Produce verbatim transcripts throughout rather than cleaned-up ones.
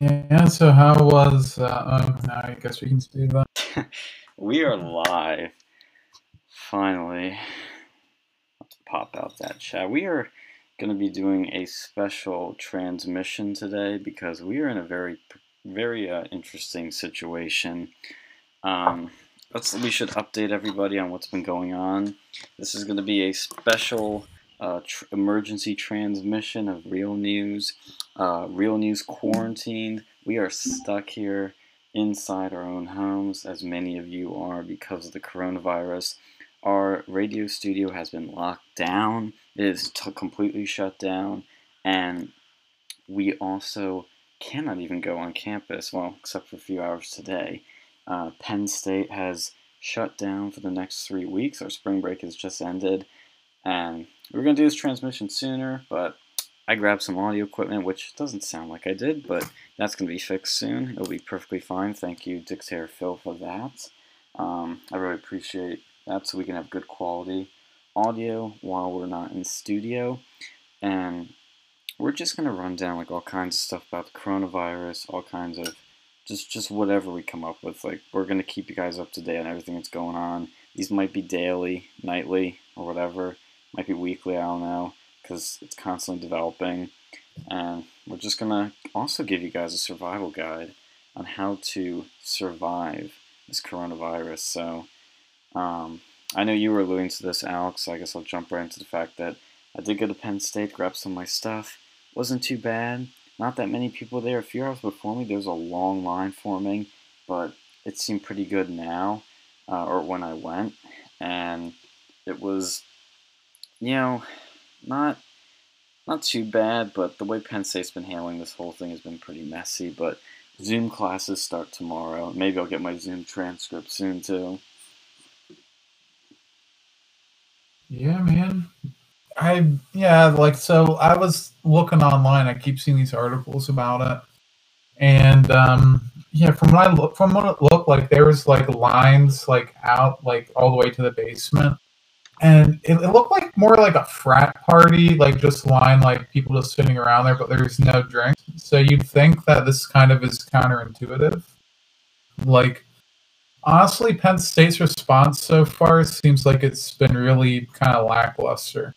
Yeah, so how was, uh, um, I guess we can see that. We are live, finally. Let's pop out that chat. We are going to be doing a special transmission today because we are in a very, very uh, interesting situation. Um, let's, we should update everybody on what's been going on. This is going to be a special Uh, tr emergency transmission of real news, uh, real news quarantined. We are stuck here inside our own homes, as many of you are, because of the coronavirus. Our radio studio has been locked down. It is t completely shut down, and we also cannot even go on campus, well, except for a few hours today. Uh, Penn State has shut down for the next three weeks. Our spring break has just ended, and we were going to do this transmission sooner, but I grabbed some audio equipment, which doesn't sound like I did, but that's going to be fixed soon. It'll be perfectly fine. Thank you, Dictator Phil, for that. Um, I really appreciate that, so we can have good quality audio while we're not in studio. And we're just going to run down like all kinds of stuff about the coronavirus, all kinds of just, just whatever we come up with. Like, we're going to keep you guys up to date on everything that's going on. These might be daily, nightly, or whatever. Might be weekly, I don't know, because it's constantly developing. And we're just going to also give you guys a survival guide on how to survive this coronavirus. So um, I know you were alluding to this, Alex, so I guess I'll jump right into the fact that I did go to Penn State, grab some of my stuff. Wasn't too bad. Not that many people there. A few hours before me, there was a long line forming, but it seemed pretty good now, uh, or when I went. And it was, you know, not not too bad, but the way Penn State's been handling this whole thing has been pretty messy. But Zoom classes start tomorrow. Maybe I'll get my Zoom transcript soon, too. Yeah, man. I, yeah, like, so I was looking online. I keep seeing these articles about it. And, um, yeah, from what, I look, from what it looked like, there was, like, lines, like, out, like, all the way to the basement. And it, it looked like more like a frat party, like just line, like people just sitting around there, but there's no drinks. So you'd think that this kind of is counterintuitive. Like, honestly, Penn State's response so far seems like it's been really kind of lackluster.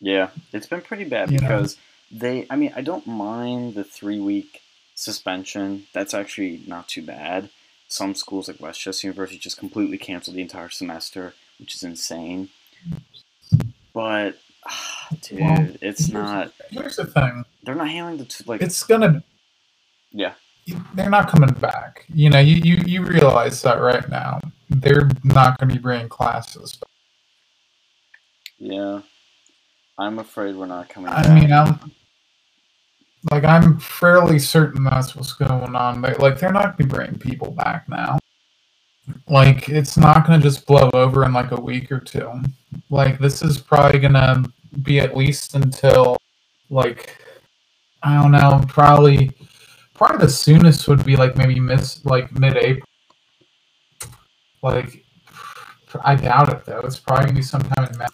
Yeah, it's been pretty bad, you because know? they, I mean, I don't mind the three-week suspension. That's actually not too bad. Some schools like Westchester University just completely canceled the entire semester, which is insane. But, uh, dude, well, it's here's, not... Here's the thing. They're not handling the... T like, it's gonna... Yeah. They're not coming back. You know, you, you, you realize that right now. They're not going to be bringing classes back. Yeah. I'm afraid we're not coming I back. I mean, I'm... Like, I'm fairly certain that's what's going on. Like, like they're not going to be bringing people back now. Like, it's not going to just blow over in, like, a week or two. Like, this is probably going to be at least until, like, I don't know, probably, probably the soonest would be, like, maybe miss, like, mid-April. Like, I doubt it, though. It's probably going to be sometime in May.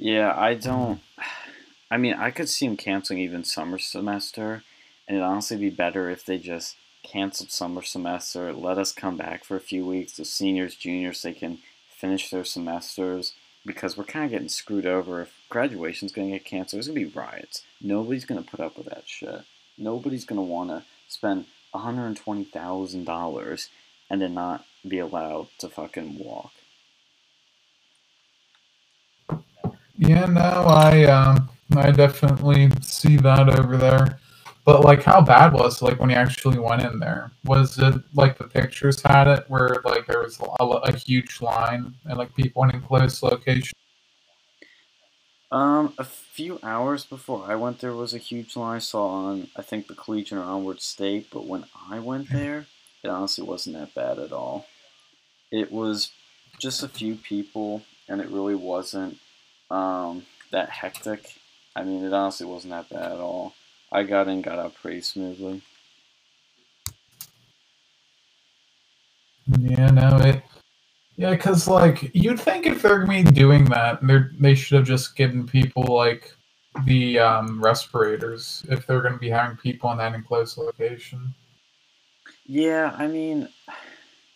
Yeah, I don't... I mean, I could see them canceling even summer semester, and it'd honestly be better if they just canceled summer semester, let us come back for a few weeks, the seniors, juniors, they can finish their semesters, because we're kind of getting screwed over. If graduation's going to get canceled, there's going to be riots. Nobody's going to put up with that shit. Nobody's going to want to spend one hundred twenty thousand dollars and then not be allowed to fucking walk. Yeah, no, I, um... I definitely see that over there. But, like, how bad was it, like, when you actually went in there? Was it, like, the pictures had it where, like, there was a, a huge line and, like, people in close location? Um, a few hours before I went there was a huge line. I saw on, I think, the Collegian or Onward State. But when I went there, it honestly wasn't that bad at all. It was just a few people, and it really wasn't um, that hectic. I mean, it honestly wasn't that bad at all. I got in, got out pretty smoothly. Yeah, no, it. Yeah, because, like, you'd think if they're going to be doing that, they should have just given people, like, the um, respirators if they're going to be having people in that enclosed location. Yeah, I mean,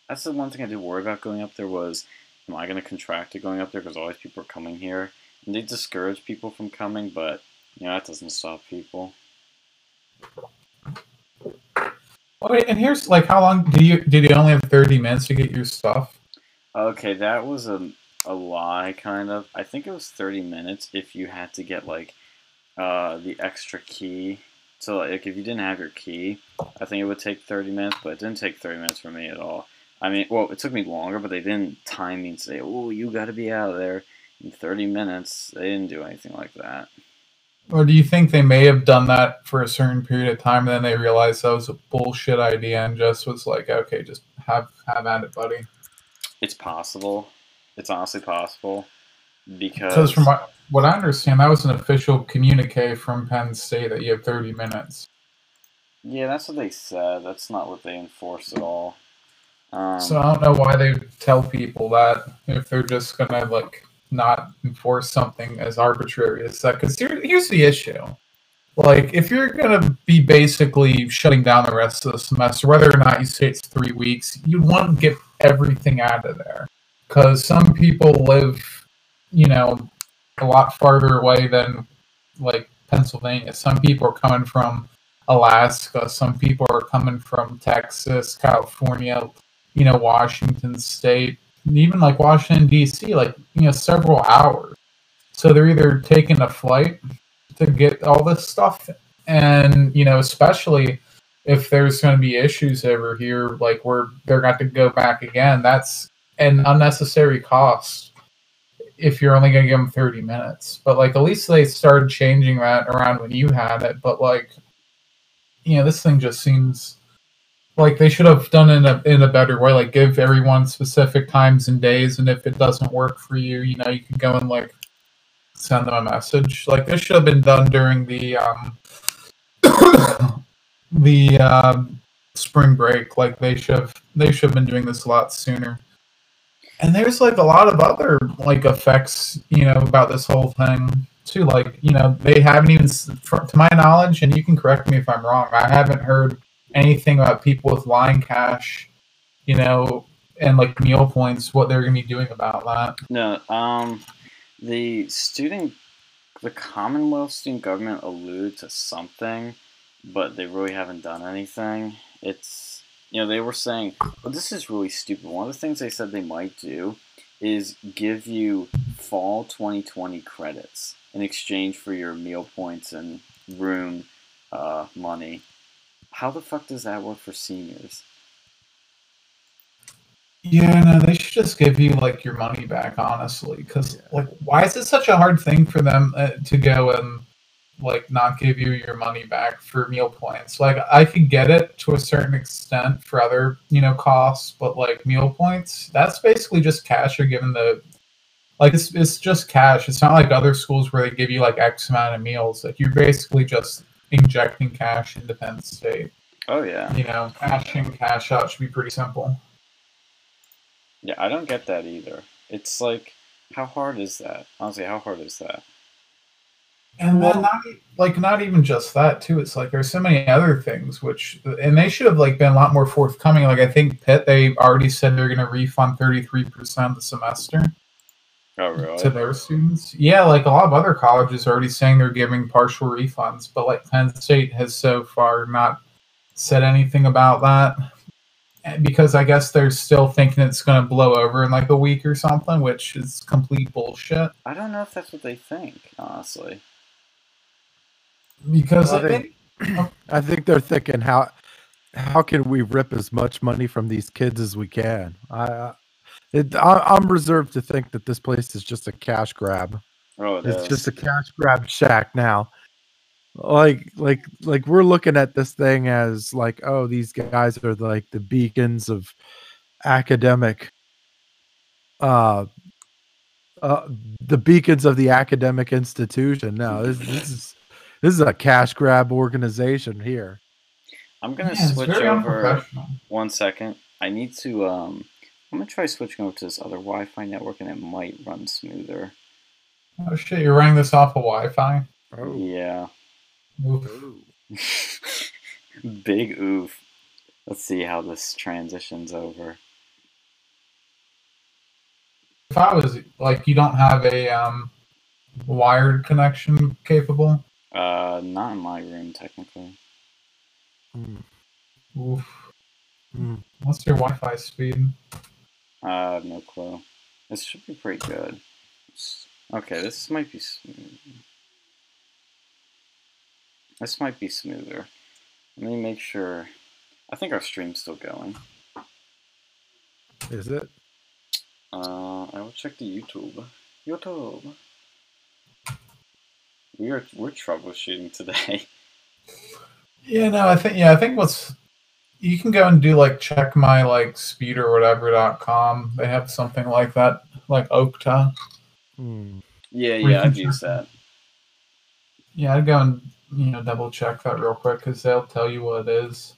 that's the one thing I did worry about going up there was, am I going to contract it going up there because all these people are coming here? And they discourage people from coming, but, you know, that doesn't stop people. Wait, and here's, like, how long did you, did you only have thirty minutes to get your stuff? Okay, that was a, a lie, kind of. I think it was thirty minutes if you had to get, like, uh, the extra key. So, like, if you didn't have your key, I think it would take thirty minutes, but it didn't take thirty minutes for me at all. I mean, well, it took me longer, but they didn't time me and say, oh, you gotta be out of there in thirty minutes. They didn't do anything like that. Or do you think they may have done that for a certain period of time, and then they realized that was a bullshit idea and just was like, okay, just have have at it, buddy? It's possible. It's honestly possible. Because... Because from what, what I understand, that was an official communique from Penn State that you have thirty minutes. Yeah, that's what they said. That's not what they enforced at all. Um, so I don't know why they tell people that if they're just going to, like... not enforce something as arbitrary as that, because here, here's the issue. Like, if you're gonna be basically shutting down the rest of the semester, whether or not you say it's three weeks, you want to get everything out of there, because some people live, you know, a lot farther away than, like, Pennsylvania. Some people are coming from Alaska. Some people are coming from Texas, California, you know, Washington State. Even like Washington D C, like, you know, several hours. So they're either taking a flight to get all this stuff, and, you know, especially if there's going to be issues over here, like where they're going to go back again. That's an unnecessary cost if you're only going to give them thirty minutes. But, like, at least they started changing that around when you had it. But, like, you know, this thing just seems. Like, they should have done it in a, in a better way, like, give everyone specific times and days, and if it doesn't work for you, you know, you can go and, like, send them a message. Like, this should have been done during the, um, the, um, spring break. Like, they should have, they should have been doing this a lot sooner. And there's, like, a lot of other, like, effects, you know, about this whole thing, too. Like, you know, they haven't even, to my knowledge, and you can correct me if I'm wrong, I haven't heard anything about people with line cash, you know, and, like, meal points, what they're going to be doing about that. No, um, the student, the Commonwealth student government alluded to something, but they really haven't done anything. It's, you know, they were saying, well, this is really stupid. One of the things they said they might do is give you fall twenty twenty credits in exchange for your meal points and room uh, money. How the fuck does that work for seniors? Yeah, no, they should just give you, like, your money back, honestly. Because, yeah. Like, why is it such a hard thing for them uh, to go and, like, not give you your money back for meal points? Like, I could get it to a certain extent for other, you know, costs, but, like, meal points, that's basically just cash you're giving the... Like, it's, it's just cash. It's not like other schools where they give you, like, X amount of meals. Like, you're basically just... injecting cash into Penn State. Oh, yeah. You know, cash in, cash out should be pretty simple. Yeah, I don't get that either. It's like, how hard is that? Honestly, how hard is that? And then, not, like, not even just that, too. It's like, there's so many other things, which, and they should have, like, been a lot more forthcoming. Like, I think Pitt, they already said they're going to refund thirty-three percent of the semester. Oh, really? To their students. Yeah, like, a lot of other colleges are already saying they're giving partial refunds, but, like, Penn State has so far not said anything about that, because I guess they're still thinking it's going to blow over in, like, a week or something, which is complete bullshit. I don't know if that's what they think, honestly. Because well, I think I think they're thinking, how how can we rip as much money from these kids as we can? I. I It, I, I'm reserved to think that this place is just a cash grab. Oh, it it's is. just a cash grab shack now. Like, like, like we're looking at this thing as like, oh, these guys are like the beacons of academic, uh, uh the beacons of the academic institution. No, this, this is This is a cash grab organization here. I'm gonna yeah, switch over one second. I need to. Um, I'm gonna try switching over to this other Wi-Fi network, and it might run smoother. Oh shit! You're running this off of Wi-Fi? Oh yeah. Oof. Big oof. Let's see how this transitions over. If I was like, you don't have a um, wired connection capable? Uh, not in my room, technically. Mm. Oof. Mm. What's your Wi-Fi speed? Uh, no clue. This should be pretty good. Okay, this might be smooth. This might be smoother. Let me make sure. I think our stream's still going. Is it? Uh, I will check the YouTube. YouTube. We are we're troubleshooting today. Yeah, no, I think yeah, I think what's you can go and do like check my like speed or whatever dot com. They have something like that, like Okta. Mm. Yeah, yeah, I've used that. Yeah, I'd go and you know double check that real quick because they'll tell you what it is.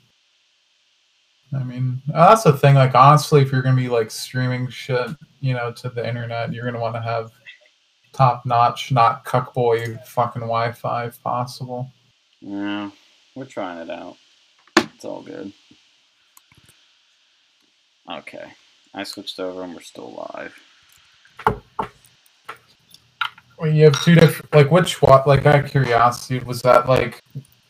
I mean, that's the thing. Like, honestly, if you're gonna be like streaming shit, you know, to the internet, you're gonna want to have top-notch, not cuckboy fucking Wi-Fi if possible. Yeah, we're trying it out. It's all good. Okay, I switched over and we're still live. Well, you have two different. Like, which what? Like, out of curiosity, was that like?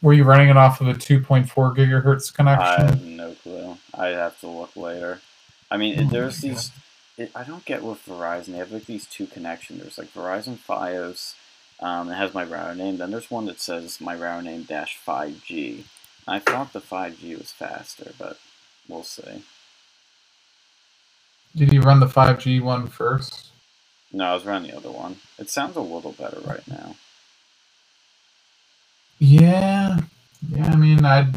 Were you running it off of a two point four gigahertz connection? I have no clue. I'd have to look later. I mean, oh there's these... It, I don't get with Verizon. They have like these two connections. There's like Verizon Fios. Um, it has my router name. Then there's one that says my router name dash five G. I thought the five G was faster, but we'll see. Did you run the five G one first? No, I was running the other one. It sounds a little better right now. Yeah, yeah. I mean, I'd,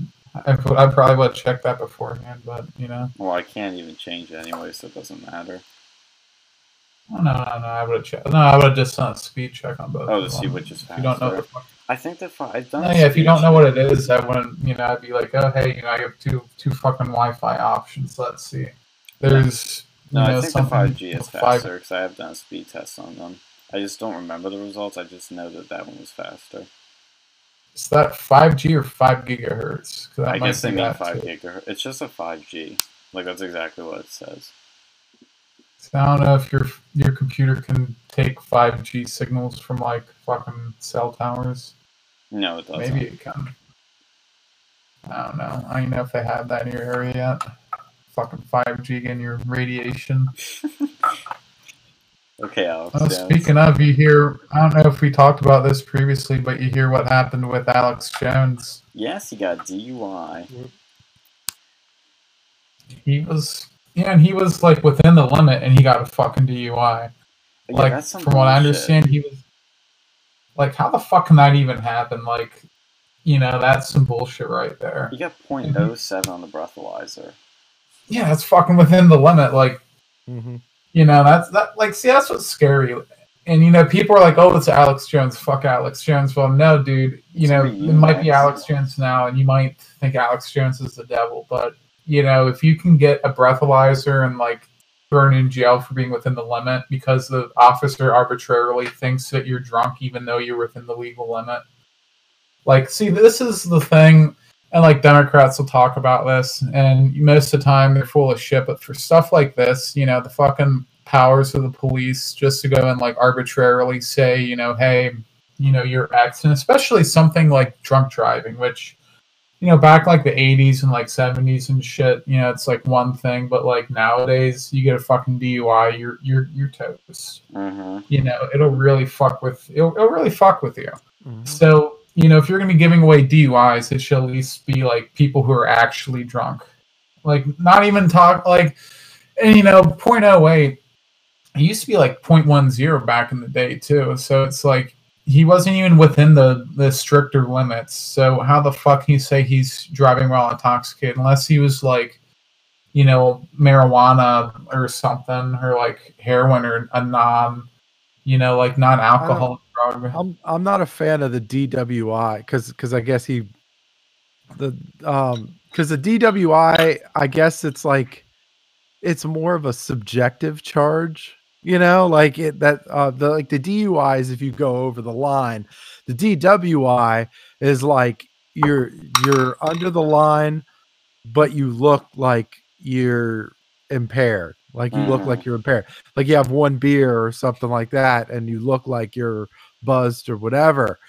I, I probably would check that beforehand, but you know. Well, I can't even change it anyway, so it doesn't matter. Oh, no, no, no. I would have checked. No, I would have just done a speed check on both. Oh, to see which is faster. You don't know. What, I think the I've done. No, yeah, if you don't know what it is, I wouldn't. You know, I'd be like, oh, hey, you know, I have two two fucking Wi-Fi options. Let's see. There's no. You know, I think the five G is faster because I have done a speed test on them. I just don't remember the results. I just know that that one was faster. Is that five G or five gigahertz? That I guess they mean five gigahertz. It's just a five G. Like, that's exactly what it says. So I don't know if your your computer can take five G signals from, like, fucking cell towers. No, it doesn't. Maybe it can. I don't know. I don't know if they have that in your area yet. Fucking five G in your radiation. Okay, Alex. Well, speaking of, you hear, I don't know if we talked about this previously, but you hear what happened with Alex Jones. Yes, he got D U I. He was, yeah, and he was, like, within the limit, and he got a fucking D U I. Yeah, like, from what I understand, he was, like, how the fuck can that even happen? Like, you know, that's some bullshit right there. He got point oh seven mm-hmm. on the breathalyzer. Yeah, that's fucking within the limit, like, mm-hmm. You know, that's that like see that's what's scary. And you know, people are like, oh, it's Alex Jones, fuck Alex Jones. Well, no, dude, you it's know, it might be Alex Jones now, and you might think Alex Jones is the devil, but you know, if you can get a breathalyzer and like burn in jail for being within the limit because the officer arbitrarily thinks that you're drunk even though you're within the legal limit. Like, see, this is the thing. And, like, Democrats will talk about this, and most of the time they're full of shit, but for stuff like this, you know, the fucking powers of the police just to go and, like, arbitrarily say, you know, hey, you know, you're X, and especially something like drunk driving, which, you know, back, like, the eighties and, like, seventies and shit, you know, it's, like, one thing, but, like, nowadays, you get a fucking D U I, you're, you're, you're toast. Mm-hmm. You know, it'll really fuck with, it'll, it'll really fuck with you. Mm-hmm. So... You know, if you're going to be giving away D U Is, it should at least be, like, people who are actually drunk. Like, not even talk, like, and, you know, point oh eight, it used to be, like, point one zero back in the day, too. So it's, like, he wasn't even within the, the stricter limits. So how the fuck can you say he's driving while intoxicated? Unless he was, like, you know, marijuana or something, or, like, heroin or a non, you know, like, non-alcoholic. Robert. I'm I'm not a fan of the D W I because because I guess he the um because the D W I, I guess it's like it's more of a subjective charge, you know, like it that uh the like the D U I is if you go over the line. The D W I is like you're you're under the line, but you look like you're impaired. Like you look like you're impaired. Like you have one beer or something like that, and you look like you're buzzed or whatever.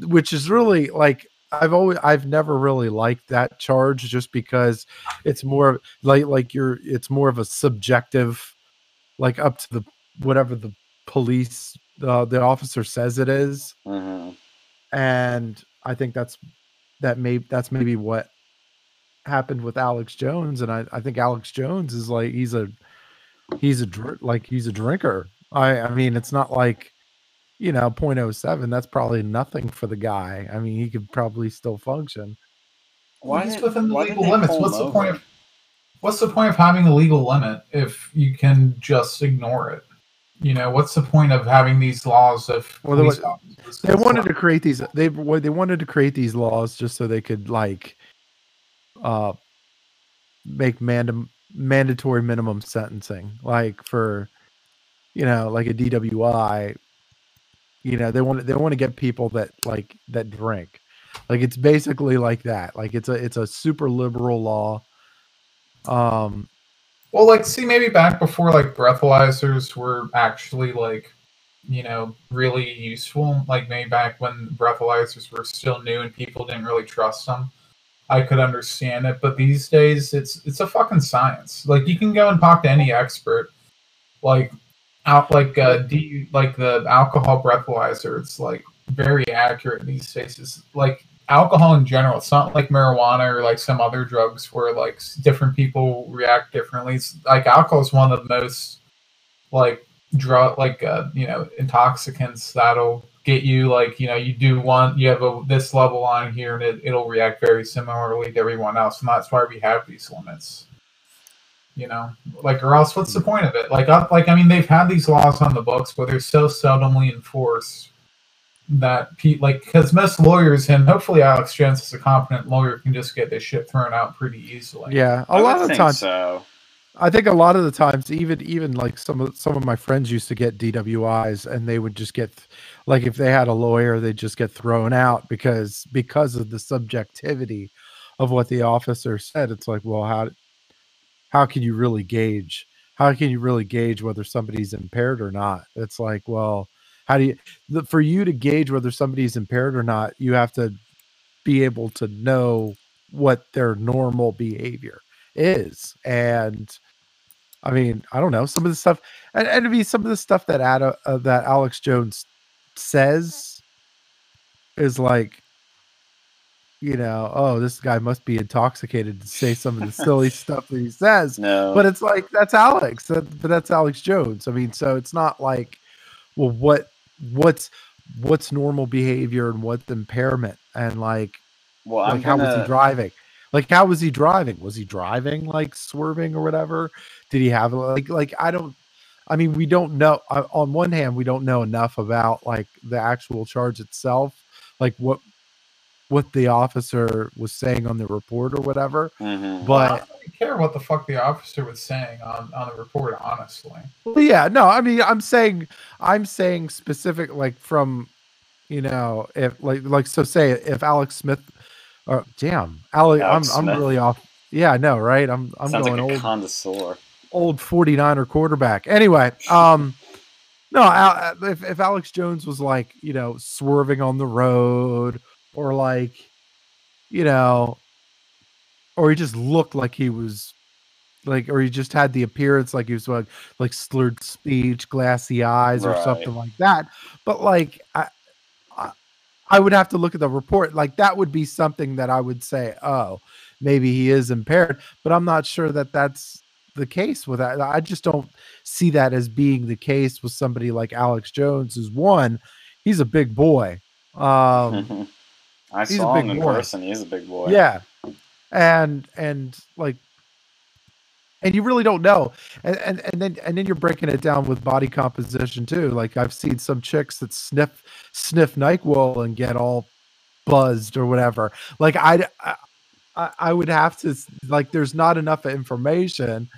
Which is really like I've always I've never really liked that charge, just because it's more like like you're it's more of a subjective, like up to the whatever the police uh, the officer says it is. Mm-hmm. And I think that's that may that's maybe what happened with Alex Jones, and I I think Alex Jones is like he's a He's a dr- like he's a drinker. I I mean, it's not like, you know, point oh seven. That's probably nothing for the guy. I mean, he could probably still function. Why is within the legal limits? What's the point of What's the point of having a legal limit if you can just ignore it? You know, what's the point of having these laws? If well, police officers they wanted to create these, they they wanted to create these laws just so they could like, uh, make mandatory. mandatory minimum sentencing, like for, you know, like a D W I, you know, they want to, they want to get people that like, that drink. Like it's basically like that. Like it's a, it's a super liberal law. Um, well, like, see, maybe back before like breathalyzers were actually like, you know, really useful, like maybe back when breathalyzers were still new and people didn't really trust them, I could understand it, but these days it's it's a fucking science. Like you can go and talk to any expert, like out like uh, D, like the alcohol breathalyzer. It's like very accurate these days. It's like alcohol in general. It's not like marijuana or like some other drugs where like different people react differently. It's like alcohol is one of the most like drug like uh, you know intoxicants that'll get you like, you know, you do one, you have a, this level on here and it, it'll react very similarly to everyone else. And that's why we have these limits, you know, like, or else what's the point of it? Like, I, like, I mean, they've had these laws on the books, but they're so seldomly enforced that Pete, like, cause most lawyers, and hopefully Alex Jones is a competent lawyer, can just get this shit thrown out pretty easily. Yeah. A lot of the times. So. I think a lot of the times, even even like some of some of my friends used to get D W Is, and they would just get, like if they had a lawyer, they'd just get thrown out because because of the subjectivity of what the officer said. It's like, well, how how can you really gauge? How can you really gauge whether somebody's impaired or not? It's like, well, how do you for you to gauge whether somebody's impaired or not? You have to be able to know what their normal behavior is. And I mean, I don't know, some of the stuff, and, and to be some of the stuff that Ad, uh, that Alex Jones says is like, you know, oh, this guy must be intoxicated to say some of the silly stuff that he says. No, but it's like that's Alex, that, but that's Alex Jones. I mean, so it's not like, well, what what's what's normal behavior and what's impairment, and like, well, like I'm gonna... how was he driving? Like, how was he driving? Was he driving, like, swerving or whatever? Did he have, like, like I don't, I mean, we don't know. I, on one hand, we don't know enough about, like, the actual charge itself, like, what what the officer was saying on the report or whatever. Mm-hmm. But I don't really care what the fuck the officer was saying on, on the report, honestly. Yeah, no, I mean, I'm saying, I'm saying specific, like, from, you know, if, like, like so say if Alex Smith, Oh damn, Alex! Alex I'm I'm Smith. really off. Yeah, I know, right? I'm I'm Sounds going like a old connoisseur, old forty-niner quarterback. Anyway, um, no, Al, if if Alex Jones was like, you know, swerving on the road, or like, you know, or he just looked like he was, like, or he just had the appearance like he was like, like slurred speech, glassy eyes, right, or something like that. But like, I. I would have to look at the report. Like that would be something that I would say, oh, maybe he is impaired, but I'm not sure that that's the case with that. I just don't see that as being the case with somebody like Alex Jones, who's one, he's a big boy. Um, I saw him in person. He's a big boy. Yeah. And, and like, and you really don't know. And, and and then and then you're breaking it down with body composition too. Like I've seen some chicks that sniff sniff NyQuil and get all buzzed or whatever. Like I, I, I would have to, like, there's not enough information.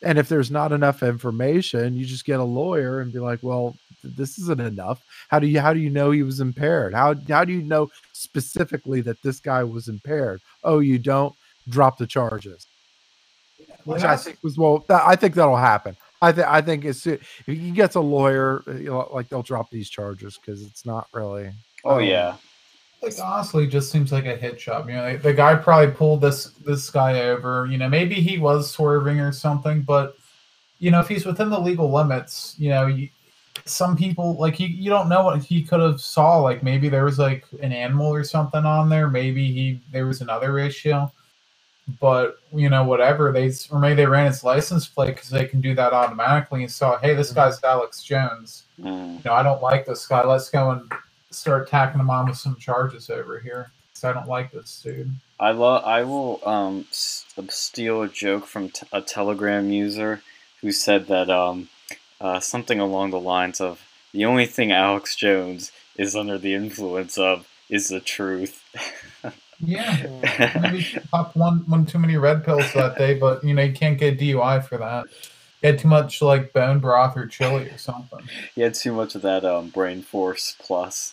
And if there's not enough information, you just get a lawyer and be like, well, this isn't enough. How do you, how do you know he was impaired? How, how do you know specifically that this guy was impaired? Oh, you don't. Drop the charges. Which I think was, well, that, I think that'll happen. I think, I think it's, if he gets a lawyer, you know, like they'll drop these charges. Cause it's not really, Oh um, yeah. Like, honestly, just seems like a hit job. You know, like, the guy probably pulled this this guy over. You know, maybe he was swerving or something, but you know, if he's within the legal limits, you know, you, some people like you, you don't know what he could have saw. Like maybe there was like an animal or something on there. Maybe he there was another issue, but you know, whatever they or maybe they ran his license plate because they can do that automatically and saw, hey, this guy's Alex Jones. Mm. You know, I don't like this guy. Let's go and start tacking him on with some charges over here because I don't like this dude. I love. I will um, st steal a joke from t a Telegram user who said that um, uh, something along the lines of the only thing Alex Jones is under the influence of is the truth. Yeah, maybe you pop one one too many red pills that day, but you know you can't get D U I for that. You had too much like bone broth or chili or something. You had too much of that um, brain force plus.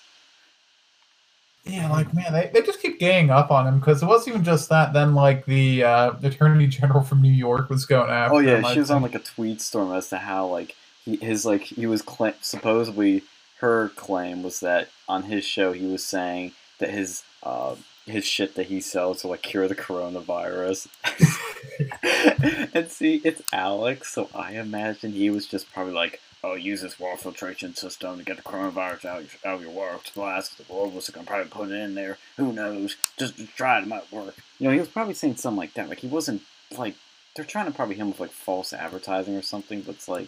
Yeah, like, man, they, they just keep ganging up on him because it wasn't even just that. Then, like, the uh, Attorney General from New York was going after him. Oh, yeah, him, she like, was on, like, a tweet storm as to how, like, he, his, like, he was cl- supposedly her claim was that on his show he was saying that his uh, his shit that he sells to, like, cure the coronavirus. And see, it's Alex, so I imagine he was just probably like, oh, use this water filtration system to get the coronavirus out of your, out of your water glass. The world was going to probably put it in there. Who knows? Just, just try it. It might work. You know, he was probably saying something like that. Like, he wasn't, like, they're trying to probably hit him with, like, false advertising or something, but it's like,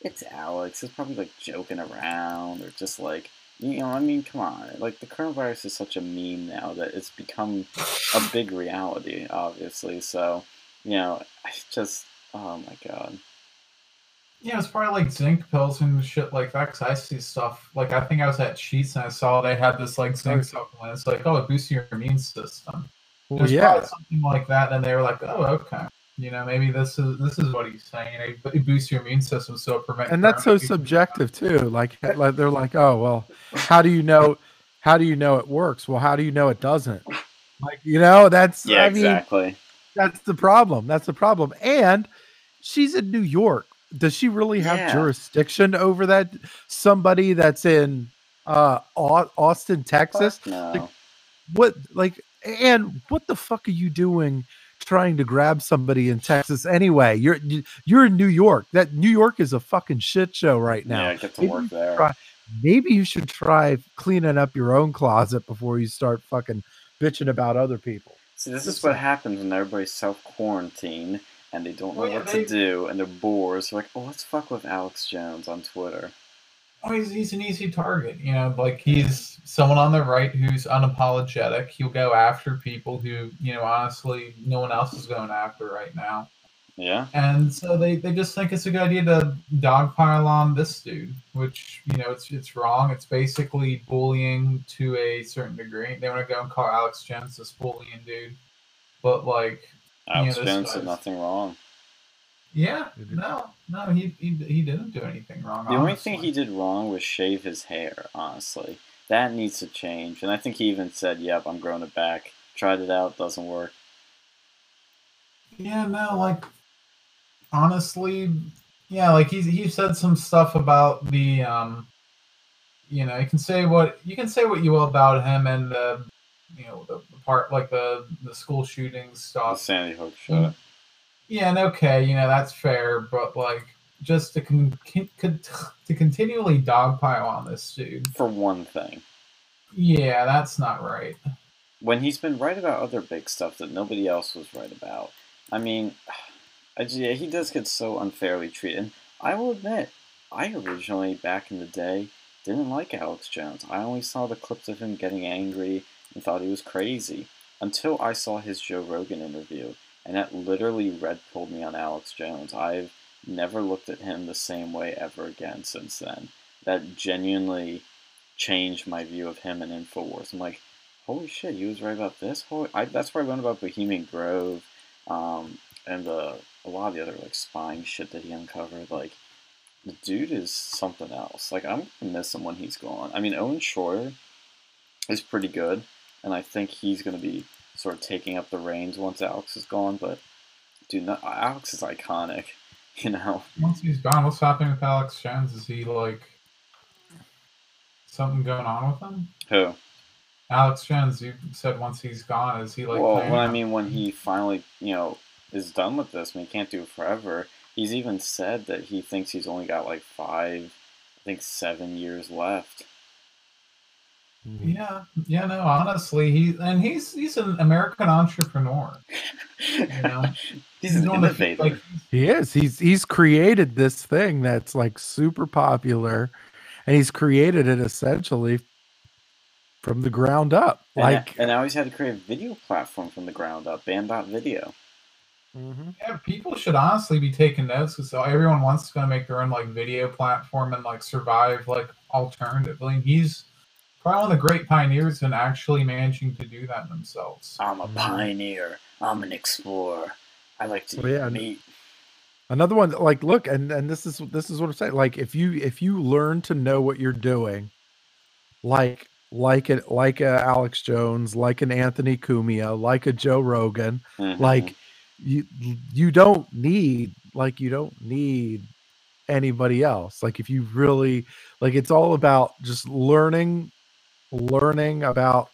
it's Alex. It's probably, like, joking around or just, like, you know, I mean, come on. Like, the coronavirus is such a meme now that it's become a big reality, obviously. So, you know, I just, oh, my God. Yeah, it's probably like zinc pills and shit like that, because I see stuff. Like, I think I was at Sheets, and I saw they had this, like, zinc supplement. It's like, oh, it boosts your immune system. Well, There's yeah. probably something like that, and they were like, oh, okay. You know, maybe this is this is what he's saying. It boosts your immune system, so it prevents. And that's so subjective too. Like, like they're like, oh well, how do you know? How do you know it works? Well, how do you know it doesn't? Like, you know, that's yeah, I exactly. Mean, that's the problem. That's the problem. And she's in New York. Does she really have yeah. jurisdiction over that? Somebody that's in uh, Austin, Texas. No. Like, what like and what the fuck are you doing? Trying to grab somebody in Texas anyway. You're you're in New York. That New York is a fucking shit show right now. Yeah, get to maybe work there. Try, maybe you should try cleaning up your own closet before you start fucking bitching about other people. See, this is what happens when everybody's self-quarantined and they don't know well, yeah, what they, to do and they're bored. So like, oh, let's fuck with Alex Jones on Twitter. Oh, he's, he's an easy target, you know, like he's someone on the right who's unapologetic. He'll go after people who, you know, honestly, no one else is going after right now. Yeah. And so they, they just think it's a good idea to dogpile on this dude, which, you know, it's it's wrong. It's basically bullying to a certain degree. They want to go and call Alex Jones this bullying dude. But, like, Alex you know, Jones did nothing wrong. Yeah, no, no, he, he he didn't do anything wrong. The honestly. only thing he did wrong was shave his hair, honestly. That needs to change. And I think he even said, yep, I'm growing it back. Tried it out, doesn't work. Yeah, no, like, honestly, yeah, like, he's, he said some stuff about the, um, you know, you can say what you can say what you will about him and, uh, you know, the, the part, like, the, the school shooting stuff. The Sandy Hook shot. Yeah, and okay, you know, that's fair, but, like, just to con con to continually dogpile on this dude. For one thing. Yeah, that's not right. When he's been right about other big stuff that nobody else was right about. I mean, I, yeah, he does get so unfairly treated. And I will admit, I originally, back in the day, didn't like Alex Jones. I only saw the clips of him getting angry and thought he was crazy until I saw his Joe Rogan interview. and it literally red pilled me on Alex Jones. I've never looked at him the same way ever again since then. That genuinely changed my view of him and InfoWars. I'm like, holy shit, he was right about this. Holy, I, that's where I learned about Bohemian Grove, um, and the, a lot of the other like spying shit that he uncovered. Like, the dude is something else. Like, I'm gonna miss him when he's gone. I mean, Owen Schroyer is pretty good, and I think he's gonna be sort of taking up the reins once Alex is gone. But dude, not, Alex is iconic. You know, once he's gone, what's happening with Alex Jones? Is he like something going on with him? Who? Alex Jones. You said once he's gone, is he like? Well, well I mean, when he finally, you know, is done with this, I mean, he can't do it forever. He's even said that he thinks he's only got like five, I think seven years left. Yeah, yeah, no, honestly, he and he's he's an American entrepreneur. You know? He's, he's an innovator. Like, he is. He's he's created this thing that's like super popular, and he's created it essentially from the ground up. Like, and, and now he's had to create a video platform from the ground up, Band dot video. Mm-hmm. Yeah, people should honestly be taking notes, because everyone wants to make their own like video platform and like survive like alternatively. He's probably one of the great pioneers in actually managing to do that themselves. I'm a pioneer. I'm an explorer. I like to well, eat yeah, meat. Another one, like, look, and, and this is this is what I'm saying. Like, if you if you learn to know what you're doing, like like it like a Alex Jones, like an Anthony Cumia, like a Joe Rogan, mm-hmm. like you you don't need like you don't need anybody else. Like, if you really like, it's all about just learning. learning about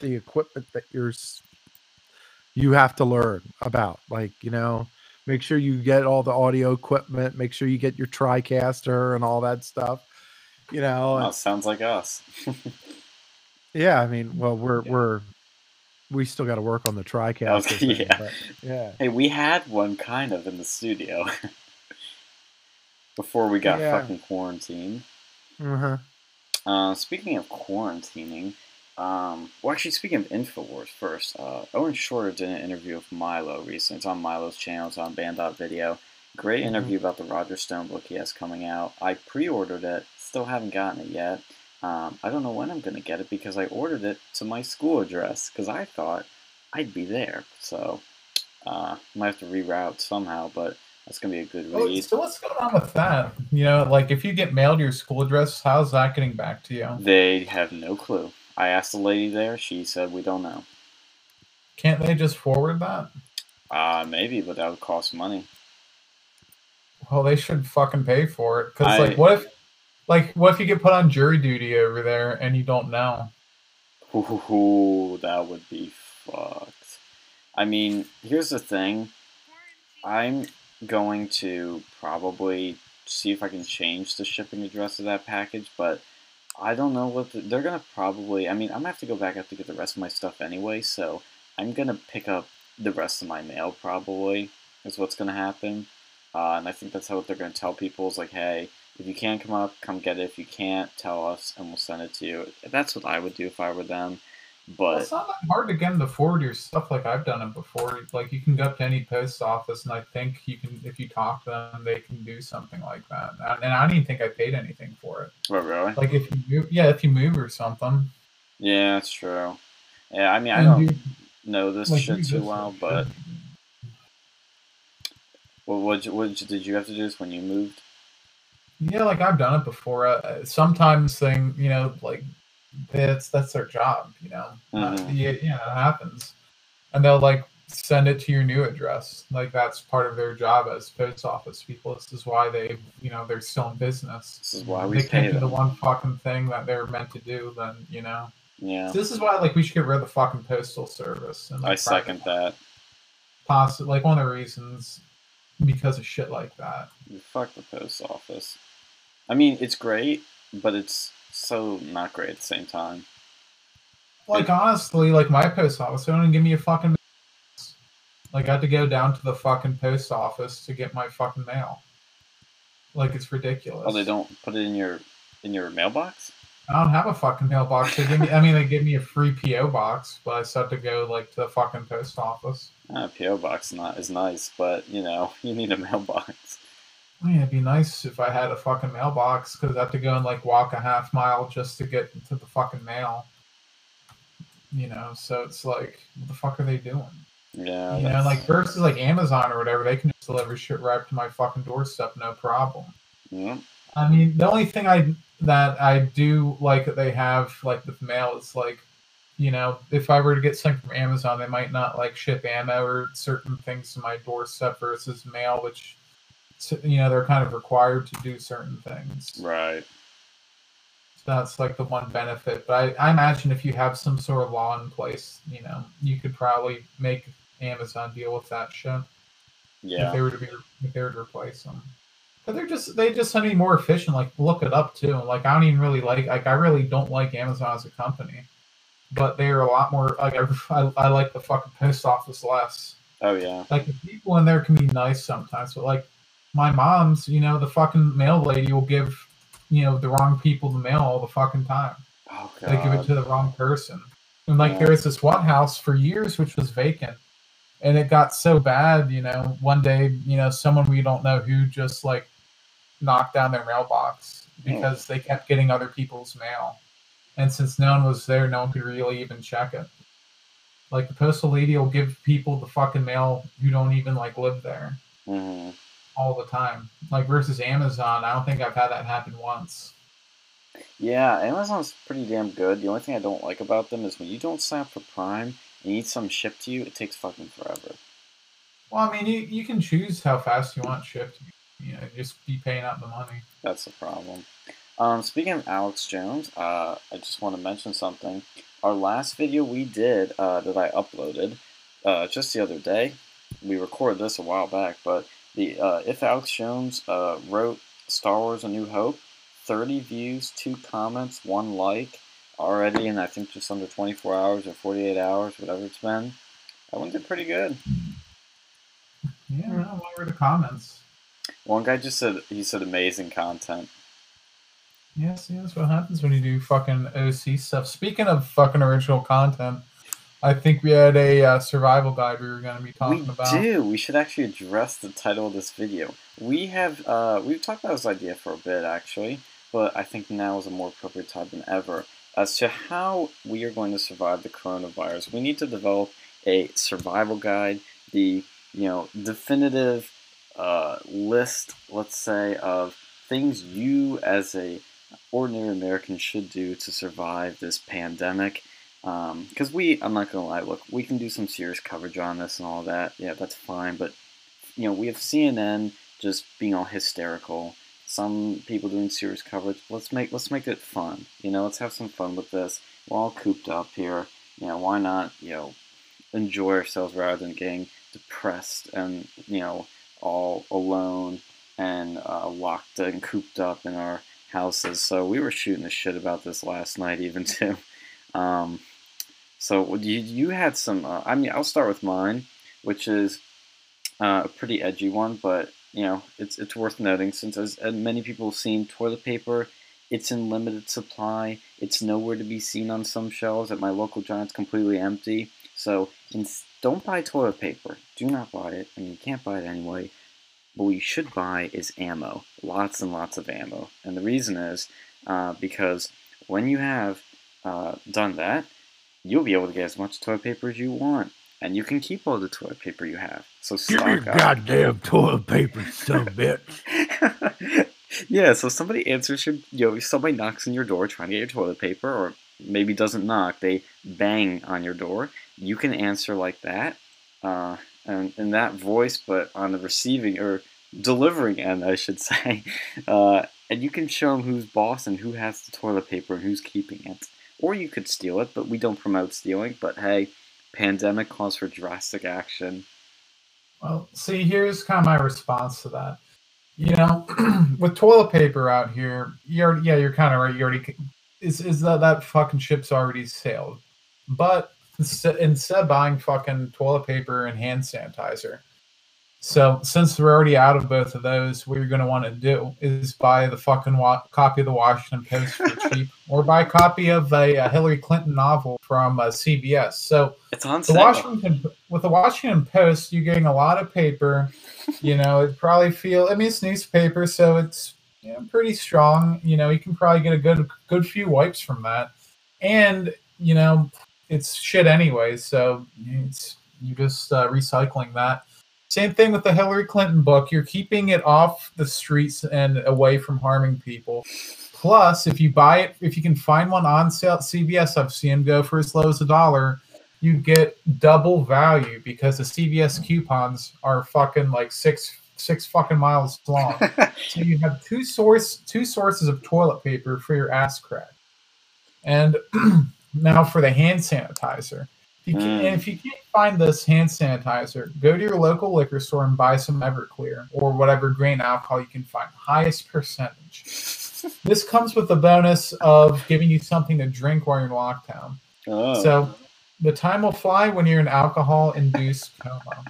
the equipment that you're you have to learn about, like, you know, make sure you get all the audio equipment, make sure you get your TriCaster and all that stuff, you know. Wow, sounds like us. Yeah, I mean, well, we're yeah. we're we still got to work on the TriCaster. Okay, thing, yeah. But, yeah. Hey, we had one kind of in the studio before we got yeah. fucking quarantined. Uh-huh. Uh, speaking of quarantining, um, well, actually, speaking of InfoWars first, uh, Owen Schroyer did an interview with Milo recently. It's on Milo's channel. It's on Band dot video. Great mm-hmm. interview about the Roger Stone book he has coming out. I pre-ordered it. Still haven't gotten it yet. Um, I don't know when I'm going to get it, because I ordered it to my school address because I thought I'd be there. So uh, I might have to reroute somehow, but that's going to be a good read. So what's going on with that? You know, like, if you get mailed your school address, how's that getting back to you? They have no clue. I asked the lady there. She said, we don't know. Can't they just forward that? Uh, maybe, but that would cost money. Well, they should fucking pay for it. Because, like, what if like, what if you get put on jury duty over there and you don't know? Ooh, that would be fucked. I mean, here's the thing. I'm going to probably see if I can change the shipping address of that package, but I don't know what the, they're going to probably, I mean, I'm going to have to go back up to get the rest of my stuff anyway, so I'm going to pick up the rest of my mail probably is what's going to happen, uh, and I think that's how what they're going to tell people is like, hey, if you can come up, come get it. If you can't, tell us, and we'll send it to you. That's what I would do if I were them. But well, it's not that hard to get them to forward your stuff. Like, I've done it before. Like, you can go up to any post office, and I think you can, if you talk to them, they can do something like that. And I don't even think I paid anything for it. Oh, really? Like, if you move, yeah, if you move or something. Yeah, that's true. Yeah, I mean, I don't you, know this like shit too well, but well, what did you, what did you have to do this when you moved? Yeah, like, I've done it before. Uh, sometimes thing, you know, like. That's that's their job, you know. Mm-hmm. uh, yeah, yeah, that happens, and they'll like send it to your new address. Like, that's part of their job as post office people. This is why they, you know, they're still in business. This is why we they can't do the one fucking thing that they're meant to do. Then you know. Yeah. So this is why, like, we should get rid of the fucking postal service. And, like, I second that. Possibly, like, one of the reasons because of shit like that. You fuck the post office. I mean, it's great, but it's. So not great at the same time. Like, honestly, like, my post office won't give me a fucking. Like, I had to go down to the fucking post office to get my fucking mail. Like, it's ridiculous. Oh, they don't put it in your in your mailbox? I don't have a fucking mailbox. They give me, I mean, they gave me a free P O box, but I just had to go like to the fucking post office. Uh, P O box not is nice, but you know, you need a mailbox. I mean, it'd be nice if I had a fucking mailbox, because I have to go and like walk a half mile just to get to the fucking mail. You know, so it's like, what the fuck are they doing? Yeah. You that's... know, like versus like Amazon or whatever, they can just deliver shit right to my fucking doorstep, no problem. Yeah. I mean, the only thing I that I do like that they have like with mail is like, you know, if I were to get something from Amazon, they might not like ship ammo or certain things to my doorstep versus mail, which you know they're kind of required to do certain things. Right. So that's like the one benefit. But I, I imagine if you have some sort of law in place, you know, you could probably make Amazon deal with that shit. Yeah. If they were to be, if they were to replace them. But they're just they just need more efficient. Like look it up too. Like I don't even really like like I really don't like Amazon as a company, but they're a lot more. Like I I, I like the fucking post office less. Oh yeah. Like the people in there can be nice sometimes, but like my mom's, you know, the fucking mail lady will give, you know, the wrong people the mail all the fucking time. Oh god. They give it to the wrong person. And like yeah. there was this one house for years which was vacant. And it got so bad, you know, one day, you know, someone we don't know who just like knocked down their mailbox because they kept getting other people's mail. And since no one was there, no one could really even check it. Like the postal lady will give people the fucking mail who don't even like live there mm-hmm. all the time. Like versus Amazon, I don't think I've had that happen once. Yeah, Amazon's pretty damn good. The only thing I don't like about them is when you don't sign up for Prime and you need something shipped to you, it takes fucking forever. Well, I mean, you, you can choose how fast you want shipped. You know, just be paying out the money. That's the problem. Um, speaking of Alex Jones, uh, I just want to mention something. Our last video we did, uh, that I uploaded, uh, just the other day, we recorded this a while back, but the uh, if Alex Jones uh, wrote Star Wars A New Hope, thirty views, two comments, one like, already in I think just under twenty-four hours or forty-eight hours, whatever it's been. That one did pretty good. Yeah, well, what were the comments? One guy just said, he said amazing content. Yes, yes, what happens when you do fucking O C stuff. Speaking of fucking original content, I think we had a uh, survival guide we were going to be talking we about. We do. We should actually address the title of this video. We have, uh, we've talked about this idea for a bit, actually, but I think now is a more appropriate time than ever. As to how we are going to survive the coronavirus, we need to develop a survival guide, the, you know, definitive Uh, list, let's say, of things you as a ordinary American should do to survive this pandemic. Because um, we, I'm not going to lie, look, we can do some serious coverage on this and all that. Yeah, that's fine. But, you know, we have C N N just being all hysterical. Some people doing serious coverage. Let's make, let's make it fun. You know, let's have some fun with this. We're all cooped up here. You know, why not, you know, enjoy ourselves rather than getting depressed and, you know, all alone and uh, locked and cooped up in our houses. So we were shooting the shit about this last night, even too. Um, so you you had some. Uh, I mean, I'll start with mine, which is uh, a pretty edgy one, but you know, it's it's worth noting since as many people have seen, toilet paper, it's in limited supply. It's nowhere to be seen on some shelves at my local Giant's, completely empty. So instead, don't buy toilet paper. Do not buy it. I mean, you can't buy it anyway. But what you should buy is ammo. Lots and lots of ammo. And the reason is uh, because when you have uh, done that, you'll be able to get as much toilet paper as you want. And you can keep all the toilet paper you have. So stock up. Give me your goddamn toilet paper, son of a bitch. Yeah, so somebody answers your... You know, somebody knocks on your door trying to get your toilet paper, or maybe doesn't knock. They bang on your door. You can answer like that, uh, and in that voice, but on the receiving or delivering end, I should say, uh, and you can show them who's boss and who has the toilet paper and who's keeping it. Or you could steal it, but we don't promote stealing. But hey, pandemic calls for drastic action. Well, see, here's kind of my response to that. You know, with toilet paper out here, you're yeah, you're kind of right. You already is is that that fucking ship's already sailed, but. Instead of buying fucking toilet paper and hand sanitizer, So since we're already out of both of those, what you're going to want to do is buy the fucking wa- copy of the Washington Post for cheap, or buy a copy of a, a Hillary Clinton novel from uh, C B S. So it's on the Washington, with the Washington Post, you're getting a lot of paper. You know, it probably feel. I mean, it's newspaper, so it's you know, pretty strong. You know, you can probably get a good good few wipes from that, and you know, it's shit anyway. So it's you're just uh, recycling that. Same thing with the Hillary Clinton book. You're keeping it off the streets and away from harming people. Plus, if you buy it, if you can find one on sale at C V S, I've seen them go for as low as a dollar, you get double value because the C V S coupons are fucking like six six fucking miles long. So you have two source two sources of toilet paper for your ass crack. And now for the hand sanitizer. You can, and if you can't find this hand sanitizer, go to your local liquor store and buy some Everclear or whatever grain alcohol you can find, highest percentage. This comes with the bonus of giving you something to drink while you're in lockdown. Oh. So the time will fly when you're in alcohol-induced coma.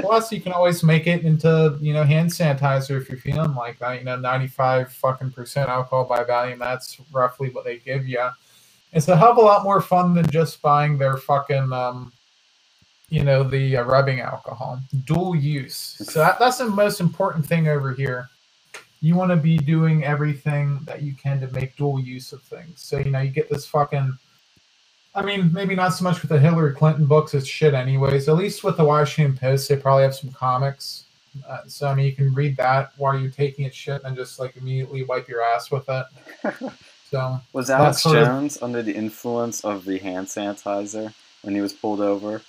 Plus, you can always make it into you know hand sanitizer if you're feeling like that. You know, ninety-five fucking percent alcohol by volume. That's roughly what they give you. It's a hell of a lot more fun than just buying their fucking, um, you know, the uh, rubbing alcohol. Dual use. So that, that's the most important thing over here. You want to be doing everything that you can to make dual use of things. So, you know, you get this fucking, I mean, maybe not so much with the Hillary Clinton books. It's shit anyways. At least with the Washington Post, they probably have some comics. Uh, so, I mean, you can read that while you're taking it shit and just, like, immediately wipe your ass with it. So, was Alex Jones of, under the influence of the hand sanitizer when he was pulled over?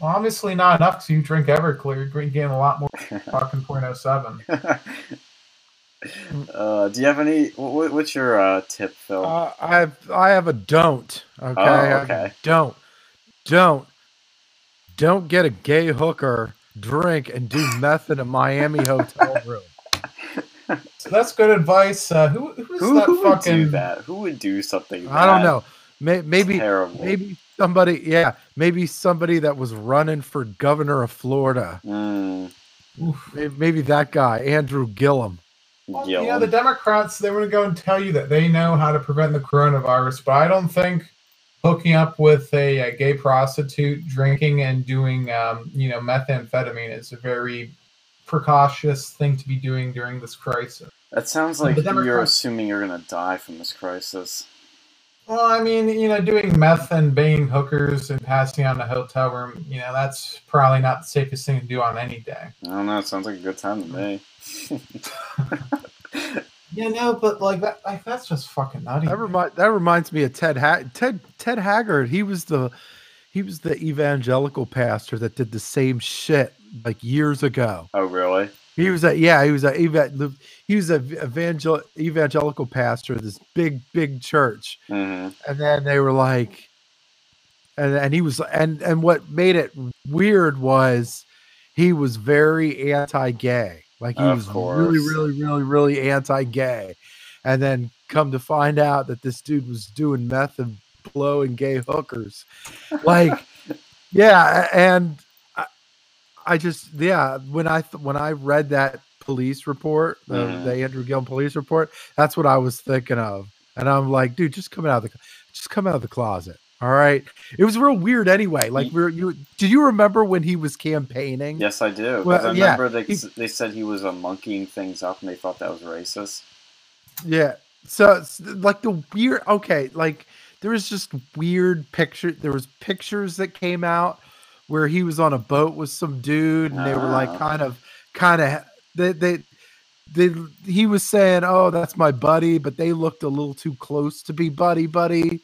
Well, obviously not enough because you drink Everclear. You're getting a lot more fucking point oh seven. uh, do you have any... What, what's your uh, tip, Phil? Uh, I, have, I have a don't. Okay. Oh, okay. Don't. Don't. Don't get a gay hooker, drink, and do meth in a Miami hotel room. So that's good advice. Uh, who who's who, that who fucking... would do that? Who would do something? I don't know. Maybe maybe, maybe somebody. Yeah, maybe somebody that was running for governor of Florida. Mm. Oof, maybe that guy, Andrew Gillum. Well, Gillum. Yeah, the Democrats. They want to go and tell you that they know how to prevent the coronavirus, but I don't think hooking up with a, a gay prostitute, drinking, and doing um, you know methamphetamine is a very precautious thing to be doing during this crisis. That sounds like you're assuming you're going to die from this crisis. Well, I mean, you know, doing meth and banging hookers and passing out in a hotel room, you know, that's probably not the safest thing to do on any day. I don't know. It sounds like a good time to me. Yeah, no, but like that, like that's just fucking nutty. That, remi- that reminds me of Ted, ha- Ted, Ted Haggard. He was the, he was the evangelical pastor that did the same shit. Like years ago. Oh, really? He was a yeah. He was a he was a evangel evangelical pastor of this big big church, mm-hmm. and then they were like, and and he was and and what made it weird was he was very anti-gay. Like he of was course. really really really really anti-gay, and then come to find out that this dude was doing meth and blowing gay hookers, like yeah and. I just yeah when I th- when I read that police report the, mm. the Andrew Gillum police report, that's what I was thinking of, and I'm like, dude, just come out of the just come out of the closet, all right? It was real weird anyway. Like we were, you do you remember when he was campaigning? Yes, I do. Well, I remember yeah, they he, they said he was uh, monkeying things up, and they thought that was racist. Yeah. So it's like the weird okay, like there was just weird picture. There was pictures that came out where he was on a boat with some dude and they were like kind of, kind of, they, they, they, he was saying, oh, that's my buddy, but they looked a little too close to be buddy, buddy.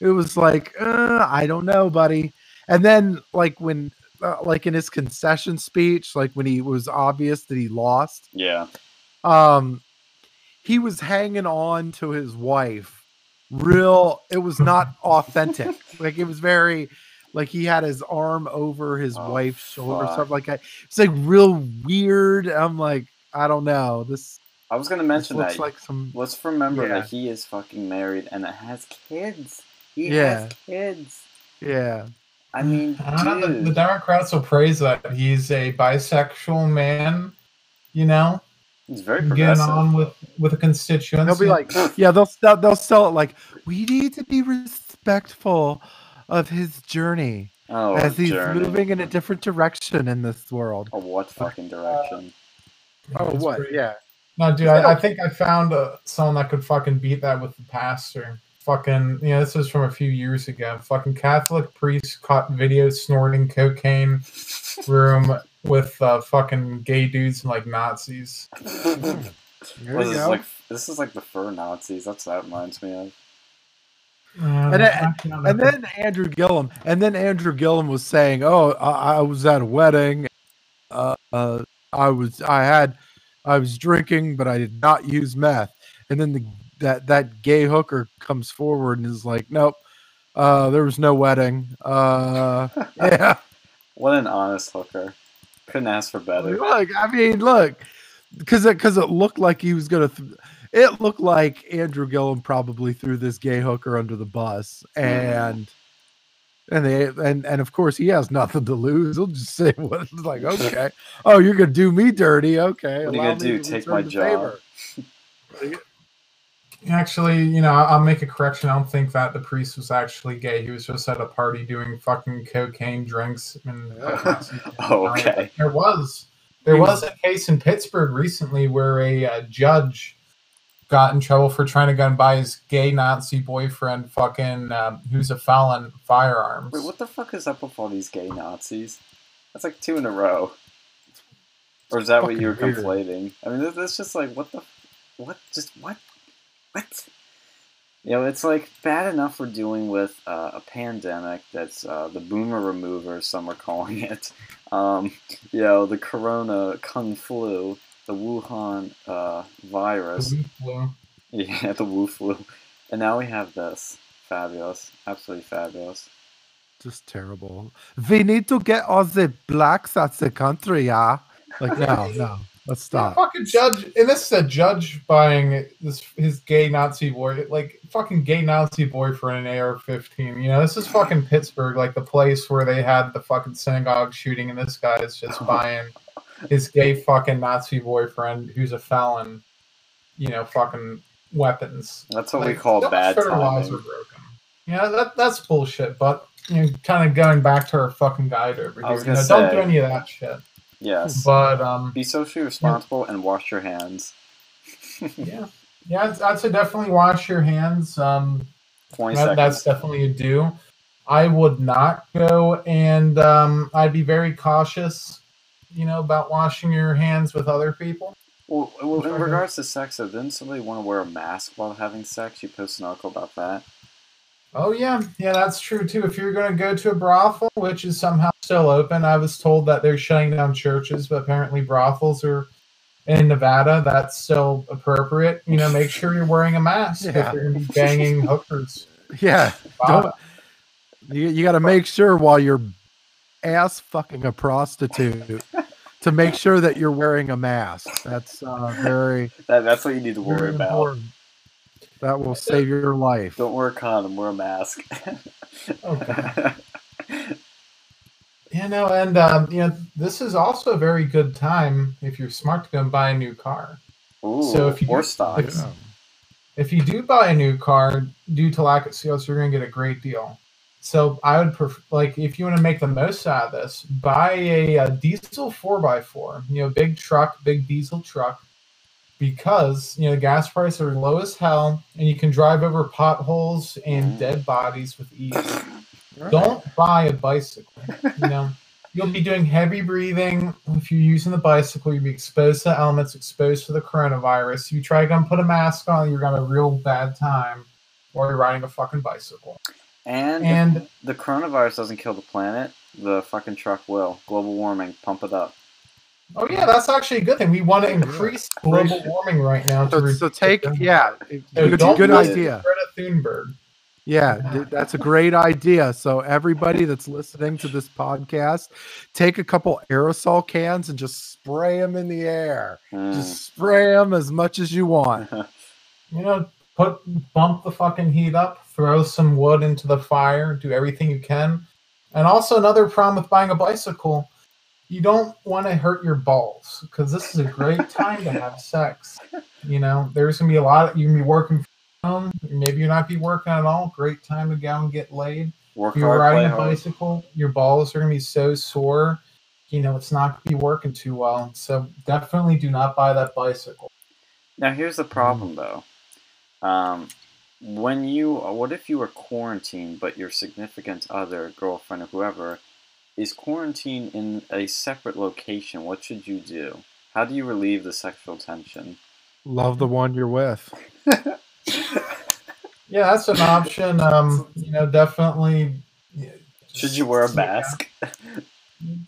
It was like, uh, I don't know, buddy. And then like when, uh, like in his concession speech, like when he was obvious that he lost, yeah, um, he was hanging on to his wife real. It was not authentic. Like it was very, Like he had his arm over his oh, wife's shoulder, fuck. Something like that. It's like real weird. I'm like, I don't know. This. I was gonna mention looks that. Like some, Let's remember yeah. that he is fucking married and it has kids. He yeah. has kids. Yeah. I mean, uh, the, the Democrats will praise that he's a bisexual man. You know, he's very progressive. Getting on with with a constituency. They'll be like, yeah, they'll they'll sell it like we need to be respectful of his journey oh, as he's journey. moving in a different direction in this world. Oh, what fucking direction? Uh, oh, what? Great. Yeah. No, dude, I, I think I found uh, someone that could fucking beat that with the pastor. Fucking, you know, this was from a few years ago. Fucking Catholic priest caught video snorting cocaine room with uh, fucking gay dudes and, like, Nazis. This, is like, this is like the fur Nazis. That's what that reminds me of. Um, and, then, and then Andrew Gillum. And then Andrew Gillum was saying, oh, I, I was at a wedding. Uh, uh, I was, I had... I was drinking, but I did not use meth. And then the, that that gay hooker comes forward and is like, "Nope, uh, there was no wedding." Uh, yeah, what an honest hooker! Couldn't ask for better. Look, I mean, look, because because it, it looked like he was gonna. Th- it looked like Andrew Gillum probably threw this gay hooker under the bus, and mm. and they and and of course he has nothing to lose. He'll just say what, like, okay, oh, you're gonna do me dirty, okay? What are you gonna do? Take my job. Actually, you know, I'll make a correction. I don't think that the priest was actually gay. He was just at a party doing fucking cocaine drinks. And oh, okay. There was there was a case in Pittsburgh recently where a uh, judge got in trouble for trying to go and buy his gay Nazi boyfriend, fucking um, who's a felon, firearms. Wait, what the fuck is up with all these gay Nazis? That's like two in a row. Or is that what you were conflating? I mean, that's just like what the what just what. What? You know, it's like bad enough we're dealing with uh, a pandemic that's uh, the boomer remover, some are calling it. Um, you know, the corona kung flu, the Wuhan uh, virus. The Wu flu. Yeah, the Wu flu. And now we have this. Fabulous. Absolutely fabulous. Just terrible. We need to get all the blacks out of the country, yeah? Like, no, no. Let's stop. The fucking judge, and this is a judge buying this his gay Nazi boy, like fucking gay Nazi boyfriend an A R fifteen. You know, this is fucking Pittsburgh, like the place where they had the fucking synagogue shooting, and this guy is just buying his gay fucking Nazi boyfriend, who's a felon. You know, fucking weapons. That's what like, we call bad laws are broken. Yeah, you know, that that's bullshit. But you know, kind of going back to our fucking guide over here. You know, say, don't do any of that shit. Yes, but um, be socially responsible yeah. and wash your hands. yeah, yeah, I'd, I'd say definitely wash your hands. Um, Twenty that, seconds. That's definitely a do. I would not go, and um, I'd be very cautious, you know, about washing your hands with other people. Well, well in regards to sex, though, didn't somebody want to wear a mask while having sex? You posted an article about that. Oh, yeah. Yeah, that's true, too. If you're going to go to a brothel, which is somehow still open, I was told that they're shutting down churches, but apparently brothels are in Nevada. That's still appropriate. You know, make sure you're wearing a mask yeah. if you're going to be banging hookers. Yeah. Don't, you you got to make sure while you're ass fucking a prostitute to make sure that you're wearing a mask. That's uh, very... That, that's what you need to worry about. Important. That will save your life. Don't wear a condom, wear a mask. okay. You know, and um, you know, this is also a very good time if you're smart to go and buy a new car. Ooh, so if you or do, stocks. If, if you do buy a new car due to lack of sales, you're going to get a great deal. So I would prefer, like, if you want to make the most out of this, buy a, a diesel four by four. You know, big truck, big diesel truck. Because, you know, the gas prices are low as hell, and you can drive over potholes and dead bodies with ease. Right. Don't buy a bicycle, you know. You'll be doing heavy breathing. If you're using the bicycle, you'll be exposed to the elements, exposed to the coronavirus. If you try to go and put a mask on, you're going to have a real bad time while you're riding a fucking bicycle. And, and the coronavirus doesn't kill the planet. The fucking truck will. Global warming, pump it up. Oh yeah, that's actually a good thing. We want to increase global warming right now. To so, so take it. yeah, so it's a good idea. Greta Thunberg. Yeah, yeah, that's a great idea. So everybody that's listening to this podcast, take a couple aerosol cans and just spray them in the air. Mm. Just spray them as much as you want. You know, put bump the fucking heat up. Throw some wood into the fire. Do everything you can. And also another problem with buying a bicycle, you don't want to hurt your balls, because this is a great time to have sex. You know, there's going to be a lot of, you can be working from home, maybe you're not be working at all, great time to go and get laid. Work if you're hard, riding a bicycle, hard. Your balls are going to be so sore, you know, it's not going to be working too well. So definitely do not buy that bicycle. Now here's the problem though. Um, when you, what if you were quarantined, but your significant other, girlfriend or whoever, is quarantined in a separate location? What should you do? How do you relieve the sexual tension? Love the one you're with. Yeah, that's an option. Um, you know, definitely. Should you wear a mask? Yeah.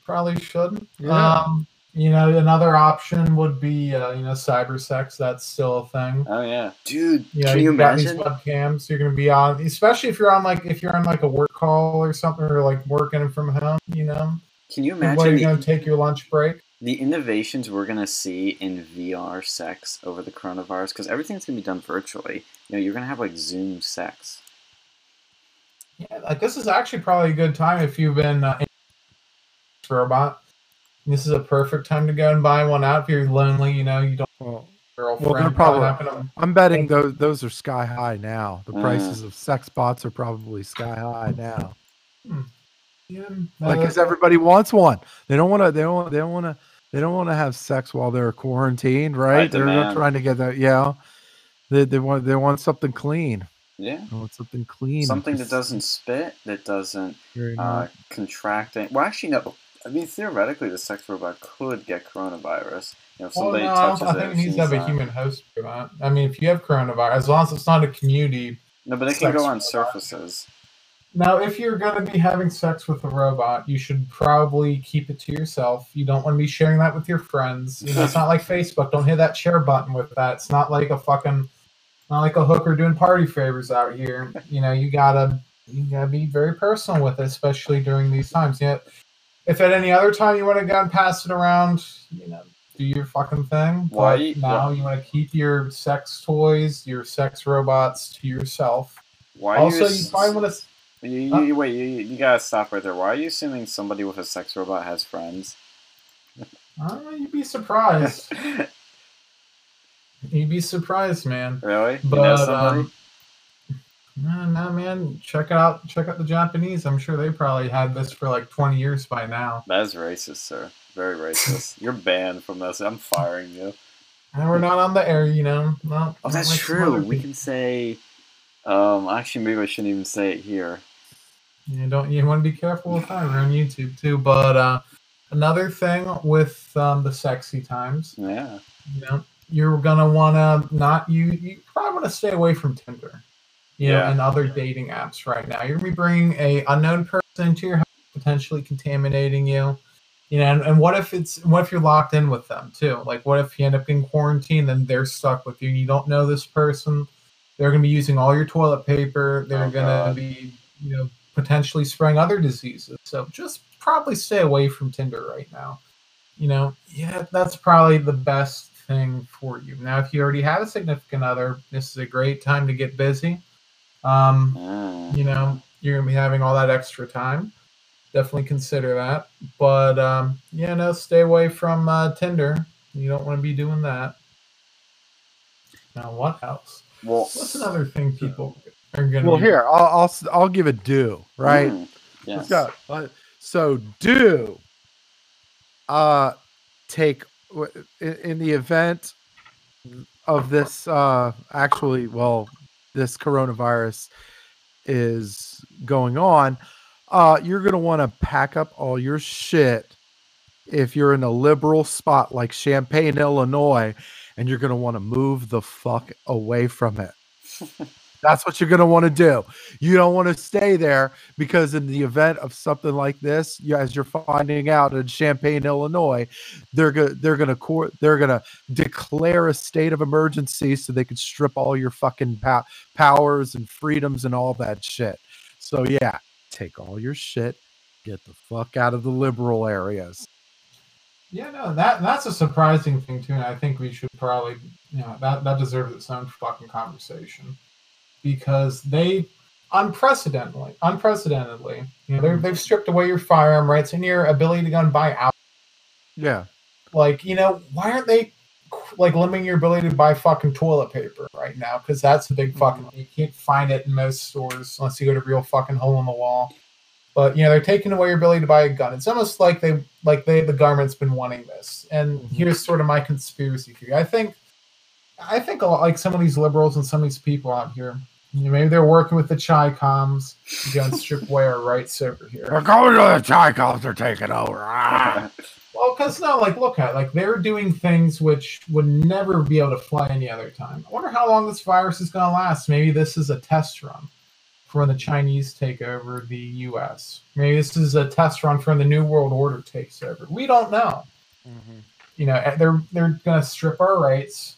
Probably should. Yeah. Um, you know, another option would be, uh, you know, cyber sex. That's still a thing. Oh yeah, dude. You know, can you imagine? These webcams, you're gonna be on, especially if you're on like if you're on like a work call or something, or like working from home. You know. Can you imagine? What, are you gonna take your lunch break? The innovations we're gonna see in V R sex over the coronavirus, because everything's gonna be done virtually. You know, you're gonna have like Zoom sex. Yeah, like this is actually probably a good time if you've been uh, robot. This is a perfect time to go and buy one out if you're lonely. You know, you don't. Well, girlfriend, well, probably, probably I'm betting those those are sky high now. The uh, prices of sex bots are probably sky high now. Yeah, like, because everybody wants one. They don't want to. They don't. They don't want to. They don't want to have sex while they're quarantined, right? right they're demand. not trying to get that. Yeah, they they want they want something clean. Yeah, oh, it's something clean. Something that doesn't spit. That doesn't uh, contract. Any, well, actually, no. I mean, theoretically, the sex robot could get coronavirus. You know, if somebody well, no, touches I think it, it needs to have a human host robot. I mean, if you have coronavirus, as long as it's not a community. No, but it can go on surfaces. Now, if you're going to be having sex with a robot, you should probably keep it to yourself. You don't want to be sharing that with your friends. You know, it's not like Facebook. Don't hit that share button with that. It's not like a fucking, not like a hooker doing party favors out here. You know, you gotta, you gotta be very personal with it, especially during these times. Yeah. You know, if at any other time you want to go and pass it around, you know, do your fucking thing. Why? But now yeah. you want to keep your sex toys, your sex robots to yourself. Why? Also, you, you probably want to. You, you, huh? Wait, you, you gotta stop right there. Why are you assuming somebody with a sex robot has friends? I don't know. You'd be surprised. You'd be surprised, man. Really? But, you know somebody? Um, No, no, man. Check out, check out the Japanese. I'm sure they probably had this for like twenty years by now. That's racist, sir. Very racist. You're banned from this. I'm firing you. And we're not on the air, you know. No, oh, that's like true. We can say. Um, actually, maybe I shouldn't even say it here. You don't. You want to be careful with that. We're on YouTube too. But uh, another thing with um, the sexy times. Yeah. You know, you're gonna wanna not you. You probably wanna stay away from Tinder. You know, yeah, and other dating apps right now. You're gonna be bringing a unknown person to your house, potentially contaminating you. You know, and, and what if it's what if you're locked in with them too? Like, what if you end up in quarantine and they're stuck with you? And you don't know this person. They're gonna be using all your toilet paper. They're oh, gonna God. be, you know, potentially spreading other diseases. So just probably stay away from Tinder right now. You know, yeah, that's probably the best thing for you. Now, if you already have a significant other, this is a great time to get busy. Um, mm. You know, you're gonna be having all that extra time. Definitely consider that. But um, yeah, no, stay away from uh, Tinder. You don't want to be doing that. Now, what else? Well, what's another thing people are gonna? Well, do? Here, I'll, I'll I'll give a do right. Mm. Yes. Let's go. So do. Uh, take in, in the event of this. Uh, actually, well. This coronavirus is going on, uh, you're going to want to pack up all your shit if you're in a liberal spot like Champaign, Illinois, and you're going to want to move the fuck away from it. That's what you're going to want to do. You don't want to stay there because in the event of something like this, you, as you're finding out in Champaign, Illinois, they're go they're going to they're going to declare a state of emergency so they can strip all your fucking pow powers and freedoms and all that shit. So yeah, take all your shit, get the fuck out of the liberal areas. Yeah, no, that that's a surprising thing too, and I think we should probably, you know, that that deserves its own fucking conversation. Because they unprecedentedly, unprecedentedly, you know, they've they've stripped away your firearm rights and your ability to go and buy out. Yeah. Like, you know, why aren't they like limiting your ability to buy fucking toilet paper right now? Because that's a big fucking mm-hmm. You can't find it in most stores unless you go to real fucking hole in the wall. But, you know, they're taking away your ability to buy a gun. It's almost like they like they the government's been wanting this. And mm-hmm. here's sort of my conspiracy theory. I think I think a lot, like some of these liberals and some of these people out here, you know, maybe they're working with the Chi Coms to go and strip away our rights over here. We're going to the Chi Coms are taking over. Ah. Well, because no, like, look at it. Like, they're doing things which would never be able to fly any other time. I wonder how long this virus is going to last. Maybe this is a test run for when the Chinese take over the U S Maybe this is a test run for when the New World Order takes over. We don't know. Mm-hmm. You know, they're they're going to strip our rights.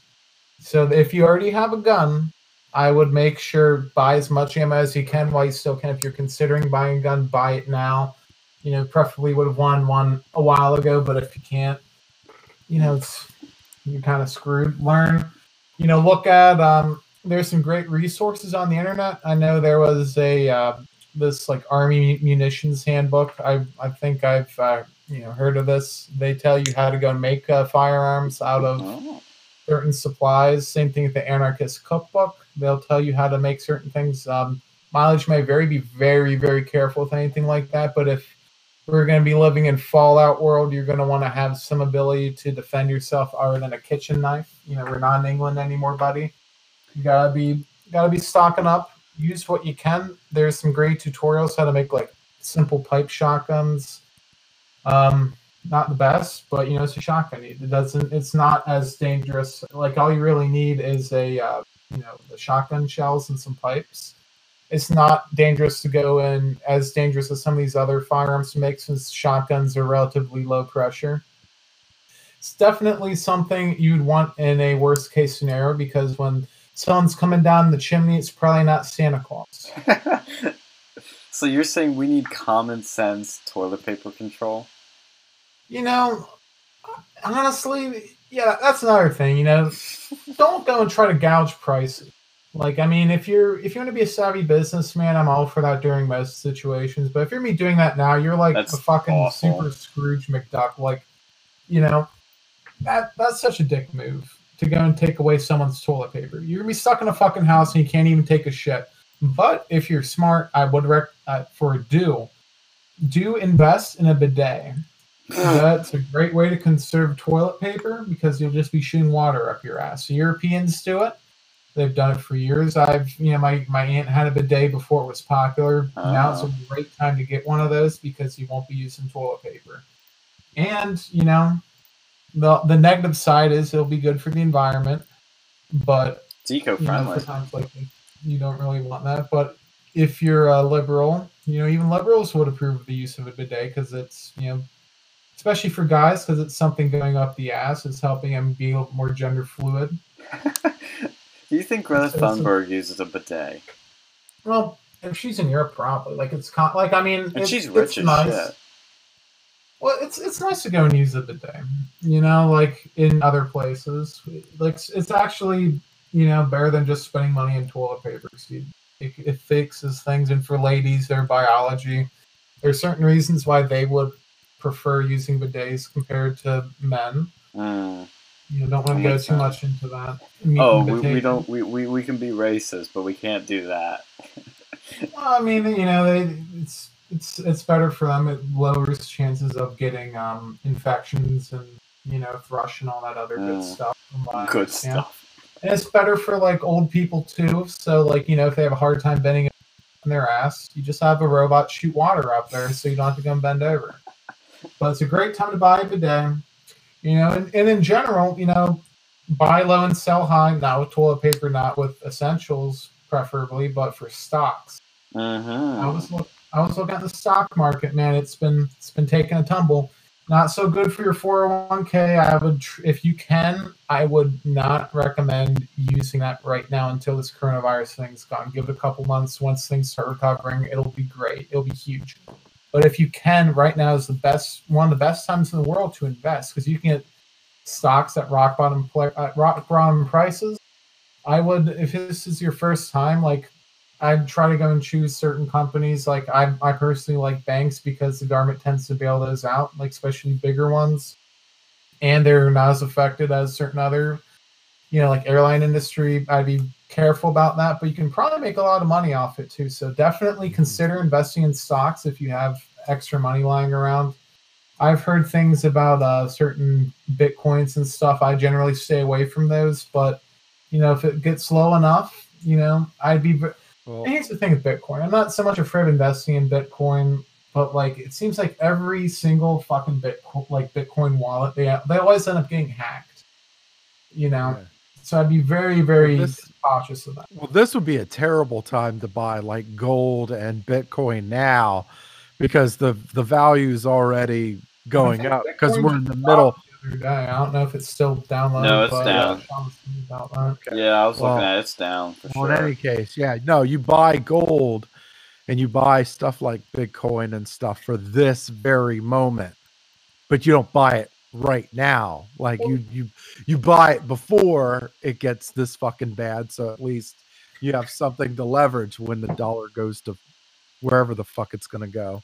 So if you already have a gun, I would make sure buy as much ammo as you can while you still can. If you're considering buying a gun, buy it now. You know, preferably would have won one a while ago, but if you can't, you know, it's, you're kind of screwed. Learn, you know, look at, um, there's some great resources on the internet. I know there was a, uh, this like Army Munitions Handbook. I I think I've, uh, you know, heard of this. They tell you how to go and make uh, firearms out of certain supplies. Same thing with the Anarchist Cookbook. They'll tell you how to make certain things. Um, mileage may vary. Be very, very careful with anything like that, but if we're going to be living in Fallout world, you're going to want to have some ability to defend yourself other than a kitchen knife. You know, we're not in England anymore, buddy. You gotta be, gotta be stocking up. Use what you can. There's some great tutorials how to make like simple pipe shotguns. Um, not the best, but you know, it's a shotgun. It doesn't. It's not as dangerous. Like all you really need is a, uh, you know, the shotgun shells and some pipes. It's not dangerous to go in, as dangerous as some of these other firearms to make, since shotguns are relatively low pressure. It's definitely something you'd want in a worst case scenario, because when someone's coming down the chimney, it's probably not Santa Claus. So you're saying we need common sense toilet paper control? You know, honestly, yeah, that's another thing, you know. Don't go and try to gouge prices. Like, I mean, if you're if you want to be a savvy businessman, I'm all for that during most situations. But if you're me doing that now, you're like that's a fucking awful. Super Scrooge McDuck. Like, you know, that that's such a dick move to go and take away someone's toilet paper. You're gonna be stuck in a fucking house and you can't even take a shit. But if you're smart, I would rec uh, for a do do invest in a bidet. That's a great way to conserve toilet paper, because you'll just be shooting water up your ass. So Europeans do it. They've done it for years. I've, you know, my, my aunt had a bidet before it was popular. Oh. Now it's a great time to get one of those, because you won't be using toilet paper. And, you know, the the negative side is it'll be good for the environment, but it's eco-friendly. You know, times like this, you don't really want that. But if you're a liberal, you know, even liberals would approve of the use of a bidet, because it's, you know, especially for guys, because it's something going up the ass. It's helping them be more gender fluid. Do you think Greta Thunberg uses a bidet? Well, if she's in Europe, probably. Like, it's con like I mean, and it's, she's rich it's as nice. Shit. Well, it's it's nice to go and use a bidet, you know, like in other places. Like, it's actually, you know, better than just spending money on toilet paper. It, it fixes things, and for ladies, their biology. There's certain reasons why they would prefer using bidets compared to men. Mm. You don't want to go too much into that. Oh, we, we don't. We, we we can be racist, but we can't do that. Well, I mean, you know, they, it's it's it's better for them. It lowers chances of getting um infections and, you know, thrush and all that other good mm. stuff. Good stuff. And it's better for like old people too. So like, you know, if they have a hard time bending on their ass, you just have a robot shoot water up there, so you don't have to go and bend over. But it's a great time to buy a bidet. You know, and, and in general, you know, buy low and sell high, not with toilet paper, not with essentials, preferably, but for stocks. Uh-huh. I was look, I was looking at the stock market, man. It's been it's been taking a tumble. Not so good for your four oh one K. I would, if you can, I would not recommend using that right now until this coronavirus thing's gone. Give it a couple months. Once things start recovering, it'll be great. It'll be huge. But if you can, right now is the best, one of the best times in the world to invest, because you can get stocks at rock bottom play, at rock bottom prices. I would, if this is your first time, like I'd try to go and choose certain companies. Like I, I personally like banks because the government tends to bail those out, like especially bigger ones, and they're not as affected as certain other, you know, like airline industry. I'd be careful about that, but you can probably make a lot of money off it too. So definitely consider investing in stocks if you have extra money lying around. I've heard things about uh, certain Bitcoins and stuff. I generally stay away from those, but you know, if it gets low enough, you know, I'd be. Well, here's the thing with Bitcoin. I'm not so much afraid of investing in Bitcoin, but like it seems like every single fucking Bitcoin, like Bitcoin wallet, they they always end up getting hacked. You know, yeah. So I'd be very, very well, this, cautious of that. Well, this would be a terrible time to buy like gold and Bitcoin now, because the the value is already going up because we're in the middle. I don't know if it's still down low. No, it's down. Okay. Yeah, I was well, looking at it. It's down for well, sure. In any case, yeah. No, you buy gold and you buy stuff like Bitcoin and stuff for this very moment, but you don't buy it right now. Like you, you, you buy it before it gets this fucking bad. So at least you have something to leverage when the dollar goes to wherever the fuck it's going to go.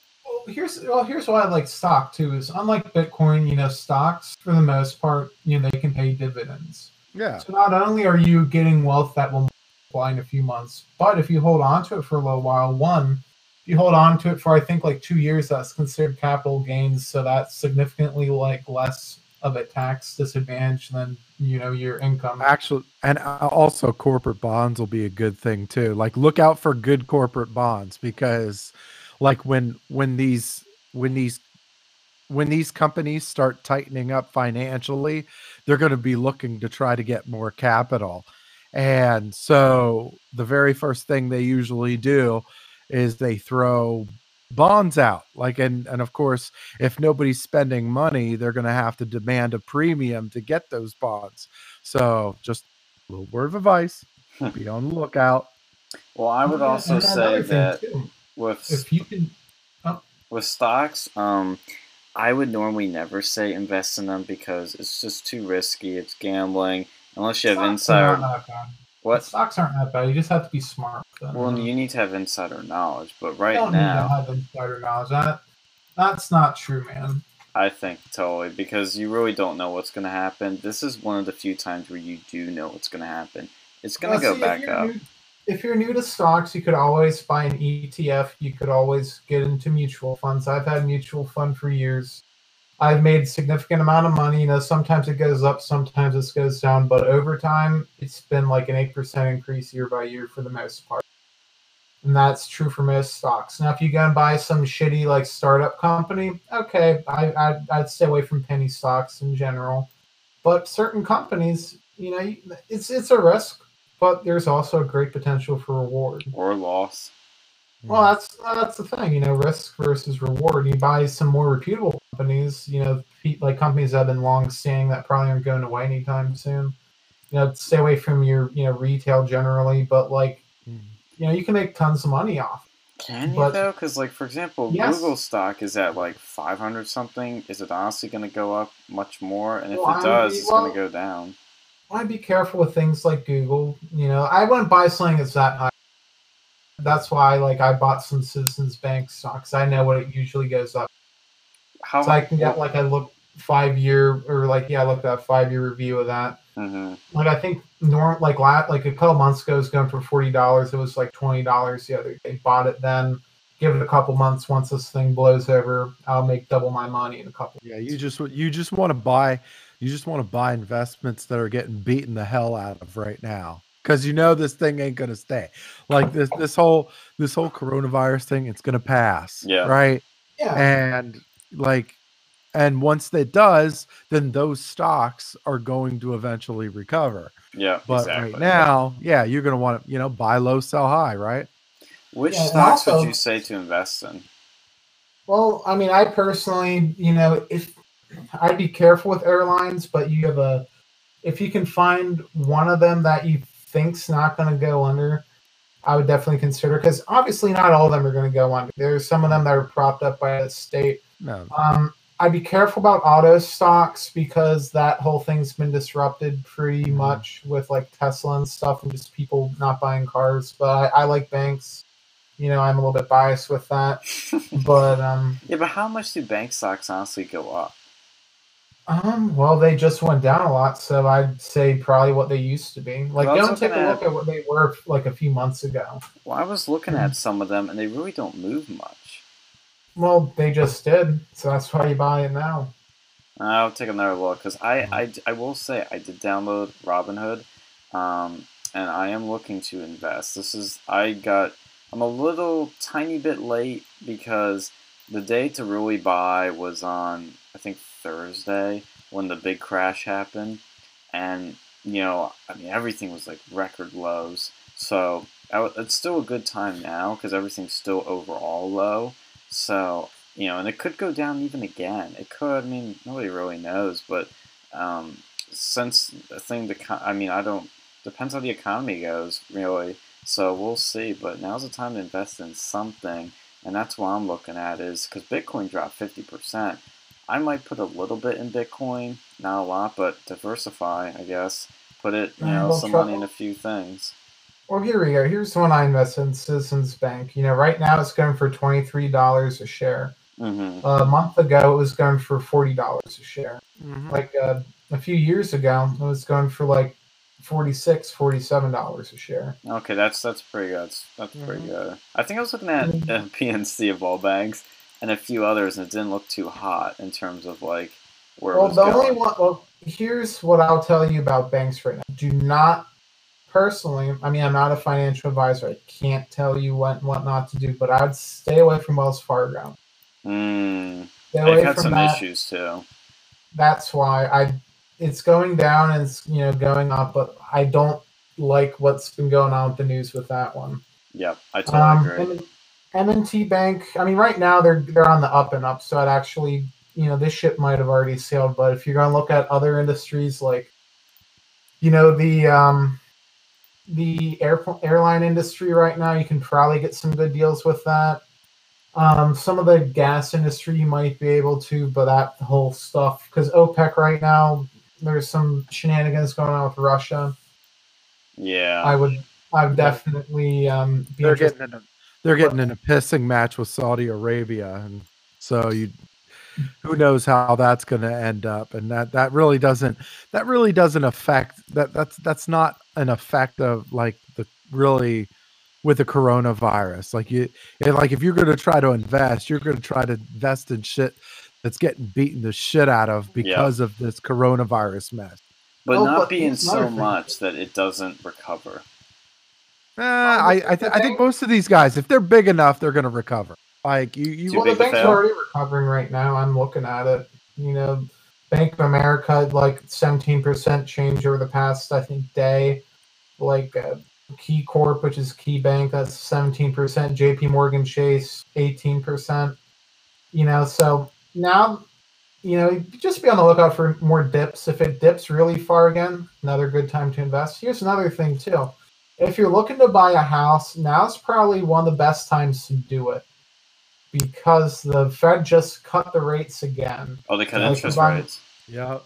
Here's well. Here's why I like stock too. Is unlike Bitcoin, you know, stocks for the most part, you know, they can pay dividends. Yeah. So not only are you getting wealth that will multiply in a few months, but if you hold on to it for a little while, one, if you hold on to it for I think like two years, that's considered capital gains. So that's significantly like less of a tax disadvantage than you know your income. Actually, and also corporate bonds will be a good thing too. Like look out for good corporate bonds because. Like when when these when these when these companies start tightening up financially, they're going to be looking to try to get more capital, and so the very first thing they usually do is they throw bonds out. Like and and of course, if nobody's spending money, they're going to have to demand a premium to get those bonds. So just a little word of advice: be on the lookout. Well, I would also say that. Too. With, if you can, oh. with stocks, um, I would normally never say invest in them because it's just too risky. It's gambling. Unless you have stocks insider. Aren't what? Stocks aren't that bad. You just have to be smart. Then. Well, you need to have insider knowledge. But right you don't now, need to have insider knowledge. That, that's not true, man. I think totally because you really don't know what's going to happen. This is one of the few times where you do know what's going to happen. It's going to go see, back up. New- If you're new to stocks, you could always buy an E T F. You could always get into mutual funds. I've had mutual fund for years. I've made a significant amount of money. You know, sometimes it goes up, sometimes it goes down. But over time, it's been like an eight percent increase year by year for the most part. And that's true for most stocks. Now, if you go and buy some shitty like startup company, okay, I, I, I'd stay away from penny stocks in general. But certain companies, you know, it's it's a risk. But there's also a great potential for reward or loss. Well, that's that's the thing, you know, risk versus reward. You buy some more reputable companies, you know, like companies that have been long-standing that probably aren't going away anytime soon. You know, stay away from your, you know, retail generally, but like, mm-hmm. you know, you can make tons of money off. Can you but, though? Because like, for example, yes. Google stock is at like five hundred something. Is it honestly going to go up much more? And if well, it does, I mean, it's well, going to go down. I'd be careful with things like Google. You know, I wouldn't buy something that's that high. That's why, like, I bought some Citizens Bank stocks. I know what it usually goes up. How so I can get like I look five year or like yeah, I looked at a five year review of that. Mm-hmm. Like I think norm like last, like a couple months ago it was going for forty dollars. It was like twenty dollars the other day. Bought it then. Give it a couple months. Once this thing blows over, I'll make double my money in a couple. Yeah, months. you just you just want to buy. You just want to buy investments that are getting beaten the hell out of right now because you know this thing ain't going to stay. Like this this whole this whole coronavirus thing, it's going to pass, yeah. right? Yeah. And like, and once it does, then those stocks are going to eventually recover. Yeah, but exactly. right now, yeah, you're going to want to you know buy low, sell high, right? Which yeah, stocks also, would you say to invest in? Well, I mean, I personally, you know, if I'd be careful with airlines, but you have a if you can find one of them that you think's not going to go under, I would definitely consider because obviously not all of them are going to go under. There's some of them that are propped up by the state. No. Um, I'd be careful about auto stocks because that whole thing's been disrupted pretty much with like Tesla and stuff and just people not buying cars. But I, I like banks. You know, I'm a little bit biased with that. But um, yeah, but how much do bank stocks honestly go up? Um, well, they just went down a lot, so I'd say probably what they used to be. Like, well, don't take a look at, at what they were like a few months ago. Well, I was looking mm-hmm. at some of them, and they really don't move much. Well, they just did, so that's why you buy it now. I'll take another look, because I, I, I will say I did download Robinhood, um, and I am looking to invest. This is, I got, I'm a little tiny bit late, because the day to really buy was on, I think, Thursday when the big crash happened, and you know, I mean, everything was like record lows. So I, it's still a good time now because everything's still overall low. So you know, and it could go down even again. It could. I mean, nobody really knows. But um, since the thing, the I mean, I don't depends how the economy goes really. So we'll see. But now's the time to invest in something, and that's what I'm looking at is because Bitcoin dropped fifty percent. I might put a little bit in Bitcoin, not a lot, but diversify, I guess. Put it, you know, we'll some trouble. money in a few things. Well, here we go. Here's the one I invested in, Citizens Bank. You know, right now it's going for twenty-three dollars a share. Mm-hmm. uh, a month ago, it was going for forty dollars a share. Mm-hmm. Like uh, a few years ago, it was going for like forty-six, forty-seven dollars a share. Okay, that's that's pretty good. That's, that's mm-hmm. pretty good. I think I was looking at mm-hmm. uh, P N C of all banks. And a few others, and it didn't look too hot in terms of like where well, it was the going. Only one, well, here's what I'll tell you about banks right now. Do not, personally, I mean, I'm not a financial advisor. I can't tell you what what not to do, but I would stay away from Wells Fargo. Mm. They've had some that. issues too. That's why I. It's going down and it's you know going up, but I don't like what's been going on with the news with that one. Yeah, I totally um, agree. And, M and T Bank, I mean, right now they're they're on the up and up, so it actually, you know, this ship might have already sailed, but if you're going to look at other industries like, you know, the um, the air, airline industry right now, you can probably get some good deals with that. Um, some of the gas industry you might be able to, but that whole stuff, because OPEC right now, there's some shenanigans going on with Russia. Yeah. I would I would definitely um, be interested in it. They're getting in a pissing match with Saudi Arabia, and so you, who knows how that's going to end up? And that that really doesn't that really doesn't affect that that's that's not an effect of like the really with the coronavirus. Like you, it, like if you're going to try to invest, you're going to try to invest in shit that's getting beaten the shit out of because yeah. of this coronavirus mess. But oh, not but being so much that it doesn't recover. Uh, I I, th I think most of these guys, if they're big enough, they're going to recover. Like you, you well, the banks are already recovering right now. I'm looking at it. You know, Bank of America had like seventeen percent change over the past, I think, day. Like uh, Key Corp, which is Key Bank, that's seventeen percent. J P Morgan Chase, eighteen percent. You know, so now, you know, just be on the lookout for more dips. If it dips really far again, another good time to invest. Here's another thing, too. If you're looking to buy a house, now's probably one of the best times to do it because the Fed just cut the rates again. Oh, they cut interest rates. Yeah.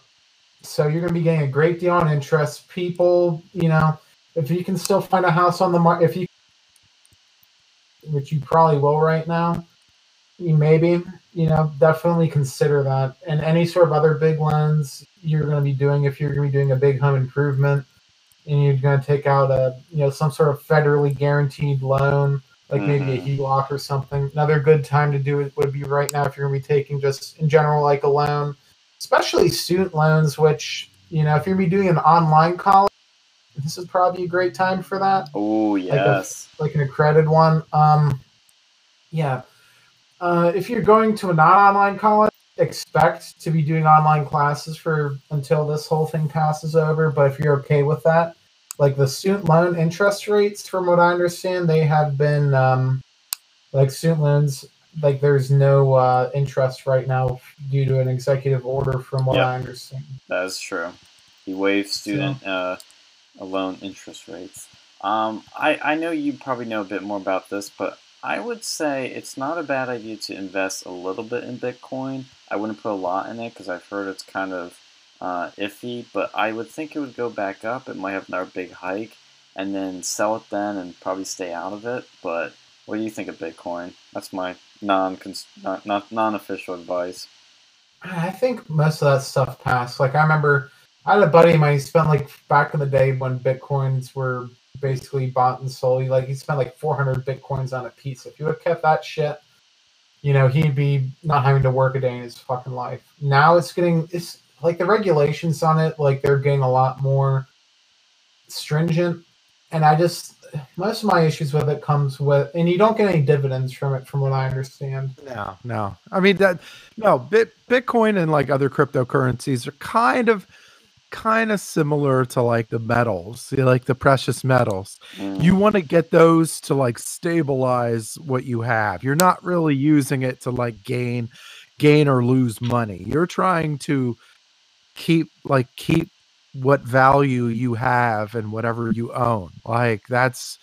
So you're going to be getting a great deal on interest. People, you know, if you can still find a house on the market, if you, which you probably will right now, you maybe, you know, definitely consider that. And any sort of other big loans you're going to be doing if you're going to be doing a big home improvement. And you're going to take out a, you know, some sort of federally guaranteed loan, like mm-hmm. maybe a HELOC or something. Another good time to do it would be right now if you're going to be taking just in general like a loan, especially student loans, which, you know, if you're going to be doing an online college, this is probably a great time for that. Oh, yes. Like, a, like an accredited one. Um, yeah. Uh, if you're going to a non-online college, expect to be doing online classes for until this whole thing passes over, but if you're okay with that, like the student loan interest rates, from what I understand, they have been um, like student loans, like there's no uh, interest right now due to an executive order, from what yep. I understand. That is true. He waived student yeah. uh, loan interest rates. Um, I, I know you probably know a bit more about this, but I would say it's not a bad idea to invest a little bit in Bitcoin. I wouldn't put a lot in it because I've heard it's kind of uh, iffy, but I would think it would go back up. It might have another big hike and then sell it then and probably stay out of it. But what do you think of Bitcoin? That's my non not, not non-official advice. I think most of that stuff passed. Like I remember I had a buddy of mine, he spent like back in the day when Bitcoins were basically bought and sold, he, like he spent like four hundred Bitcoins on a piece. If you would have kept that shit, you know, he'd be not having to work a day in his fucking life. Now it's getting, it's like the regulations on it, like they're getting a lot more stringent. And I just, most of my issues with it comes with, and you don't get any dividends from it, from what I understand. No, no. I mean, that, no, Bit, Bitcoin and like other cryptocurrencies are kind of, kind of similar to like the metals, like the precious metals. Mm. You want to get those to like stabilize what you have. You're not really using it to like gain, gain or lose money. You're trying to keep like, keep what value you have and whatever you own. Like that's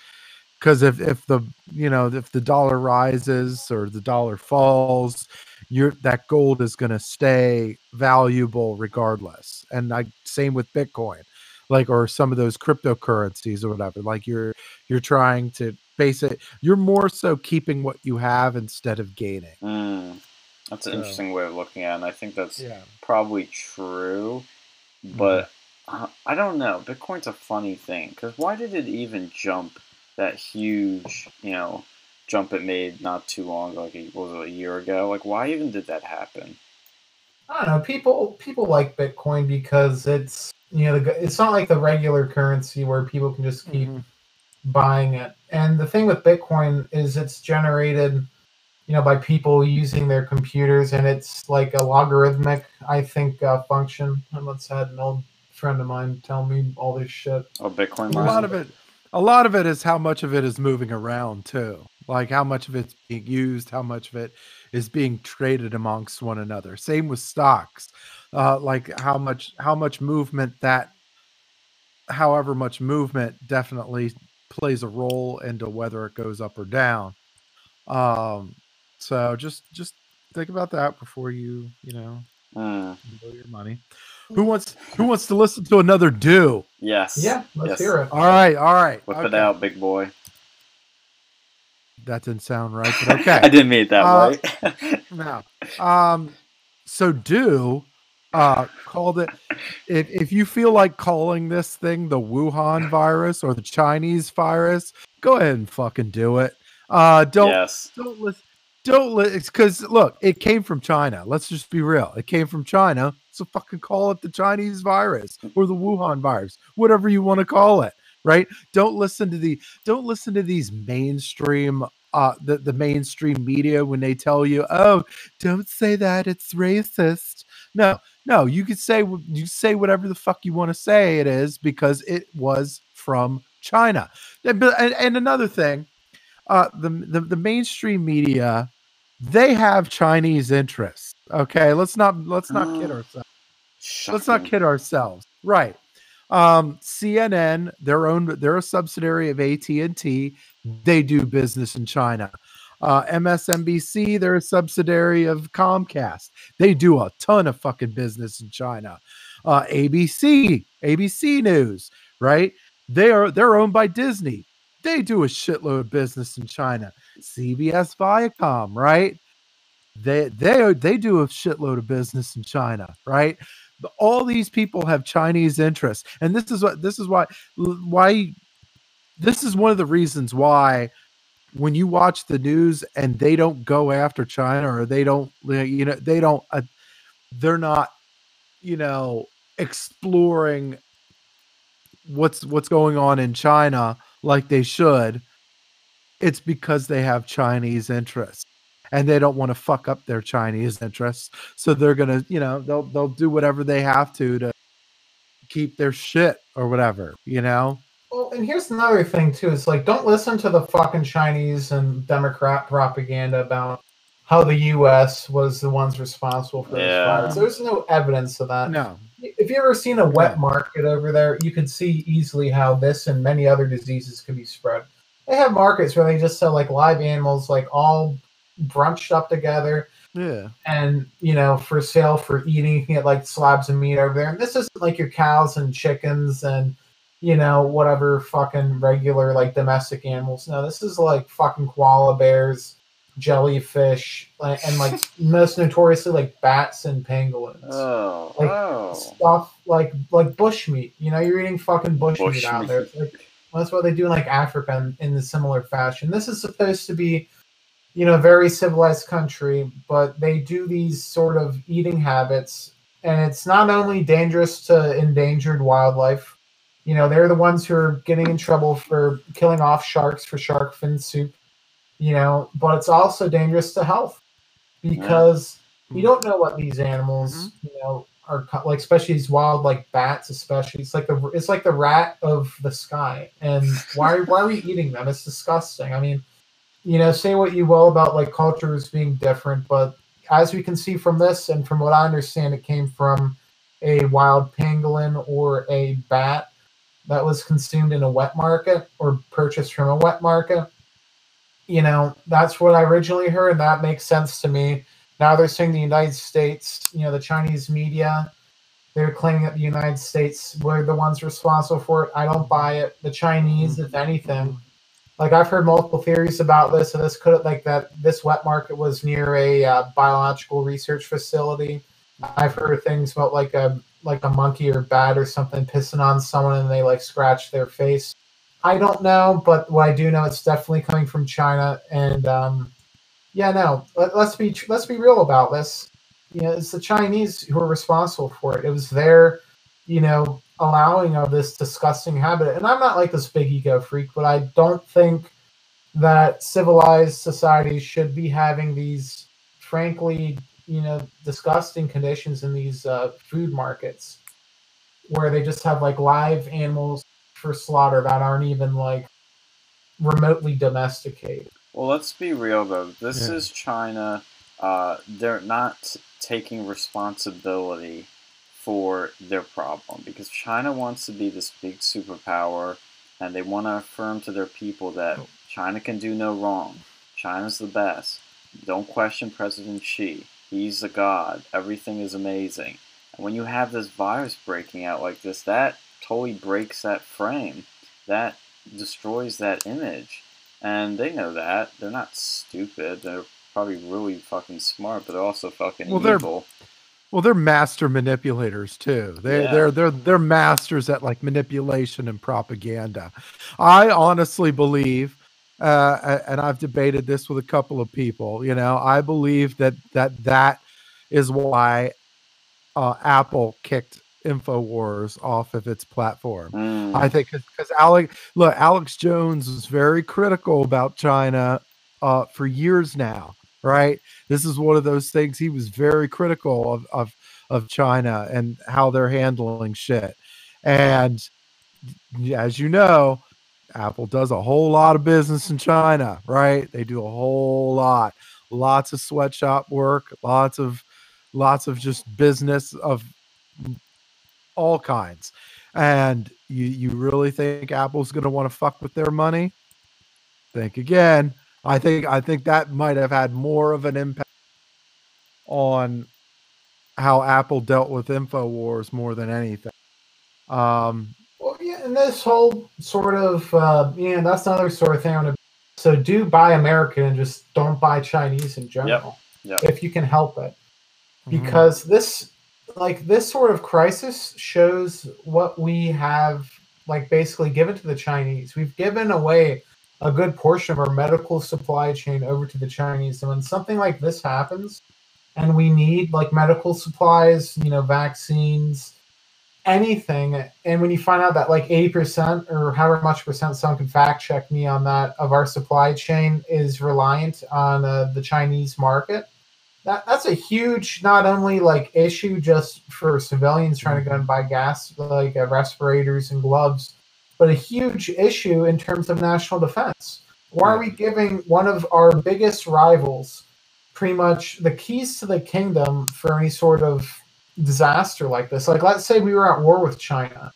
because if, if the, you know, if the dollar rises or the dollar falls, you're that gold is going to stay valuable regardless. And like same with Bitcoin, like, or some of those cryptocurrencies or whatever, like you're, you're trying to base it. You're more so keeping what you have instead of gaining. Mm, that's an so, interesting way of looking at it. And I think that's yeah. probably true, but mm. Uh, I don't know. Bitcoin's a funny thing because why did it even jump that huge, you know, jump it made not too long, like a, what was it, a year ago? Like, why even did that happen? I don't know. People people like Bitcoin because it's, you know, the, it's not like the regular currency where people can just keep mm-hmm. buying it. And the thing with Bitcoin is it's generated, you know, by people using their computers, and it's like a logarithmic, I think, uh, function. And let's add an old friend of mine tell me all this shit. Oh, Bitcoin. A lot of it, a lot of it is how much of it is moving around too. Like how much of it's being used, how much of it is being traded amongst one another. Same with stocks. Uh, like how much, how much movement that, however much movement definitely plays a role into whether it goes up or down. Um, so just, just think about that before you, you know, uh. blow your money. Who wants who wants to listen to another do? Yes. Yeah, let's yes. hear it. All right, all right. Whip okay. it out, big boy. That didn't sound right, but okay. I didn't mean it that uh, way. No. Um, so do uh, called it, if, if you feel like calling this thing the Wuhan virus or the Chinese virus, go ahead and fucking do it. Uh, don't, yes. don't listen. Don't let it's because look, it came from China. Let's just be real. It came from China. So fucking call it the Chinese virus or the Wuhan virus, whatever you want to call it, right? Don't listen to the don't listen to these mainstream uh the, the mainstream media when they tell you, oh, don't say that, it's racist. No, no, you could say you say whatever the fuck you want to say it is because it was from China. And, and, and another thing, uh the the, the mainstream media, they have Chinese interests. Okay, let's not let's not oh, kid ourselves. Shocking. Let's not kid ourselves. Right. Um, C N N, their own, they're a subsidiary of A T and T. They do business in China. Uh, M S N B C, they're a subsidiary of Comcast. They do a ton of fucking business in China. Uh, A B C, A B C News, right? They are they're owned by Disney. They do a shitload of business in China. C B S, Viacom, right? They they they do a shitload of business in China, right? But all these people have Chinese interests, and this is what this is why why this is one of the reasons why when you watch the news and they don't go after China or they don't you know they don't uh, they're not you know exploring what's what's going on in China like they should. It's because they have Chinese interests. And they don't want to fuck up their Chinese interests, so they're gonna, you know, they'll they'll do whatever they have to to keep their shit or whatever, you know. Well, and here's another thing too: it's like don't listen to the fucking Chinese and Democrat propaganda about how the U S was the ones responsible for yeah. this virus. There's no evidence of that. No. If you ever seen a wet market over there, you could see easily how this and many other diseases could be spread. They have markets where they just sell like live animals, like all brunched up together. Yeah. And, you know, for sale for eating, you can get like slabs of meat over there. And this isn't like your cows and chickens and, you know, whatever fucking regular like domestic animals. No, this is like fucking koala bears, jellyfish, and like most notoriously like bats and pangolins. Oh, like oh. stuff like like bushmeat. You know, you're eating fucking bushmeat bush out meat. there. Like, well, that's what they do in like Africa in, in a similar fashion. This is supposed to be, you know, a very civilized country, but they do these sort of eating habits, and it's not only dangerous to endangered wildlife. You know, they're the ones who are getting in trouble for killing off sharks for shark fin soup. You know, but it's also dangerous to health because yeah. you don't know what these animals, mm-hmm. you know, are like, especially these wild, like bats, especially it's like the it's like the rat of the sky. And why why are we eating them? It's disgusting. I mean, you know, say what you will about like cultures being different, but as we can see from this, and from what I understand, it came from a wild pangolin or a bat that was consumed in a wet market or purchased from a wet market. You know, that's what I originally heard, and that makes sense to me. Now they're saying the United States, you know, the Chinese media, they're claiming that the United States were the ones responsible for it. I don't buy it. The Chinese, if anything, like I've heard multiple theories about this, and this could like that this wet market was near a uh, biological research facility. I've heard things about like a like a monkey or bat or something pissing on someone, and they like scratch their face. I don't know, but what I do know, it's definitely coming from China. And um, yeah, no, let, let's be let's be real about this. You know, it's the Chinese who are responsible for it. It was their, you know, allowing of this disgusting habit. And I'm not like this big ego freak, but I don't think that civilized societies should be having these, frankly, you know, disgusting conditions in these uh, food markets where they just have like live animals for slaughter that aren't even like remotely domesticated. Well, let's be real though. This yeah. is China. Uh, they're not taking responsibility for their problem because China wants to be this big superpower, and they want to affirm to their people that oh. China can do no wrong. China's the best. Don't question President Xi. He's a god. Everything is amazing. And when you have this virus breaking out like this, that totally breaks that frame, that destroys that image, and they know that. They're not stupid. They're probably really fucking smart, but they're also fucking well, evil. They're, well, they're master manipulators too. They yeah. they're they're they're masters at like manipulation and propaganda. I honestly believe, uh, and I've debated this with a couple of people. You know, I believe that that that is why uh, Apple kicked InfoWars off of its platform. Mm. I think because Alex, look, Alex Jones was very critical about China uh, for years now, right? This is one of those things. He was very critical of of, of China and how they're handling shit. And as you know, Apple does a whole lot of business in China, right? They do a whole lot, lots of sweatshop work, lots of lots of just business of all kinds. And you you really think Apple's going to want to fuck with their money? Think again. I think I think that might have had more of an impact on how Apple dealt with InfoWars more than anything. Um, well, yeah, and this whole sort of uh, yeah, that's another sort of thing. I'm gonna, so do buy American and just don't buy Chinese in general, yep. Yep. if you can help it, because mm-hmm. this. Like this sort of crisis shows what we have like basically given to the Chinese. We've given away a good portion of our medical supply chain over to the Chinese. And when something like this happens and we need like medical supplies, you know, vaccines, anything. And when you find out that like eighty percent or however much percent, someone can fact check me on that, of our supply chain is reliant on uh, the Chinese market. That, that's a huge, not only like issue just for civilians trying to go and buy gas, like uh, respirators and gloves, but a huge issue in terms of national defense. Why are we giving one of our biggest rivals pretty much the keys to the kingdom for any sort of disaster like this? Like, let's say we were at war with China,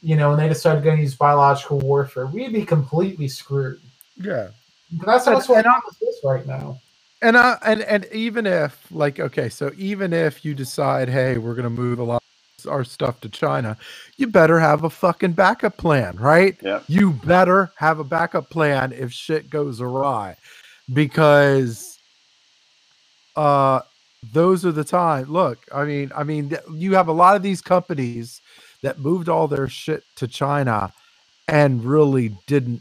you know, and they decided to use biological warfare. We'd be completely screwed. Yeah. But that's, that's what happens right now. And I and and even if like okay, so even if you decide, hey, we're gonna move a lot of our stuff to China, you better have a fucking backup plan, right? Yeah. You better have a backup plan if shit goes awry, because uh, those are the time. Look, I mean, I mean, you have a lot of these companies that moved all their shit to China and really didn't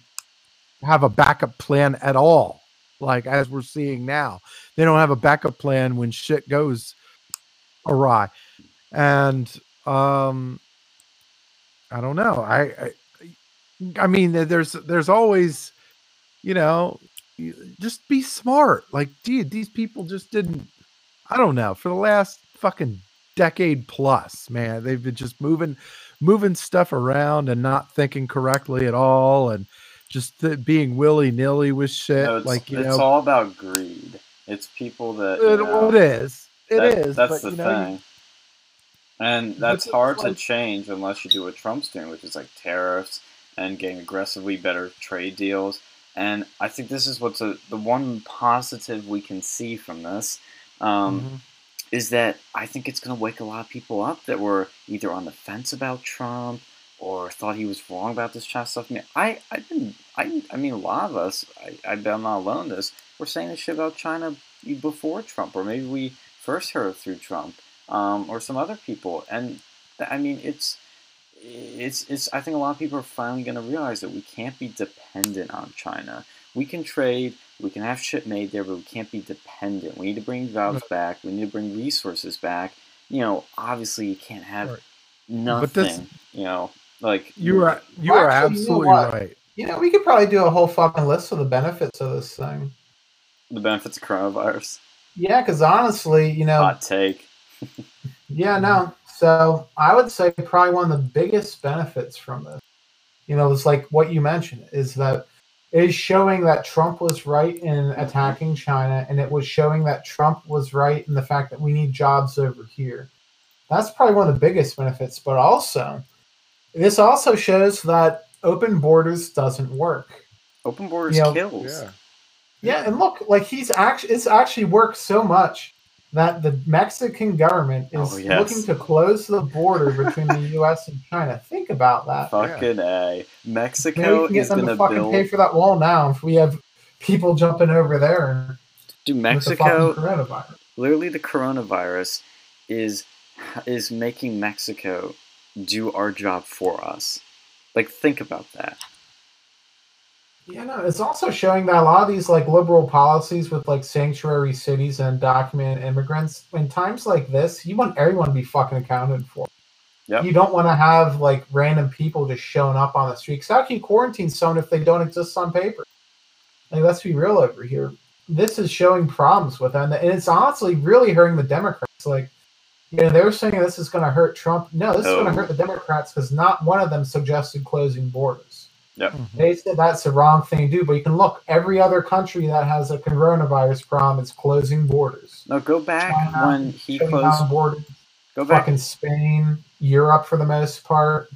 have a backup plan at all. Like, as we're seeing now, they don't have a backup plan when shit goes awry. And um, I don't know. I, I, I mean, there's, there's always, you know, just be smart. Like, dude, these people just didn't, I don't know, for the last fucking decade plus, man, they've been just moving, moving stuff around and not thinking correctly at all. And just the, being willy-nilly with shit. No, it's, like, you it's know, all about greed. It's people that... It, know, it is. It that, is. That's but, the you know, thing. You, and that's hard like, to change unless you do what Trump's doing, which is like tariffs and getting aggressively better trade deals. And I think this is what's a, the one positive we can see from this um, mm-hmm. is that I think it's going to wake a lot of people up that were either on the fence about Trump or thought he was wrong about this China stuff. I mean, I, I, didn't, I, I mean, a lot of us, I, I bet I'm not alone in this, we're saying this shit about China before Trump, or maybe we first heard it through Trump, um, or some other people. And, I mean, it's, it's, it's, I think a lot of people are finally going to realize that we can't be dependent on China. We can trade, we can have shit made there, but we can't be dependent. We need to bring jobs back, we need to bring resources back. You know, obviously you can't have right. nothing, but this, you know. Like you are, you well, are actually, absolutely you know right. You know, we could probably do a whole fucking list of the benefits of this thing. The benefits of coronavirus. Yeah, because honestly, you know, hot take. yeah, no. So I would say probably one of the biggest benefits from this, you know, it's like what you mentioned is that it is showing that Trump was right in attacking China, and it was showing that Trump was right in the fact that we need jobs over here. That's probably one of the biggest benefits, but also. This also shows that open borders doesn't work. Open borders you know, kills. Yeah. yeah, and look, like he's actually it's actually worked so much that the Mexican government is oh, yes. looking to close the border between the U S and China. Think about that. Fucking yeah. A. Mexico is going to fucking build... pay for that wall now if we have people jumping over there. Dude, Mexico the literally the coronavirus is is making Mexico do our job for us. Like, think about that. Yeah, no, it's also showing that a lot of these, like, liberal policies with, like, sanctuary cities and undocumented immigrants, in times like this, you want everyone to be fucking accounted for. Yep. You don't want to have, like, random people just showing up on the street. Because how can you quarantine someone if they don't exist on paper? Like, let's be real over here. This is showing problems with them. And it's honestly really hurting the Democrats. Like, you know, they were saying this is going to hurt Trump. No, this oh. is going to hurt the Democrats because not one of them suggested closing borders. Yep. Mm-hmm. They said that's the wrong thing to do. But you can look, every other country that has a coronavirus problem is closing borders. No, go back China, when he closed borders. Go back in Spain, Europe for the most part.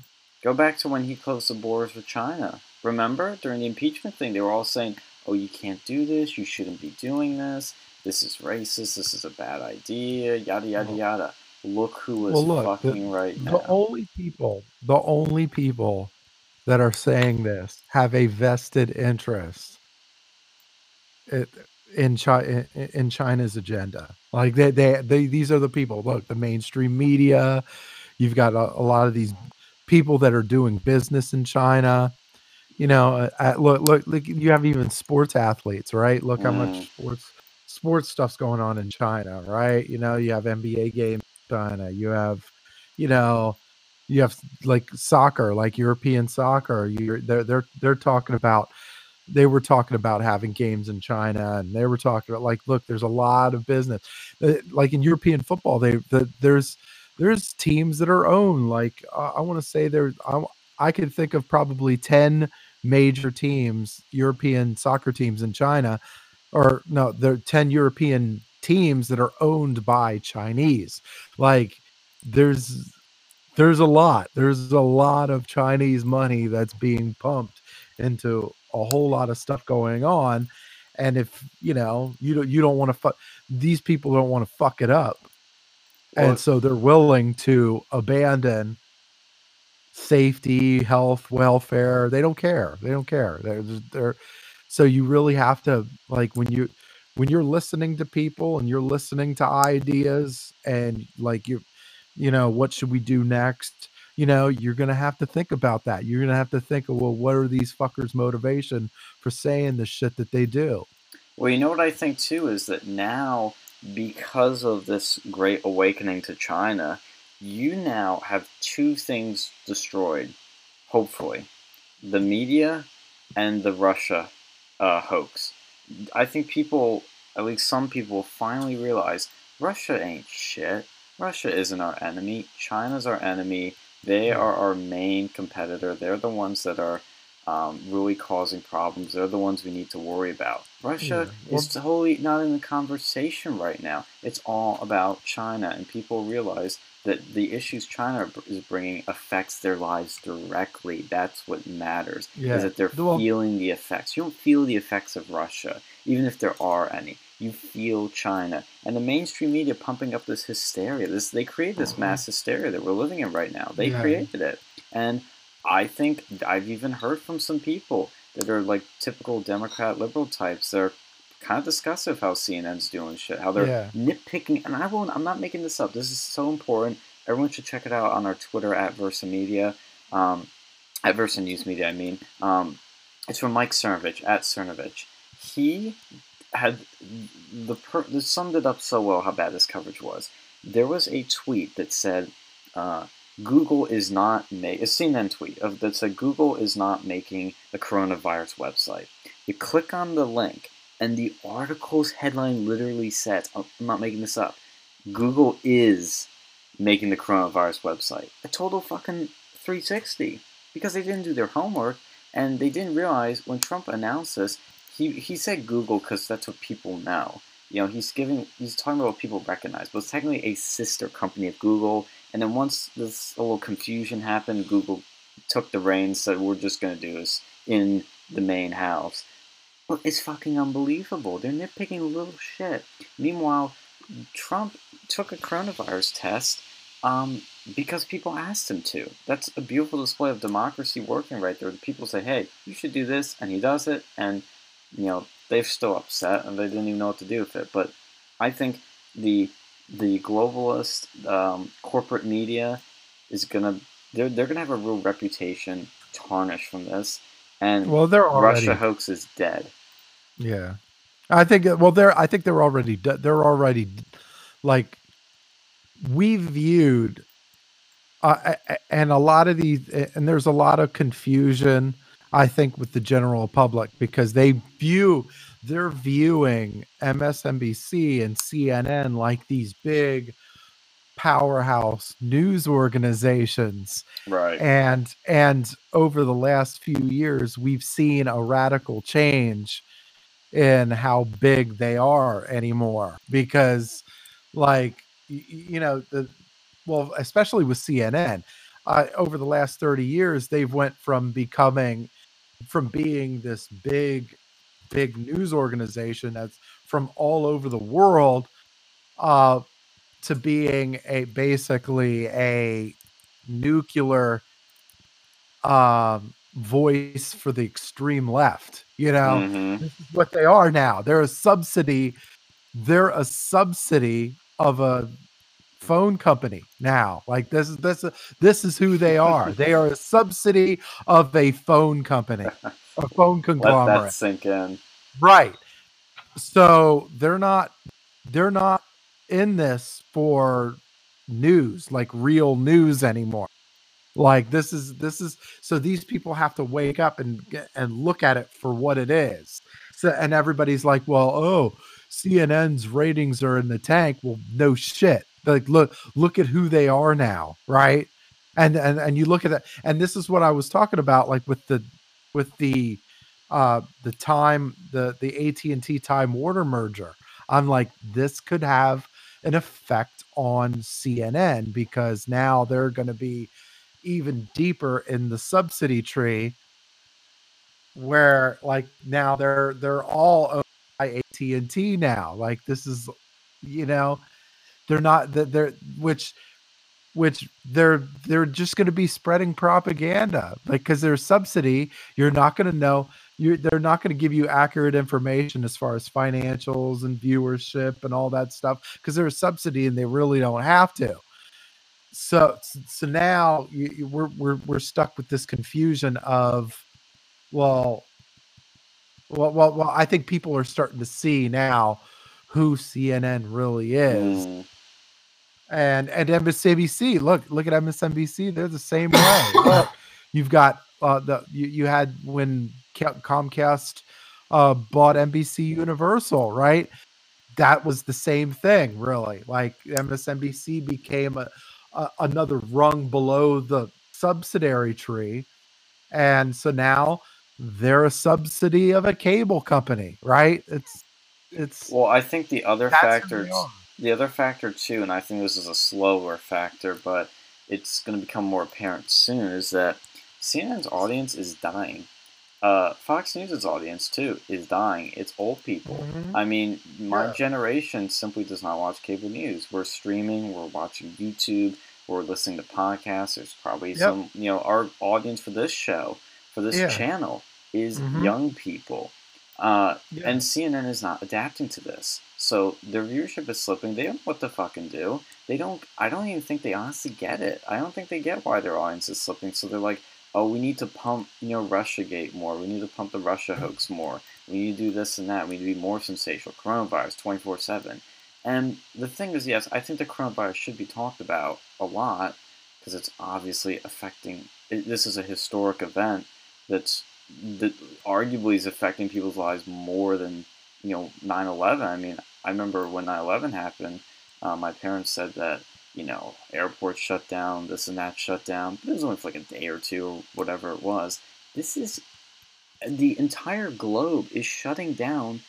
Go back to when he closed the borders with China. Remember during the impeachment thing, they were all saying, "Oh, you can't do this. You shouldn't be doing this. This is racist. This is a bad idea." Yada yada yada. Look who is well, look, fucking the, right the now. The only people, the only people that are saying this have a vested interest in China, in China's agenda. Like they, they, they, these are the people. Look, the mainstream media. You've got a, a lot of these people that are doing business in China. You know, uh, look, look, look. You have even sports athletes, right? Look how mm. much sports sports stuff's going on in China, right? You know, you have N B A games. China, you have, you know, you have like soccer, like European soccer. You're they're they're they're talking about, they were talking about having games in China, and they were talking about like, look, there's a lot of business, like in European football. They the, there's there's teams that are owned. Like uh, I want to say there, I I could think of probably ten major teams, European soccer teams in China, or no, there are ten European teams that are owned by Chinese. Like there's there's a lot there's a lot of Chinese money that's being pumped into a whole lot of stuff going on, And if, you know, you don't, you don't want to fuck, these people don't want to fuck it up. Well, and so they're willing to abandon safety, health, welfare. They don't care. They don't care. They're, they're, so you really have to, like, when you, when you're listening to people and you're listening to ideas and like, you, you know, what should we do next? You know, you're going to have to think about that. You're going to have to think, well, what are these fuckers' motivation for saying the shit that they do? Well, you know what I think too is that now, because of this great awakening to China, you now have two things destroyed, hopefully. The media and the Russia uh, hoax. I think people, at least some people, finally realize Russia ain't shit. Russia isn't our enemy. China's our enemy. They are our main competitor. They're the ones that are um, really causing problems. They're the ones we need to worry about. Russia yeah. is totally not in the conversation right now. It's all about China, and people realize that the issues China is bringing affects their lives directly. That's what matters, yeah. is that they're well, feeling the effects. You don't feel the effects of Russia, even if there are any. You feel China. And the mainstream media pumping up this hysteria. This They created this mass hysteria that we're living in right now. They yeah. created it. And I think I've even heard from some people that are like typical Democrat liberal types that are kind of discussive how C N N's doing shit, how they're yeah. nitpicking. And I won't, I'm not making this up. This is so important. Everyone should check it out on our Twitter at Versa Media. Um, at Versa News Media, I mean. Um, it's from Mike Cernovich, at Cernovich. He... had the per this summed it up so well how bad this coverage was. There was a tweet that said, uh, "Google is not make a C N N tweet of that said Google is not making the coronavirus website." You click on the link, and the article's headline literally says, "I'm not making this up. Google is making the coronavirus website." A total fucking three sixty because they didn't do their homework and they didn't realize when Trump announced this. He he said Google because that's what people know. You know, he's giving he's talking about what people recognize, but it's technically a sister company of Google. And then once this a little confusion happened, Google took the reins, said we're just gonna do this in the main house. But it's fucking unbelievable. They're nitpicking little shit. Meanwhile, Trump took a coronavirus test um, because people asked him to. That's a beautiful display of democracy working right there. The people say, hey, you should do this, and he does it, and you know, they're still upset and they didn't even know what to do with it. But I think the the globalist um, corporate media is gonna they're they're gonna have a real reputation tarnished from this. And well, they're already, Russia hoax is dead. Yeah, I think. Well, they're I think they're already dead. They're already like we viewed, uh, and a lot of these, and there's a lot of confusion. I think with the general public because they view they're viewing M S N B C and C N N like these big powerhouse news organizations. Right. And and over the last few years we've seen a radical change in how big they are anymore because like you know the well especially with C N N uh, over the last thirty years they've went from becoming from being this big, big news organization that's from all over the world uh, to being a basically a nuclear um, voice for the extreme left. You know, mm-hmm. This is what they are now. They're a subsidy. They're a subsidy of a phone company now. Like this is this is this is who they are. They are a subsidy of a phone company, a phone conglomerate. Let that sink in. Right. So they're not they're not in this for news, like real news anymore. Like this is this is so these people have to wake up and and look at it for what it is. So and everybody's like, well, oh, C N N's ratings are in the tank. Well, no shit. Like, look, look at who they are now. Right. And, and, and you look at that. And this is what I was talking about, like with the, with the, uh, the time, the, the A T and T Time Warner merger, I'm like, this could have an effect on C N N because now they're going to be even deeper in the subsidy tree where like now they're, they're all by A T and T now. Like, this is, you know, they're not that they're which which they're they're just going to be spreading propaganda, like, because they're a subsidy. You're not going to know. You're they're not going to give you accurate information as far as financials and viewership and all that stuff, because they're a subsidy and they really don't have to. So so now you, you, we're we're we're stuck with this confusion of, well, well, well, well. I think people are starting to see now who C N N really is. Mm. And and M S N B C, look look at M S N B C. They're the same way. Look, you've got uh, the you, you had when Comcast uh, bought N B C Universal, right? That was the same thing, really. Like, M S N B C became a, a another rung below the subsidiary tree, and so now they're a subsidy of a cable company, right? It's it's well, I think the other factor. The other factor too, and I think this is a slower factor, but it's going to become more apparent soon, is that C N N's audience is dying. Uh, Fox News' audience too is dying. It's old people. Mm-hmm. I mean, my yeah. generation simply does not watch cable news. We're streaming. We're watching YouTube. We're listening to podcasts. There's probably yep. some, you know, our audience for this show, for this yeah. channel, is mm-hmm. young people. Uh, yeah. And C N N is not adapting to this. So their viewership is slipping. They don't know what to fucking do. They don't. I don't even think they honestly get it. I don't think they get why their audience is slipping. So they're like, oh, we need to pump, you know, Russiagate more. We need to pump the Russia hoax more. We need to do this and that. We need to be more sensational. Coronavirus, twenty-four seven. And the thing is, yes, I think the coronavirus should be talked about a lot, because it's obviously affecting. It, this is a historic event that's that arguably is affecting people's lives more than, you know, nine eleven. I mean, I remember when nine eleven happened, uh, my parents said that, you know, airports shut down, this and that shut down. But it was only for like a day or two or whatever it was. This is, the entire globe is shutting down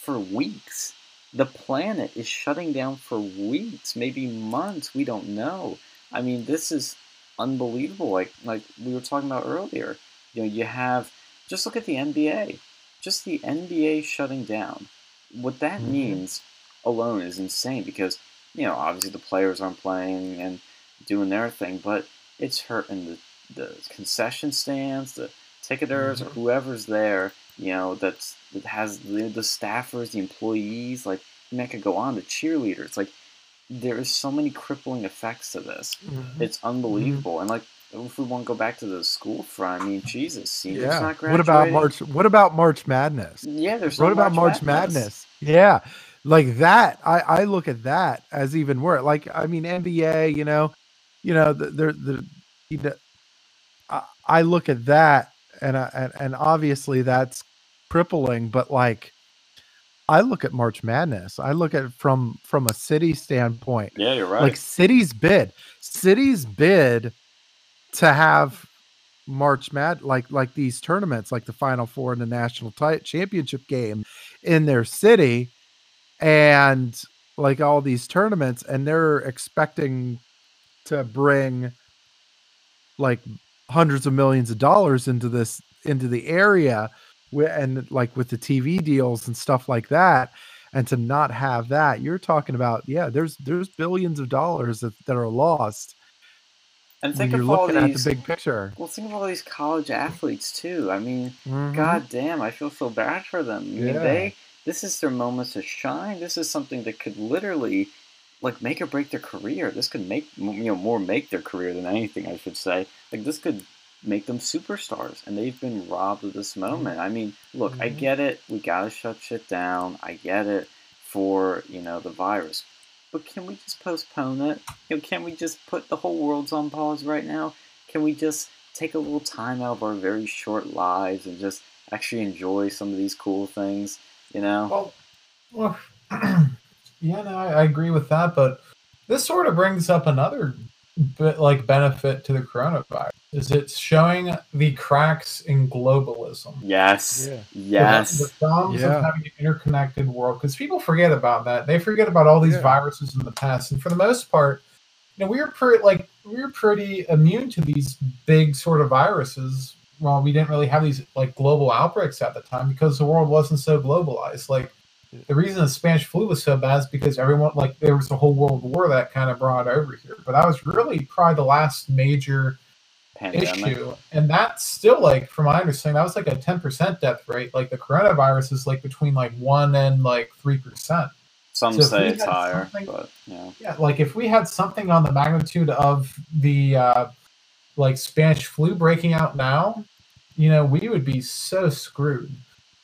for weeks. The planet is shutting down for weeks, maybe months. We don't know. I mean, this is unbelievable. Like, like we were talking about earlier, you know, you have, just look at the N B A. Just the N B A shutting down. What that mm-hmm. means alone is insane, because, you know, obviously the players aren't playing and doing their thing, but it's hurting the, the concession stands, the ticketers, mm-hmm. or whoever's there, you know, that's, that has the, the staffers, the employees, like, and that could go on, the cheerleaders. Like, there is so many crippling effects to this. Mm-hmm. It's unbelievable. Mm-hmm. And, like, if we want to go back to the school front, I mean, Jesus, seniors yeah. not graduating. What about March? What about March Madness? Yeah, there's. What no about March Madness? Madness? Yeah, like that. I, I look at that as even worse. Like, I mean, N B A. You know, you know, the the, the you know, I, I look at that, and I, and and obviously that's crippling. But like, I look at March Madness. I look at it from from a city standpoint. Yeah, you're right. Like, cities bid, cities bid. to have March Mad like like these tournaments, like the Final Four and the National t- Championship game in their city, and like all these tournaments, and they're expecting to bring like hundreds of millions of dollars into this into the area, and like with the T V deals and stuff like that, and to not have that, you're talking about yeah, there's there's billions of dollars that, that are lost. And think of all these, the big picture. Well, think of all these college athletes too. I mean, mm-hmm. goddamn, I feel so bad for them. I mean, yeah. they this is their moment to shine. This is something that could literally, like, make or break their career. This could make you know more make their career than anything, I should say. Like, this could make them superstars, and they've been robbed of this moment. I mean, look, mm-hmm. I get it. We gotta shut shit down. I get it for you know the virus. But can we just postpone it? You know, can we just put the whole world's on pause right now? Can we just take a little time out of our very short lives and just actually enjoy some of these cool things? You know. Well, well yeah, no, I, I agree with that. But this sort of brings up another bit, like benefit to the coronavirus is it's showing the cracks in globalism. Yes, yeah. yes. The, the problems yeah. of having an interconnected world, because people forget about that. They forget about all these yeah. viruses in the past, and for the most part, you know, we were pretty like we were pretty immune to these big sort of viruses. Well, we didn't really have these like global outbreaks at the time because the world wasn't so globalized. Like the reason the Spanish flu was so bad is because everyone, like, there was a whole world war that kind of brought over here. But that was really probably the last major pandemic issue. And that's still, like, from my understanding, that was like a ten percent death rate. Like, the coronavirus is like between like one and like three percent. Some so say it's higher, but yeah. Yeah, like if we had something on the magnitude of the uh, like Spanish flu breaking out now, you know, we would be so screwed.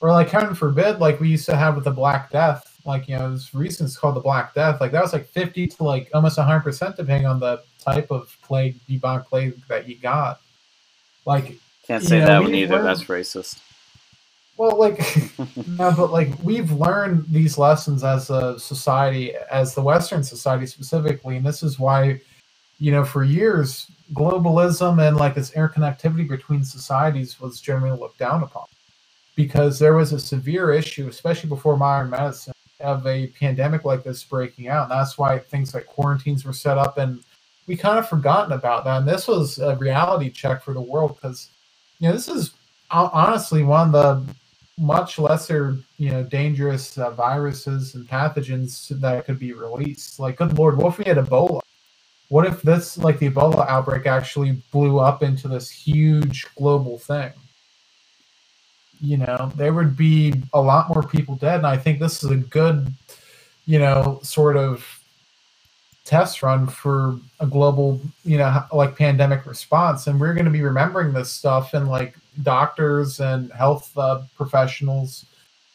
Or like, heaven forbid, like we used to have with the Black Death, like, you know, this recent is called the Black Death. Like that was like fifty to like almost one hundred percent depending on the type of plague, bubonic plague that you got. Like, can't say that one either. That's racist. Well, like, no, but like we've learned these lessons as a society, as the Western society specifically, and this is why, you know, for years globalism and like this interconnectivity between societies was generally looked down upon, because there was a severe issue, especially before modern medicine, of a pandemic like this breaking out, and that's why things like quarantines were set up, and we kind of forgotten about that. And this was a reality check for the world, because, you know, this is honestly one of the much lesser, you know, dangerous uh, viruses and pathogens that could be released. Like, good Lord, what if we had Ebola? What if this, like the Ebola outbreak actually blew up into this huge global thing? You know, there would be a lot more people dead. And I think this is a good, you know, sort of test run for a global, you know, like pandemic response. And we're going to be remembering this stuff, and like doctors and health uh, professionals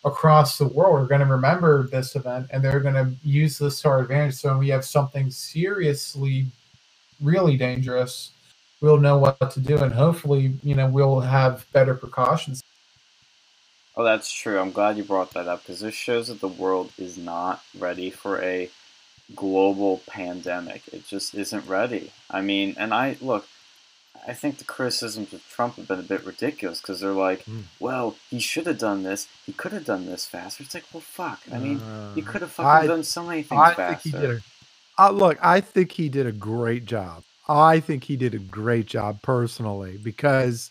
across the world are going to remember this event, and they're going to use this to our advantage. So when we have something seriously, really dangerous, we'll know what to do, and hopefully, you know, we'll have better precautions. Oh, that's true. I'm glad you brought that up, because this shows that the world is not ready for a global pandemic. It just isn't ready. I mean, and I look, I think the criticisms of Trump have been a bit ridiculous, because they're like, mm. well, he should have done this. He could have done this faster. It's like, well, fuck. I mean, uh, you could have fucking I, done so many things I faster. Think he did a, uh, look, I think he did a great job. I think he did a great job personally, because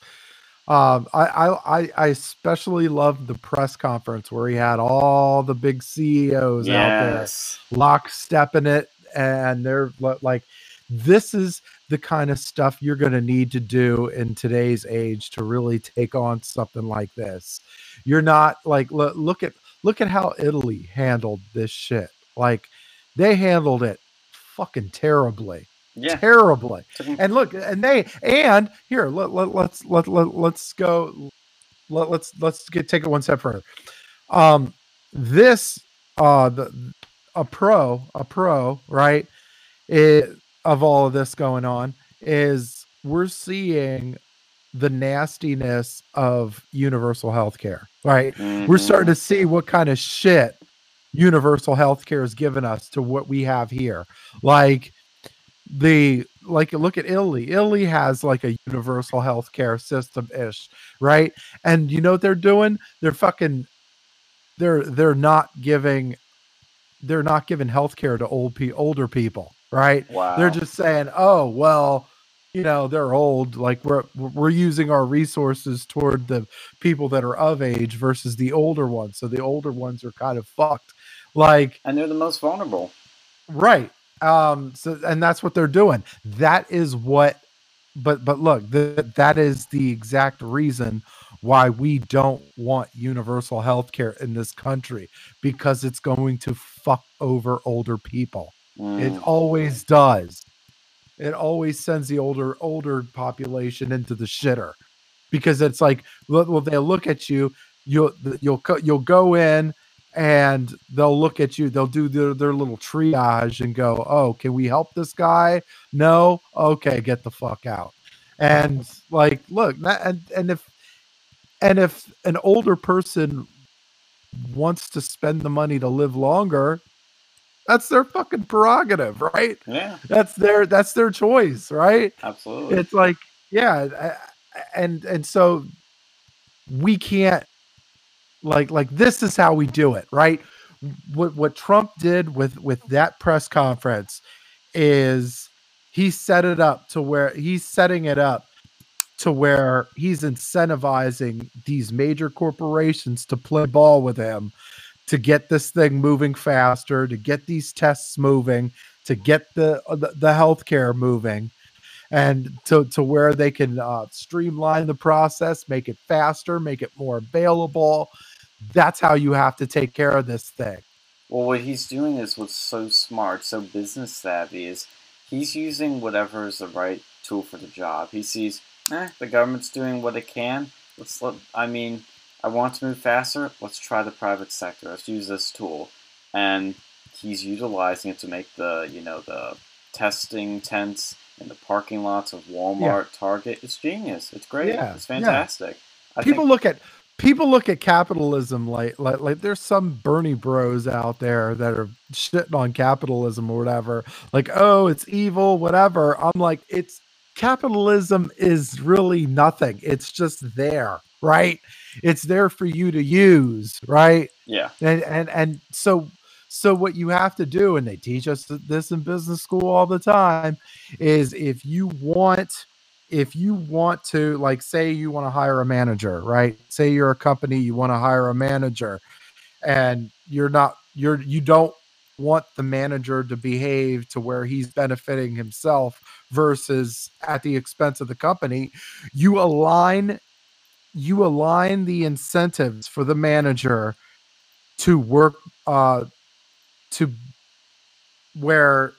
um, I, I, I especially loved the press conference where he had all the big C E Os yes. out there lockstepping it, and they're like, this is the kind of stuff you're going to need to do in today's age to really take on something like this. You're not like, look, look at, look at how Italy handled this shit. Like, they handled it fucking terribly, yeah. terribly. And look, and they, and here, let, let, let's, let, let, let's go. Let, let's, let's get, take it one step further. Um, this, uh, the, a pro, a pro, right. It, of all of this going on is we're seeing the nastiness of universal healthcare, right? Mm-hmm. We're starting to see what kind of shit universal healthcare has given us to what we have here. Like the, like look at Italy. Italy has like a universal healthcare system ish, right? And you know what they're doing? They're fucking, they're, they're not giving, they're not giving healthcare to old pe older people. Right. Wow. They're just saying, oh, well, you know, they're old. Like we're, we're using our resources toward the people that are of age versus the older ones. So the older ones are kind of fucked. Like, and they're the most vulnerable. Right. Um, so, and that's what they're doing. That is what, but, but look, the, that is the exact reason why we don't want universal healthcare in this country, because it's going to fuck over older people. It always does. It always sends the older older population into the shitter, because it's like, well, they look at you, you'll you'll you'll go in, and they'll look at you, they'll do their, their little triage and go, oh, can we help this guy? No, okay, get the fuck out. And like, look, and and if and if an older person wants to spend the money to live longer, that's their fucking prerogative, right? Yeah. That's their, that's their choice, right? Absolutely. It's like, yeah. And, and so we can't like, like this is how we do it. Right. What, what Trump did with, with that press conference is he set it up to where he's setting it up to where he's incentivizing these major corporations to play ball with him, to get this thing moving faster, to get these tests moving, to get the the, the healthcare moving, and to, to where they can uh, streamline the process, make it faster, make it more available. That's how you have to take care of this thing. Well, what he's doing is what's so smart, so business savvy, is he's using whatever is the right tool for the job. He sees, eh, the government's doing what it can. Let's let, I mean, I want to move faster. Let's try the private sector. Let's use this tool. And he's utilizing it to make the, you know, the testing tents and the parking lots of Walmart, yeah. Target. It's genius. It's great. Yeah. It's fantastic. Yeah. I People think- look at... People look at capitalism like, like like there's some Bernie bros out there that are shitting on capitalism or whatever. Like, oh, it's evil, whatever. I'm like, it's capitalism is really nothing. It's just there, right? It's there for you to use, right? Yeah. And and and so so what you have to do, and they teach us this in business school all the time, is if you want. If you want to, like, say you want to hire a manager, right? Say you're a company, you want to hire a manager, and you're not, you're, you don't want the manager to behave to where he's benefiting himself versus at the expense of the company. You align, you align the incentives for the manager to work, uh, to where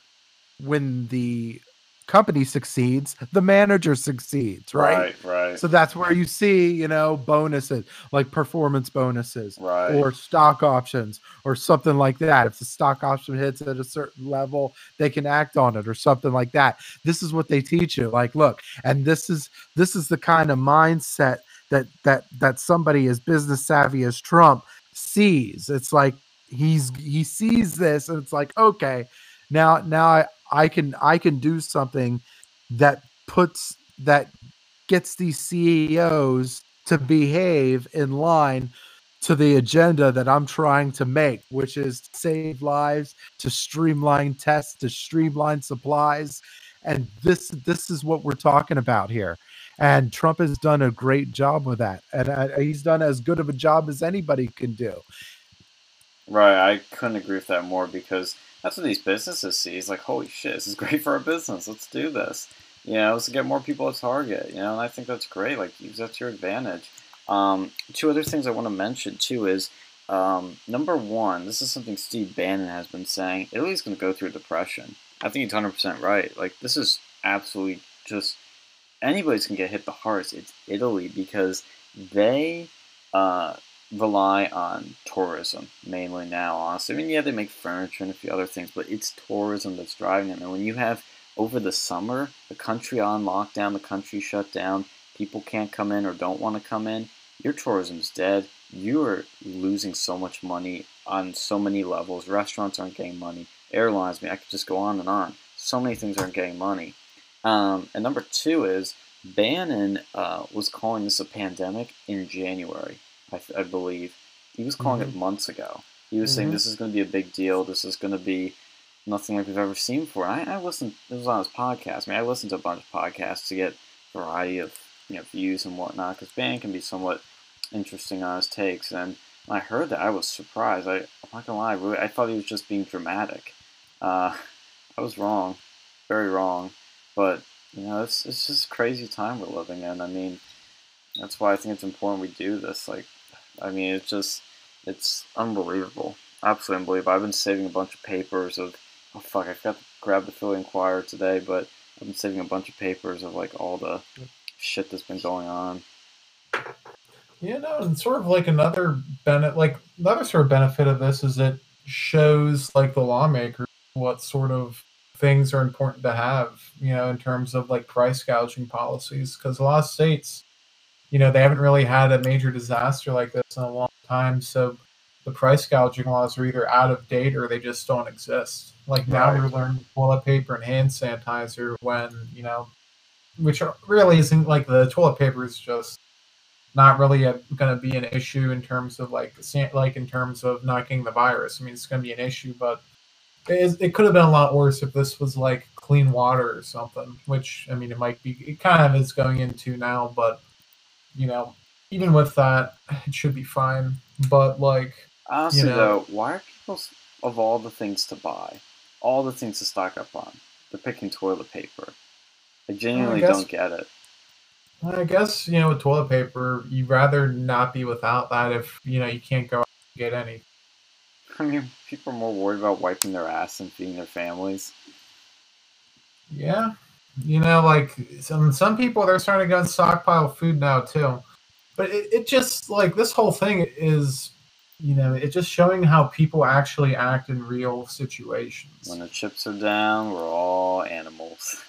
when the company succeeds, the manager succeeds, right? Right, right. So that's where you see, you know, bonuses, like performance bonuses, right, or stock options or something like that. If the stock option hits at a certain level, they can act on it or something like that. This is what they teach you. Like, look, and this is this is the kind of mindset that that that somebody as business savvy as Trump sees. It's like he's he sees this and it's like, okay, now now I I can I can do something that puts that gets these C E Os to behave in line to the agenda that I'm trying to make, which is to save lives, to streamline tests, to streamline supplies. And this this is what we're talking about here. And Trump has done a great job with that. And uh, he's done as good of a job as anybody can do. Right. I couldn't agree with that more, because that's what these businesses see. It's like, holy shit, this is great for our business. Let's do this. You know, let's get more people at Target. You know, and I think that's great. Like, use that to your advantage. Um, two other things I want to mention, too, is, um, number one, this is something Steve Bannon has been saying. Italy's going to go through a depression. I think he's one hundred percent right. Like, this is absolutely just, anybody's going to get hit the hardest. It's Italy, because they uh rely on tourism mainly now, honestly. I mean, yeah, they make furniture and a few other things, but it's tourism that's driving them. And when you have, over the summer, the country on lockdown, the country shut down, people can't come in or don't want to come in, your tourism's dead. You are losing so much money on so many levels. Restaurants aren't getting money. Airlines, I mean, I could just go on and on. So many things aren't getting money. Um, and number two is, Bannon uh, was calling this a pandemic in January. I, I believe he was calling mm-hmm. it months ago. He was mm-hmm. saying this is going to be a big deal. This is going to be nothing like we've ever seen before. And I, I listened. It was on his podcast. I mean, I listened to a bunch of podcasts to get a variety of, you know, views and whatnot, because Bannon can be somewhat interesting on his takes. And when I heard that, I was surprised. I, I'm not gonna lie. Really, I thought he was just being dramatic. Uh, I was wrong, very wrong. But you know, it's it's just a crazy time we're living in. I mean, that's why I think it's important we do this. Like, I mean, it's just, it's unbelievable. Absolutely unbelievable. I've been saving a bunch of papers of, oh fuck, I forgot to grab the Philly Inquirer today, but I've been saving a bunch of papers of like all the shit that's been going on. You know, and sort of like another benefit, like another sort of benefit of this is it shows like the lawmakers what sort of things are important to have, you know, in terms of like price gouging policies, because a lot of states, you know, they haven't really had a major disaster like this in a long time, so the price gouging laws are either out of date or they just don't exist. Like, now right. We're learning toilet paper and hand sanitizer when, you know, which really isn't, like, the toilet paper is just not really going to be an issue in terms of, like, like in terms of not getting the virus. I mean, it's going to be an issue, but it, is, it could have been a lot worse if this was, like, clean water or something, which, I mean, it might be, it kind of is going into now, but you know, even with that, it should be fine. But like, Honestly, you know? Though, why are people, of all the things to buy, all the things to stock up on, they're picking toilet paper? I genuinely I guess, don't get it. I guess, you know, with toilet paper, you'd rather not be without that if, you know, you can't go out and get any. I mean, people are more worried about wiping their ass and feeding their families. Yeah. You know, like, some some people, they're starting to go and stockpile food now, too. But it, it just, like, this whole thing is, you know, it's just showing how people actually act in real situations. When the chips are down, we're all animals.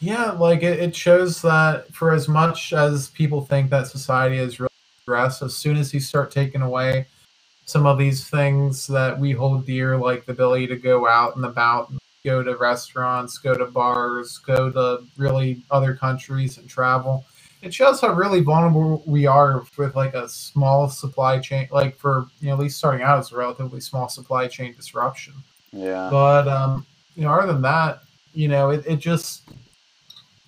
Yeah, like, it, it shows that for as much as people think that society is really progressed, as soon as you start taking away some of these things that we hold dear, like the ability to go out and about, go to restaurants, go to bars, go to really other countries and travel. It shows how really vulnerable we are with like a small supply chain, like for, you know, at least starting out as a relatively small supply chain disruption. Yeah. But, um, you know, other than that, you know, it, it just,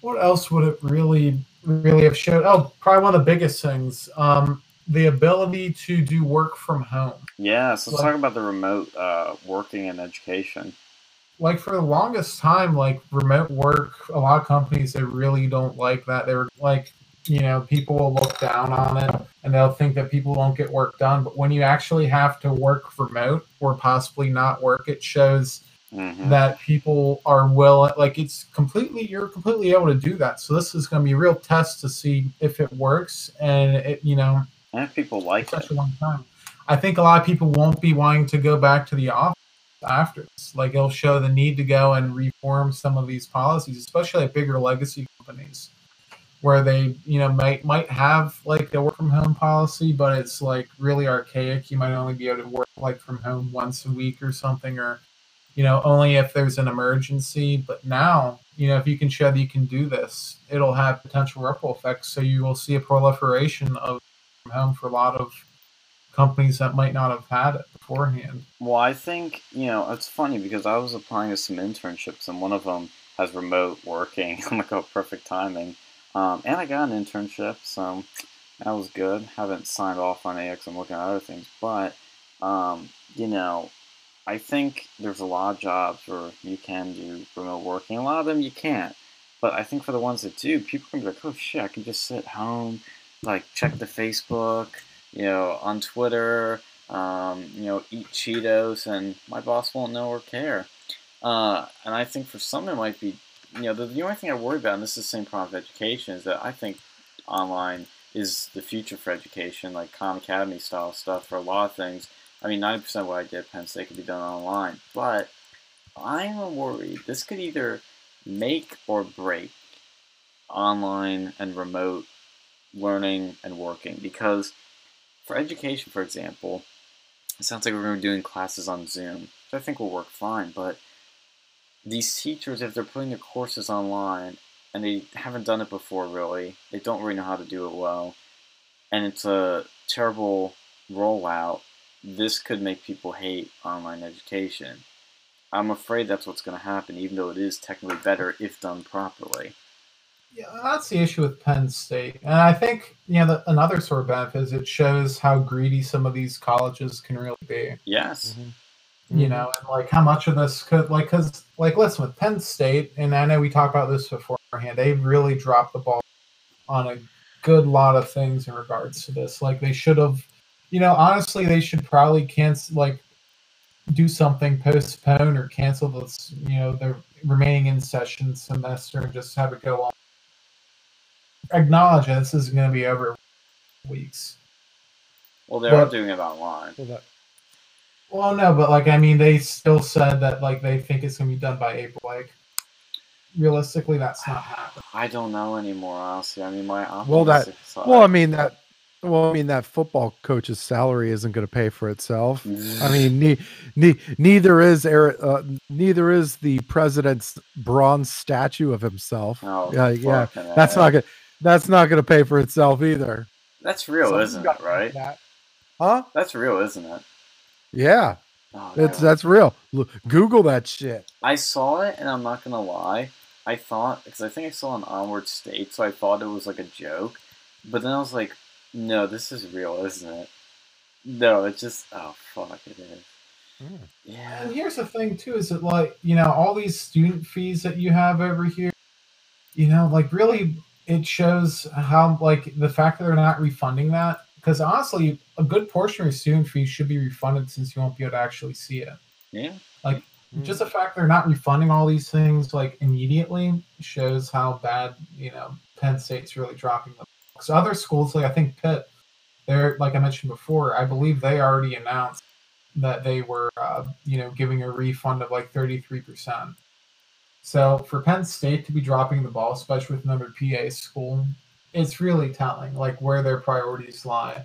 what else would it really, really have showed? Oh, probably one of the biggest things, um, the ability to do work from home. Yeah. So let's like, talk about the remote uh, working and education. Like, for the longest time, like, remote work, a lot of companies, they really don't like that. They were, like, you know, people will look down on it, and they'll think that people won't get work done. But when you actually have to work remote or possibly not work, it shows mm-hmm. that people are willing. Like, it's completely, you're completely able to do that. So this is going to be a real test to see if it works. And, it, you know. And if people like it. Such a long time. I think a lot of people won't be wanting to go back to the office after this. Like, it'll show the need to go and reform some of these policies, especially at bigger legacy companies where they, you know, might might have like a work from home policy, but it's like really archaic. You might only be able to work like from home once a week or something, or, you know, only if there's an emergency. But now, you know, if you can show that you can do this, it'll have potential ripple effects. So you will see a proliferation of from home for a lot of companies that might not have had it beforehand. Well, I think, you know, it's funny because I was applying to some internships and one of them has remote working. I'm like, oh, perfect timing. Um, and I got an internship, so that was good. Haven't signed off on A X. I'm looking at other things. But, um, you know, I think there's a lot of jobs where you can do remote working. A lot of them you can't. But I think for the ones that do, people can be like, oh, shit, I can just sit home, like, check the Facebook, you know, on Twitter, um, you know, eat Cheetos, and my boss won't know or care. Uh, and I think for some it might be, you know, the, the only thing I worry about, and this is the same problem with education, is that I think online is the future for education, like Khan Academy style stuff for a lot of things. I mean, ninety percent of what I did at Penn State could be done online, but I'm worried this could either make or break online and remote learning and working, because for education, for example, it sounds like we're going to be doing classes on Zoom, which I think will work fine, but these teachers, if they're putting their courses online, and they haven't done it before really, they don't really know how to do it well, and it's a terrible rollout, this could make people hate online education. I'm afraid that's what's going to happen, even though it is technically better if done properly. Yeah, that's the issue with Penn State. And I think, you know, the, another sort of benefit is it shows how greedy some of these colleges can really be. Yes. Mm-hmm. You know, and like how much of this could, like, because, like, listen, with Penn State, and I know we talked about this beforehand, they really dropped the ball on a good lot of things in regards to this. Like, they should have, you know, honestly, they should probably cancel, like, do something, postpone or cancel this, you know, the remaining in session semester and just have it go on. Acknowledge that this isn't going to be over weeks. Well, they are doing it online. Well, no, but like I mean, they still said that like they think it's going to be done by April. Like, realistically, that's not happening. I don't know anymore, honestly. I mean, my well, that side. well, I mean that well, I mean that football coach's salary isn't going to pay for itself. I mean, ne- ne- neither is Eric, uh, neither is the president's bronze statue of himself. Oh, uh, yeah, that's not good. That's not going to pay for itself either. That's real, so isn't it? Right? That. Huh? That's real, isn't it? Yeah, oh, it's God. That's real. Look, Google that shit. I saw it, and I'm not gonna lie. I thought because I think I saw an Onward state, so I thought it was like a joke. But then I was like, no, this is real, isn't it? No, it's just, oh, fuck, it is. Mm. Yeah. And here's the thing, too, is that, like, you know, all these student fees that you have over here, you know, like, really, it shows how, like, the fact that they're not refunding that, because honestly, a good portion of your student fees should be refunded since you won't be able to actually see it. Yeah. Like, mm. just the fact they're not refunding all these things, like, immediately shows how bad, you know, Penn State's really dropping them. So other schools, like, I think Pitt, they're, like I mentioned before, I believe they already announced that they were, uh, you know, giving a refund of like thirty-three percent. So for Penn State to be dropping the ball, especially with another P A school, it's really telling, like, where their priorities lie.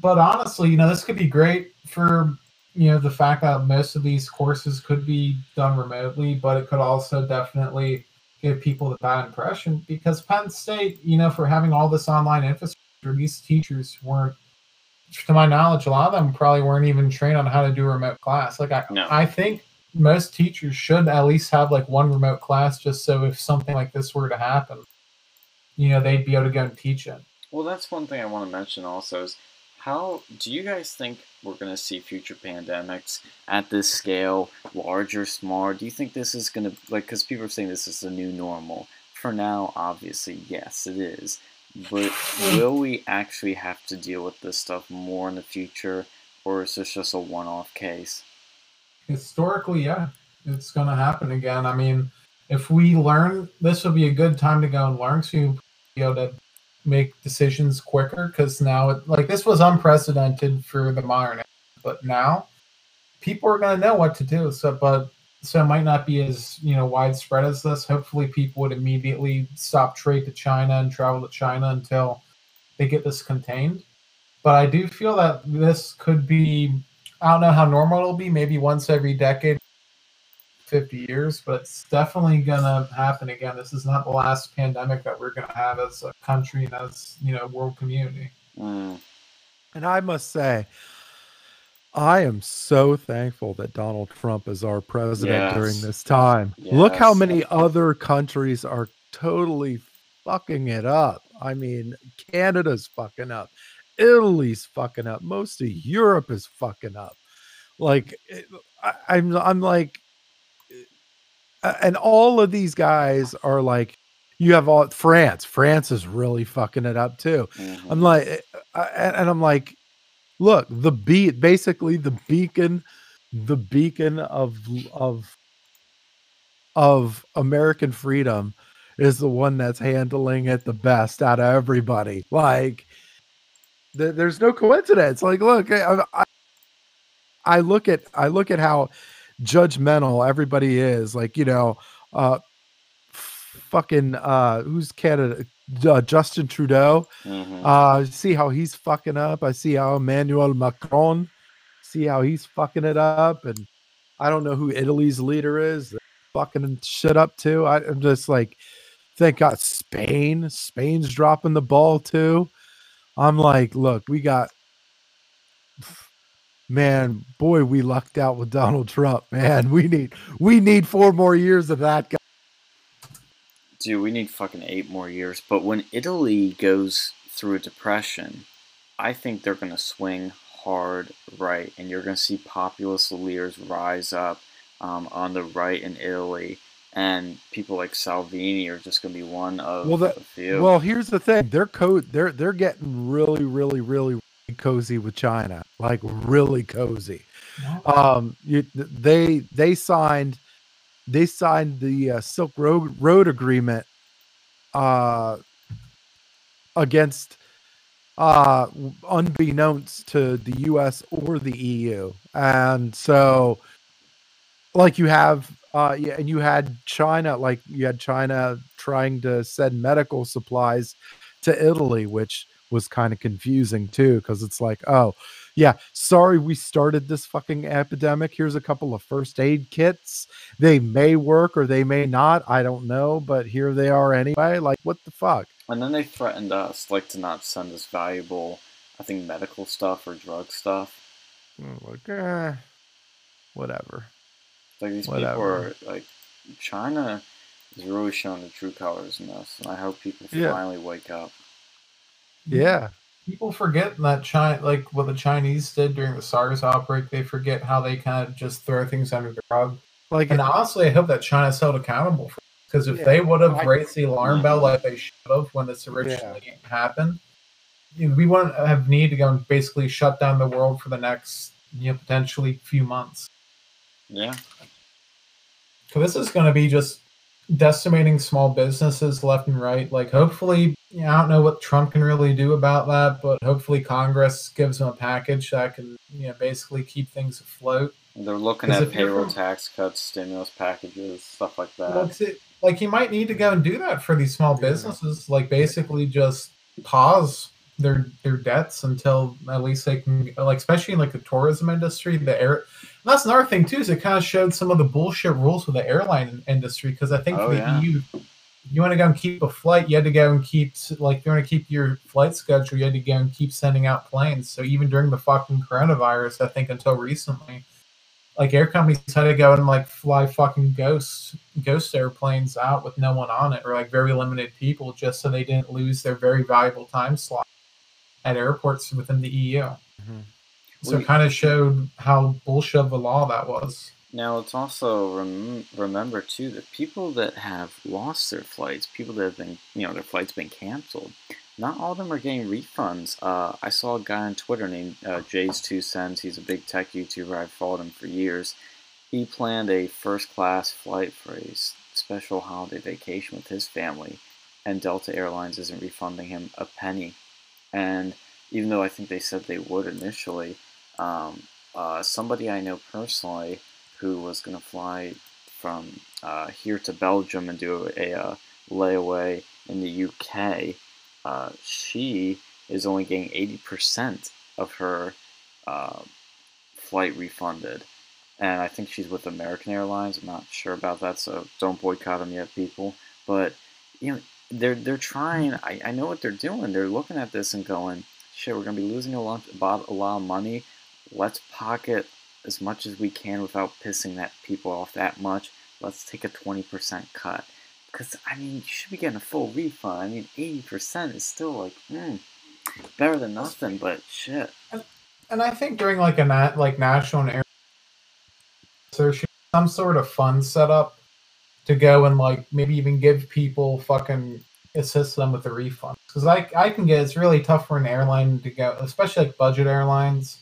But honestly, you know, this could be great for, you know, the fact that most of these courses could be done remotely, but it could also definitely give people the bad impression because Penn State, you know, for having all this online infrastructure, these teachers weren't, to my knowledge, a lot of them probably weren't even trained on how to do a remote class. Like, I, no. I think most teachers should at least have, like, one remote class just so if something like this were to happen, you know, they'd be able to go and teach it. Well, that's one thing I want to mention also is how do you guys think we're going to see future pandemics at this scale, large or small? Do you think this is going to, like, because people are saying this is the new normal. For now, obviously, yes, it is. But will we actually have to deal with this stuff more in the future, or is this just a one-off case? Historically, yeah, it's going to happen again. I mean, if we learn, this will be a good time to go and learn, so you'll be able to make decisions quicker, because now, it, like, this was unprecedented for the modern era, but now people are going to know what to do, so, but... So it might not be as, you know, widespread as this. Hopefully people would immediately stop trade to China and travel to China until they get this contained. But I do feel that this could be, I don't know how normal it'll be, maybe once every decade, fifty years, but it's definitely going to happen again. This is not the last pandemic that we're going to have as a country and as, you know, world community. Mm. And I must say, I am so thankful that Donald Trump is our president yes. during this time. Yes. Look how many other countries are totally fucking it up. I mean, Canada's fucking up. Italy's fucking up. Most of Europe is fucking up. Like, I, I'm, I'm like, and all of these guys are like, you have all France. France is really fucking it up too. Mm-hmm. I'm like, and I'm like, look, the be basically the beacon, the beacon of of of American freedom is the one that's handling it the best out of everybody. Like, th there's no coincidence. Like, look, I, I, I look at I look at how judgmental everybody is. Like, you know, uh, fucking uh, who's Canada? Uh, Justin Trudeau. Mm-hmm. uh, see how he's fucking up. I see how Emmanuel Macron, see how he's fucking it up. And I don't know who Italy's leader is. They're fucking shit up too. I, I'm just like, thank God Spain. Spain's dropping the ball too. I'm like, look, we got, man, boy, we lucked out with Donald Trump, man. We need, we need four more years of that guy. Dude, we need fucking eight more years. But when Italy goes through a depression, I think they're going to swing hard right. And you're going to see populist leaders rise up um, on the right in Italy. And people like Salvini are just going to be one of well, the, a few. Well, here's the thing. They're, co they're, they're getting really, really, really cozy with China. Like, really cozy. Um, you, they, they signed... They signed the uh, Silk Road, Road Agreement uh, against, uh, unbeknownst to the U S or the E U, and so, like you have, uh, yeah, and you had China, like you had China trying to send medical supplies to Italy, which was kind of confusing too, because it's like, oh, yeah, sorry we started this fucking epidemic. Here's a couple of first aid kits. They may work or they may not. I don't know, but here they are anyway. Like, what the fuck? And then they threatened us, like, to not send us valuable, I think, medical stuff or drug stuff. Like, eh, whatever. Like, these whatever. people are, like, China is really showing the true colors in this. And I hope people yeah. finally wake up. Yeah. people forget that China, like what the Chinese did during the SARS outbreak, they forget how they kind of just throw things under the rug. Like, and honestly, I hope that China's held accountable for it. Because if yeah, they would have raised the alarm bell like they should have when this originally yeah. happened, we wouldn't have need to go and basically shut down the world for the next, you know, potentially few months. Yeah. So this is going to be just decimating small businesses left and right. Like, hopefully, you know, I don't know what Trump can really do about that, but hopefully Congress gives them a package that can, you know, basically keep things afloat. They're looking at payroll tax cuts, stimulus packages, stuff like that. That's it. Like, you might need to go and do that for these small businesses. Like, basically just pause their their debts until at least they can, like, especially in, like, the tourism industry, the air. And that's another thing, too, is it kind of showed some of the bullshit rules with the airline industry. Because I think oh, for the yeah. E U, you want to go and keep a flight, you had to go and keep, like, you want to keep your flight schedule, you had to go and keep sending out planes. So even during the fucking coronavirus, I think until recently, like, air companies had to go and, like, fly fucking ghost ghost airplanes out with no one on it, or, like, very limited people, just so they didn't lose their very valuable time slot at airports within the E U. Mm-hmm. So we, it kind of showed how bullshit of a law that was. Now, it's also rem remember, too, that people that have lost their flights, people that have been, you know, their flights been canceled, not all of them are getting refunds. Uh, I saw a guy on Twitter named uh, Jay's Two Cents. He's a big tech YouTuber. I've followed him for years. He planned a first-class flight for a special holiday vacation with his family, and Delta Airlines isn't refunding him a penny. And even though I think they said they would initially, um, uh, somebody I know personally who was going to fly from uh, here to Belgium and do a uh, layaway in the U K, Uh, she is only getting eighty percent of her uh, flight refunded. And I think she's with American Airlines. I'm not sure about that, so don't boycott them yet, people. But, you know, they're, they're trying. I, I know what they're doing. They're looking at this and going, shit, we're going to be losing a lot, a lot of money. Let's pocket as much as we can without pissing that people off that much. Let's take a twenty percent cut. Because, I mean, you should be getting a full refund. I mean, eighty percent is still, like, mm, better than nothing, but shit. And, and I think during, like, a nat like national and air, there should be some sort of fund set up to go and, like, maybe even give people fucking assist them with the refund. Because I, I can get, it's really tough for an airline to go, especially, like, budget airlines.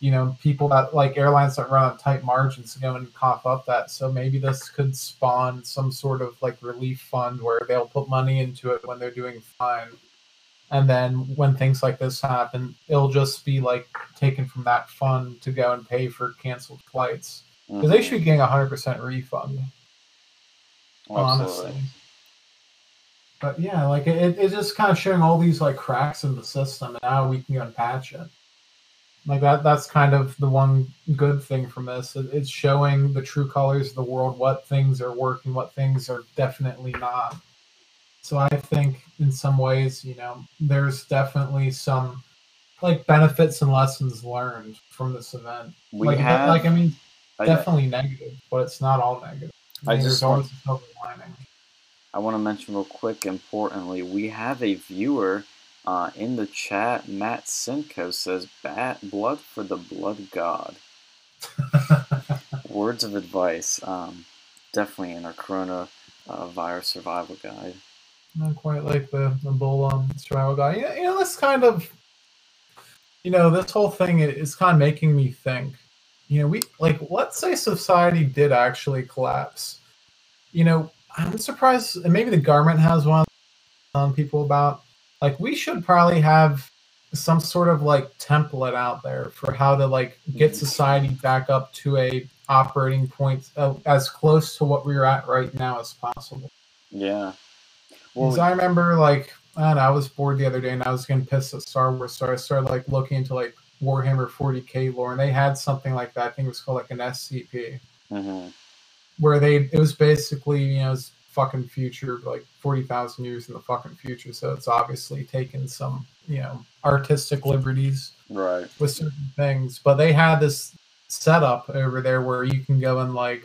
You know, people that, like, airlines that run on tight margins go and cough up that. So maybe this could spawn some sort of, like, relief fund where they'll put money into it when they're doing fine. And then when things like this happen, it'll just be, like, taken from that fund to go and pay for canceled flights. Because mm-hmm. they should be getting a one hundred percent refund. Absolutely. Honestly. But, yeah, like, it, it's just kind of showing all these, like, cracks in the system and how we can go and patch it. Like, that, that's kind of the one good thing from this. It, it's showing the true colors of the world, what things are working, what things are definitely not. So I think in some ways, you know, there's definitely some, like, benefits and lessons learned from this event. We like, have, like, I mean, I, definitely negative, but it's not all negative. I, mean, I just want, always I want to mention real quick, importantly, we have a viewer Uh, in the chat, Matt Simcoe says, "Bat blood for the blood god." Words of advice, um, definitely in our coronavirus uh, survival guide. Not quite like the, the Ebola survival guide. You know, you know, this kind of, you know, this whole thing is kind of making me think. You know, we like let's say society did actually collapse. You know, I'm surprised, and maybe the government has one on people about. Like, we should probably have some sort of, like, template out there for how to, like, get society back up to a operating point of, as close to what we're at right now as possible. Yeah. Well, because I remember, like, I don't know, I was bored the other day and I was getting pissed at Star Wars, so I started, like, looking into, like, Warhammer forty K lore, and they had something like that. I think it was called, like, an S C P. Mm-hmm. Where they, it was basically, you know, fucking future, like forty thousand years in the fucking future, so it's obviously taken some, you know, artistic liberties right with certain things. But they had this setup over there where you can go and, like,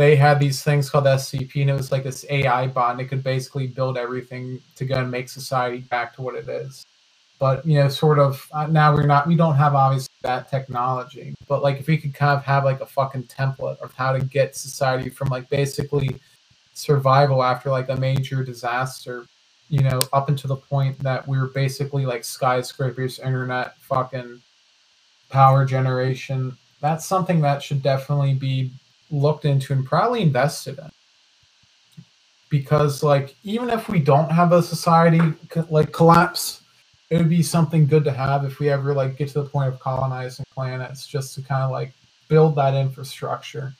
they had these things called S C P, and it was like this A I bot, and it could basically build everything to go and make society back to what it is. But, you know, sort of uh, now we're not, we don't have obviously that technology, but like if we could kind of have like a fucking template of how to get society from like basically survival after like a major disaster, you know, up until the point that we're basically like skyscrapers, internet, fucking power generation, that's something that should definitely be looked into and probably invested in. Because like, even if we don't have a society like collapse, it would be something good to have if we ever like get to the point of colonizing planets, just to kind of like build that infrastructure,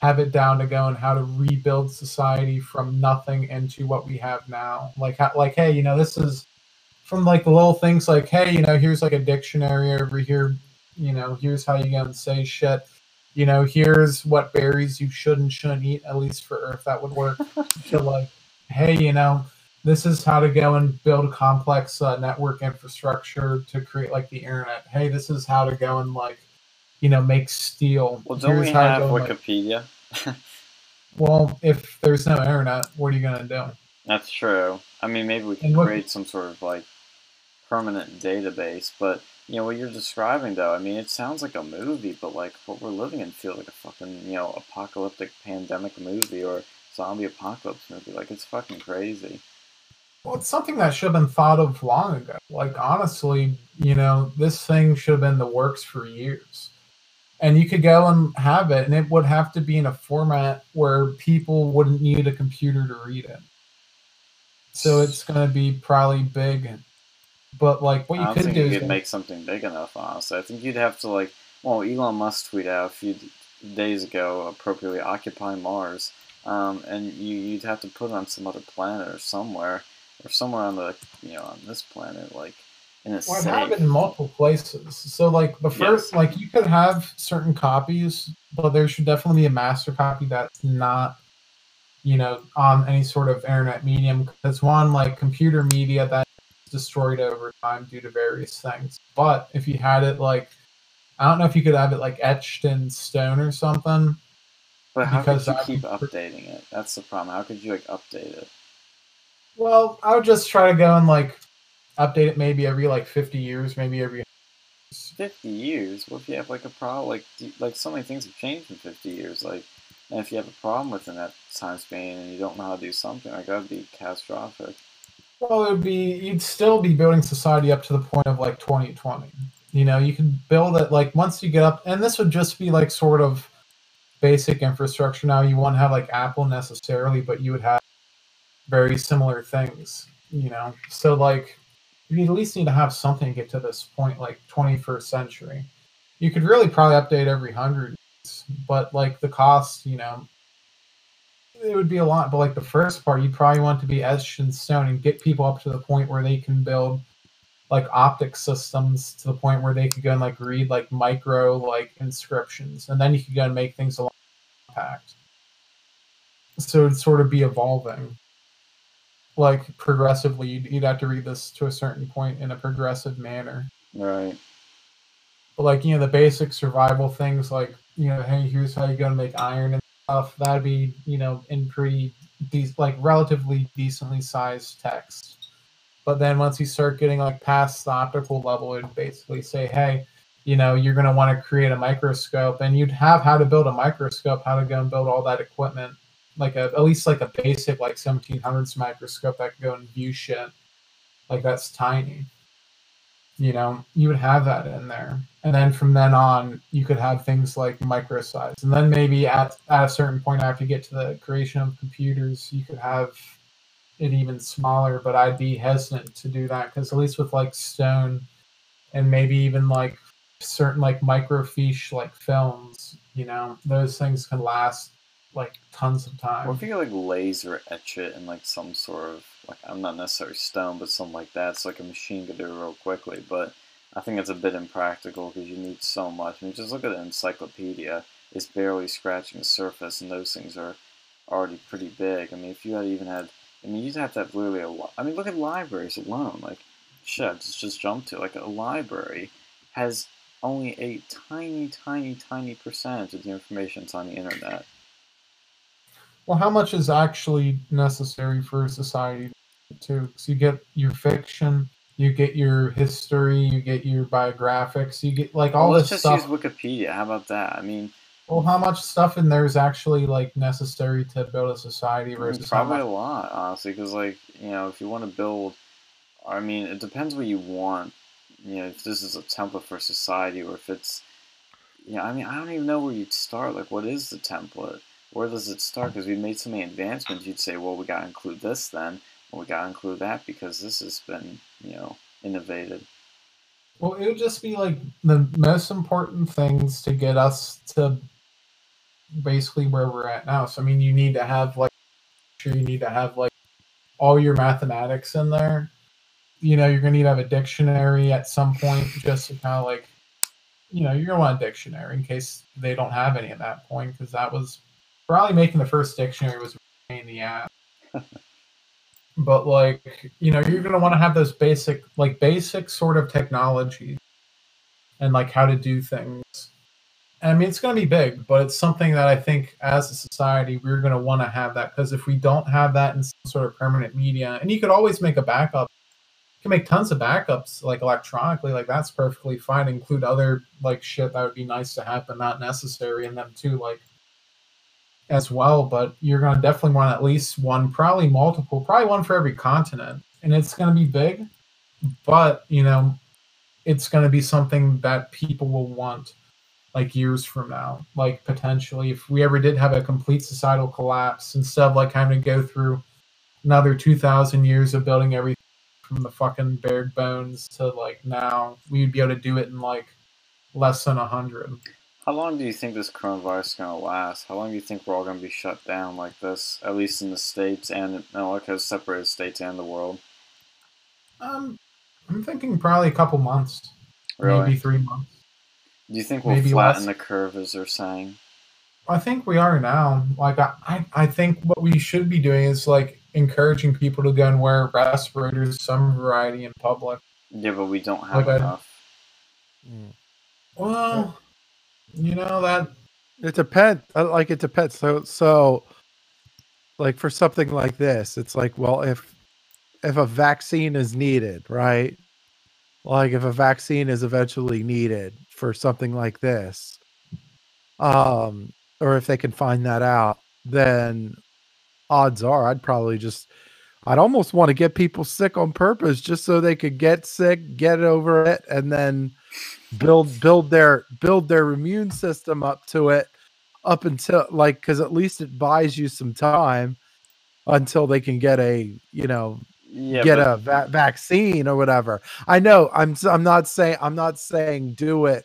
have it down to go and how to rebuild society from nothing into what we have now. Like, how, like, hey, you know, this is from like the little things like, hey, you know, here's like a dictionary over here. You know, here's how you gonna say shit. You know, here's what berries you should and shouldn't eat, at least for Earth, that would work. To like, hey, you know, this is how to go and build a complex uh, network infrastructure to create like the internet. Hey, this is how to go and like, you know, make steel. Well, don't we have Wikipedia? Like, well, if there's no internet, what are you gonna do? That's true. I mean, maybe we can create some sort of like permanent database, but you know, what you're describing though, I mean, it sounds like a movie, but like what we're living in feels like a fucking, you know, apocalyptic pandemic movie or zombie apocalypse movie. Like, it's fucking crazy. Well, it's something that should have been thought of long ago. Like, honestly, you know, this thing should have been in the works for years. And you could go and have it, and it would have to be in a format where people wouldn't need a computer to read it. So it's going to be probably big. But, like, what you could do is... I don't think you could make something big enough, honestly. I think you'd have to, like... Well, Elon Musk tweeted out a few days ago, appropriately, Occupy Mars. Um, and you, you'd have to put it on some other planet or somewhere. Or somewhere on the, you know, on this planet, like, in a well, safe. Well, it happened in multiple places. So, like, the first, yes. like, you could have certain copies, but there should definitely be a master copy that's not, you know, on any sort of internet medium. Because one, like, computer media that's destroyed over time due to various things. But if you had it, like, I don't know if you could have it, like, etched in stone or something. But how could you keep updating it? That's the problem. How could you, like, update it? Well, I would just try to go and, like, update it maybe every, like, fifty years, maybe every... fifty years? What if you have, like, a problem? Like, do you, like, so many things have changed in fifty years. Like, and if you have a problem within that time span and you don't know how to do something, like, that would be catastrophic. Well, it would be... You'd still be building society up to the point of, like, twenty twenty. You know, you can build it, like, once you get up... And this would just be, like, sort of basic infrastructure. Now, you won't have, like, Apple necessarily, but you would have very similar things, you know? So, like, you at least need to have something to get to this point, like, twenty-first century. You could really probably update every hundred, but, like, the cost, you know, it would be a lot. But, like, the first part, you probably want to be etched in stone and get people up to the point where they can build, like, optic systems to the point where they could go and, like, read, like, micro, like, inscriptions. And then you could go and make things a lot more compact. So it'd sort of be evolving. Like, progressively, you'd, you'd have to read this to a certain point in a progressive manner. Right. But, like, you know, the basic survival things, like, you know, hey, here's how you're going to make iron and stuff. That'd be, you know, in pretty, de like, relatively decently sized text. But then once you start getting, like, past the optical level, it'd basically say, hey, you know, you're going to want to create a microscope. And you'd have how to build a microscope, how to go and build all that equipment. Like a, at least like a basic like seventeen hundreds microscope that could go and view shit. Like, that's tiny. You know, you would have that in there. And then from then on, you could have things like micro size. And then maybe at, at a certain point after you get to the creation of computers, you could have it even smaller. But I'd be hesitant to do that because at least with like stone and maybe even like certain like microfiche like films, you know, those things can last like tons of time. Or if you could, like, laser etch it in like some sort of like, I'm not necessarily stone, but something like that. So like a machine could do it real quickly, but I think it's a bit impractical because you need so much. I mean, just look at an encyclopedia; it's barely scratching the surface, and those things are already pretty big. I mean, if you had even had, I mean, you'd have to have literally a lot. I mean, look at libraries alone. Like, shit, it's just jumped to like a library has only a tiny, tiny, tiny percentage of the information that's on the internet. Well, how much is actually necessary for society, too? Because you get your fiction, You get your history, you get your biographics, you get like all well, this stuff. Let's just use Wikipedia. How about that? I mean, well, how much stuff in there is actually like necessary to build a society versus probably how much... a lot, honestly, because like you know, if you want to build, I mean, it depends what you want. You know, if this is a template for society, or if it's, you know, I mean, I don't even know where you'd start. Like, what is the template? Where does it start? Because we've made so many advancements. You'd say, well, we got to include this then. Well, we got to include that because this has been, you know, innovated. Well, it would just be like the most important things to get us to basically where we're at now. So, I mean, you need to have like, sure, you need to have like all your mathematics in there. You know, you're going to need to have a dictionary at some point just to kind of like, you know, you're going to want a dictionary in case they don't have any at that point, because that was probably making the first dictionary was a pain in the ass. But like, you know, you're going to want to have those basic, like basic sort of technology and like how to do things. And I mean, it's going to be big, but it's something that I think as a society, we're going to want to have that, because if we don't have that in some sort of permanent media, and you could always make a backup. You can make tons of backups like electronically, like that's perfectly fine. Include other like shit that would be nice to have, but not necessary in them too, like as well. But you're gonna definitely want at least one, probably multiple, probably one for every continent, and it's gonna be big. But you know, it's gonna be something that people will want, like years from now, like potentially if we ever did have a complete societal collapse, instead of like having to go through another two thousand years of building everything from the fucking bare bones to like now, we'd be able to do it in like less than a hundred. How long do you think this coronavirus is gonna last? How long do you think we're all gonna be shut down like this? At least in the states and no, like those separated states and the world. Um, I'm thinking probably a couple months, really? Maybe three months. Do you think we'll maybe flatten less. The curve, as they're saying? I think we are now. Like I, I think what we should be doing is like encouraging people to go and wear respirators, some variety in public. Yeah, but we don't have like enough. I, well, you know that it depends. Like it depends. So, so, like for something like this, it's like, well, if if a vaccine is needed, right? Like if a vaccine is eventually needed for something like this, um, or if they can find that out, then. Odds are I'd probably just, I'd almost want to get people sick on purpose just so they could get sick, get over it, and then build, build their, build their immune system up to it up until like, cause at least it buys you some time until they can get a, you know, yeah, get but- a va- vaccine or whatever. I know I'm, I'm not saying, I'm not saying do it.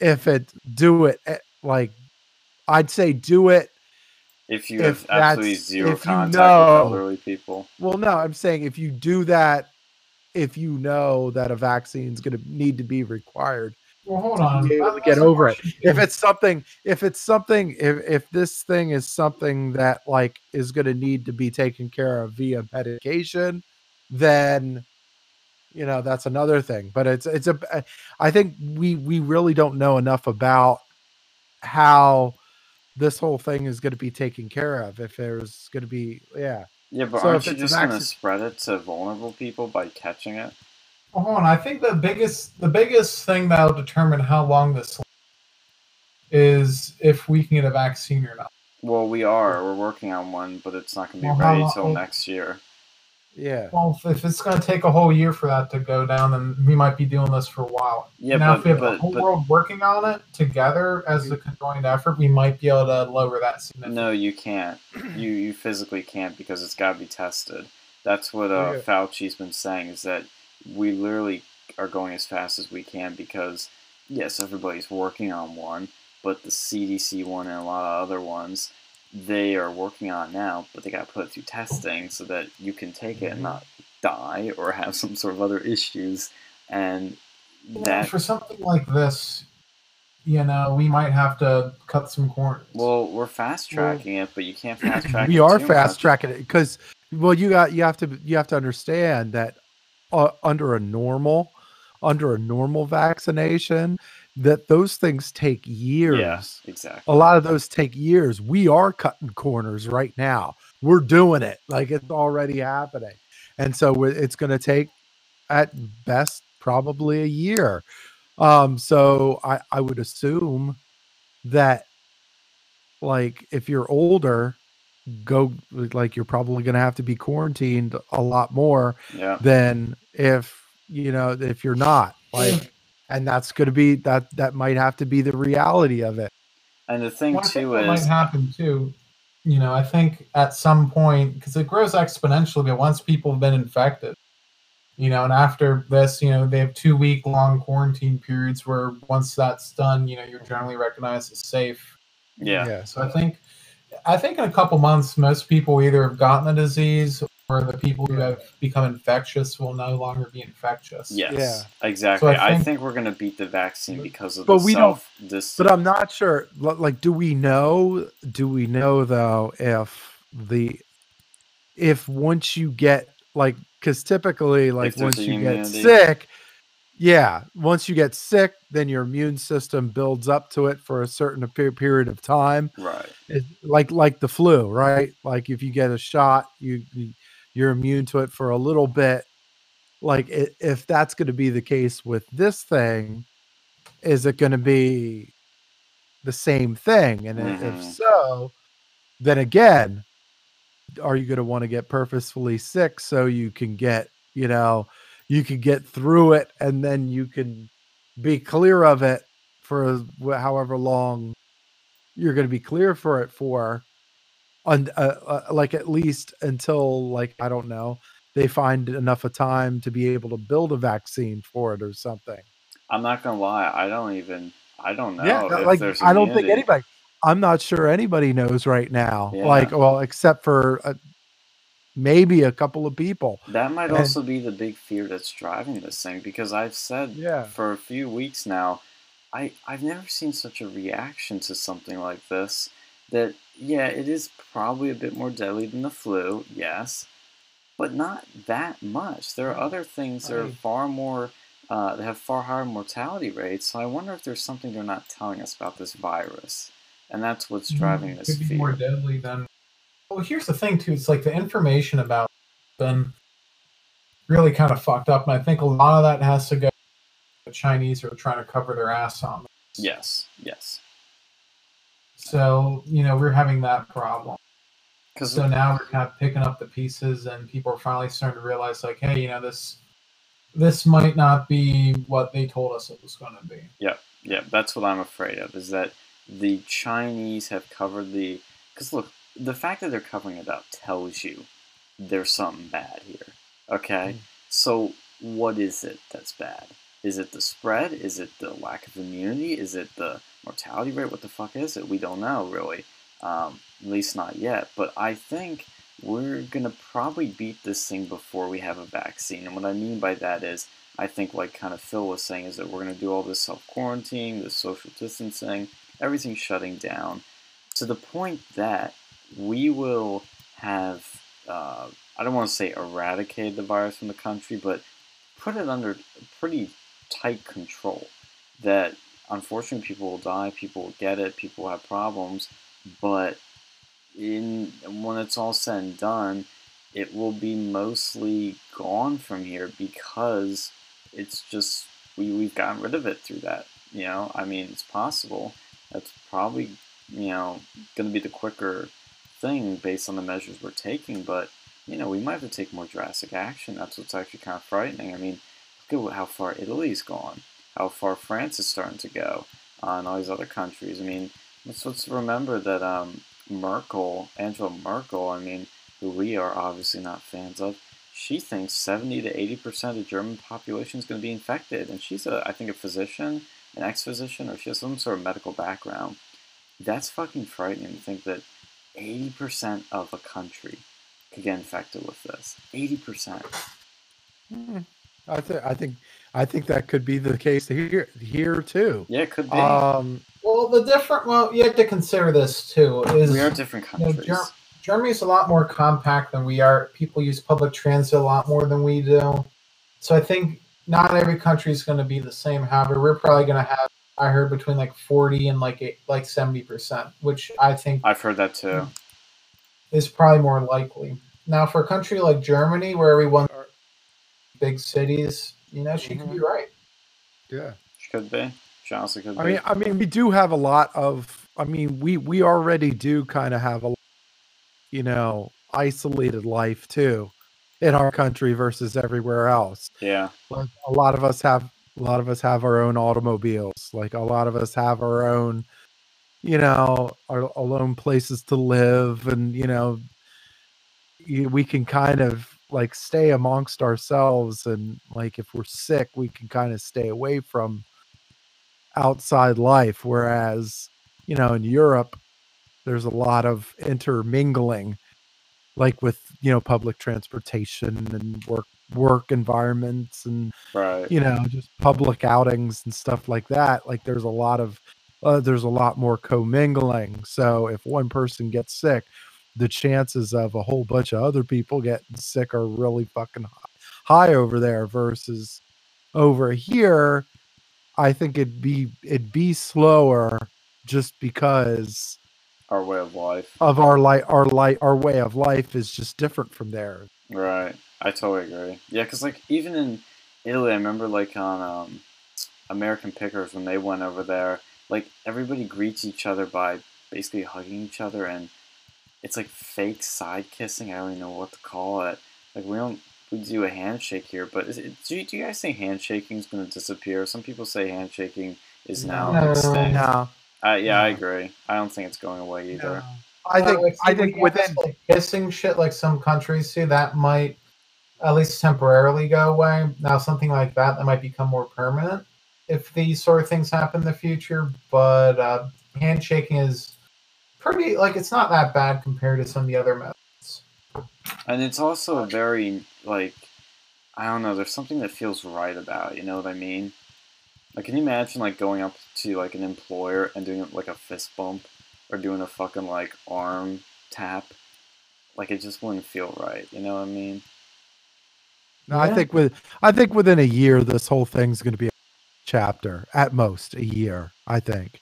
If it do it, like I'd say do it. If you if have absolutely zero contact you know, with elderly people. Well, no, I'm saying if you do that, if you know that a vaccine is going to need to be required, well, hold on, to be able to get over it. If it's something, if it's something, if if this thing is something that like is going to need to be taken care of via medication, then you know that's another thing. But it's it's a, I think we we really don't know enough about how. This whole thing is going to be taken care of if there's going to be, yeah. Yeah, but so aren't you just going to spread it to vulnerable people by catching it? Well, hold on. I think the biggest the biggest thing that'll determine how long this is if we can get a vaccine or not. Well, we are. We're working on one, but it's not going to be well, ready until next year. Yeah. Well, if it's going to take a whole year for that to go down, then we might be doing this for a while. Yeah, now, but, if we have but, the whole but, world working on it together as a conjoined effort, we might be able to lower that significantly. No, you can't. You you physically can't, because it's got to be tested. That's what uh, yeah. Fauci's been saying, is that we literally are going as fast as we can because, yes, everybody's working on one, but the C D C one and a lot of other ones, they are working on now, but they got to put it through testing so that you can take it and not die or have some sort of other issues. And you that know, for something like this, you know, we might have to cut some corners. Well, we're fast tracking well, it, but you can't fast track. We it are fast tracking it because, well, you got you have to you have to understand that uh, under a normal under a normal vaccination. That those things take years. Yeah, exactly. A lot of those take years. We are cutting corners right now. We're doing it. Like it's already happening. And so it's going to take at best probably a year. Um, so I, I would assume that, like, if you're older, go like you're probably going to have to be quarantined a lot more yeah. than if, you know, if you're not, like, and that's going to be that, that might have to be the reality of it. And the thing too is, might happen too, you know, I think at some point, because it grows exponentially, but once people have been infected, you know, and after this, you know, they have two week long quarantine periods where once that's done, you know, you're generally recognized as safe. Yeah. yeah. So I think, I think in a couple months, most people either have gotten the disease or the people who have become infectious will no longer be infectious. Yes, yeah. exactly. So I, think, I think we're going to beat the vaccine because of but the we self. This, but I'm not sure. Like, do we know? Do we know though if the if once you get like, because typically like once you immunity. get sick. Yeah, once you get sick, then your immune system builds up to it for a certain period of time. Right. It, like like the flu, right? Like if you get a shot, you you're immune to it for a little bit. Like it, if that's going to be the case with this thing, is it going to be the same thing? And mm-hmm. if so, then again, are you going to want to get purposefully sick so you can get, you know, you could get through it and then you can be clear of it for however long you're going to be clear for it for on uh, uh, like at least until like, I don't know, they find enough of time to be able to build a vaccine for it or something. I'm not going to lie. I don't even, I don't know. Yeah, if like, there's I don't think anybody, I'm not sure anybody knows right now. Yeah. Like, well, except for a, maybe a couple of people. That might and, also be the big fear that's driving this thing, because I've said yeah. for a few weeks now, I, I've never seen such a reaction to something like this. That, yeah, it is probably a bit more deadly than the flu, yes, but not that much. There are other things that are far more, uh, that have far higher mortality rates, so I wonder if there's something they're not telling us about this virus. And that's what's driving mm, this could be fear. More deadly than Well, here's the thing, too. It's like the information about it has been really kind of fucked up, and I think a lot of that has to go to the Chinese who are trying to cover their ass on this. Yes, yes. So, you know, we're having that problem. So now we're kind of picking up the pieces, and people are finally starting to realize, like, hey, you know, this this might not be what they told us it was going to be. Yeah, yeah, that's what I'm afraid of, is that the Chinese have covered the... Because, look, the fact that they're covering it up tells you there's something bad here, okay? Mm. So what is it that's bad? Is it the spread? Is it the lack of immunity? Is it the mortality rate? What the fuck is it? We don't know, really. Um, at least not yet. But I think we're going to probably beat this thing before we have a vaccine. And what I mean by that is, I think like kind of Phil was saying, is that we're going to do all this self-quarantine, this social distancing, everything shutting down, to the point that we will have, uh, I don't want to say eradicate the virus from the country, but put it under pretty tight control that unfortunately people will die, people will get it, people will have problems, but in when it's all said and done, it will be mostly gone from here because it's just, we, we've gotten rid of it through that, you know? I mean, it's possible. That's probably, you know, going to be the quicker thing based on the measures we're taking, but you know, we might have to take more drastic action. That's what's actually kind of frightening. I mean, look at how far Italy's gone, how far France is starting to go, uh, and all these other countries. I mean, let's, let's remember that um, Merkel, Angela Merkel, I mean, who we are obviously not fans of, she thinks seventy to eighty percent of the German population is going to be infected, and she's a, I think, a physician, an ex-physician, or she has some sort of medical background. That's fucking frightening to think that eighty percent of a country could get infected with this. eighty percent. Mm, I, th- I think I think that could be the case here, here too. Yeah, it could be. Um, well, the different... Well, you have to consider this, too. Is, we are different countries. You know, Ger- Germany's a lot more compact than we are. People use public transit a lot more than we do. So I think not every country is going to be the same. However, we're probably going to have... I heard between like forty and like eight, like seventy percent, which I think I've heard that too is probably more likely. Now, for a country like Germany, where everyone big cities, you know, she mm-hmm. could be right. Yeah. She could be. She honestly could I be. Mean, I mean, we do have a lot of, I mean, we, we already do kind of have a, you know, isolated life too in our country versus everywhere else. Yeah. Like a lot of us have, a lot of us have our own automobiles. Like a lot of us have our own, you know, our, our own places to live. And, you know, we can kind of like stay amongst ourselves, and like if we're sick we can kind of stay away from outside life, whereas, you know, in Europe there's a lot of intermingling, like with, you know, public transportation and work work environments and right. you know, just public outings and stuff like that. Like there's a lot of uh, there's a lot more commingling, so if one person gets sick, the chances of a whole bunch of other people getting sick are really fucking high over there versus over here. I think it'd be, it'd be slower just because our way of life of our life, our life, our way of life is just different from there. Right. I totally agree. Yeah. Cause like even in Italy, I remember like on um, American Pickers when they went over there, like everybody greets each other by basically hugging each other, and it's like fake side kissing. I don't even know what to call it. Like we don't we do a handshake here, but is it, do, you, do you guys think handshaking is going to disappear? Some people say handshaking is now no, extinct. No, uh, yeah, no. I agree. I don't think it's going away either. No. I think uh, like, I think within like, kissing shit, like some countries do, that might at least temporarily go away. Now something like that that might become more permanent if these sort of things happen in the future. But uh, handshaking is pretty, like, it's not that bad compared to some of the other methods. And it's also a very, like, I don't know, there's something that feels right about it, you know what I mean? Like, can you imagine, like, going up to, like, an employer and doing, like, a fist bump or doing a fucking, like, arm tap? Like, it just wouldn't feel right, you know what I mean? No, yeah. I think with, I think within a year, this whole thing's going to be a chapter, at most a year, I think.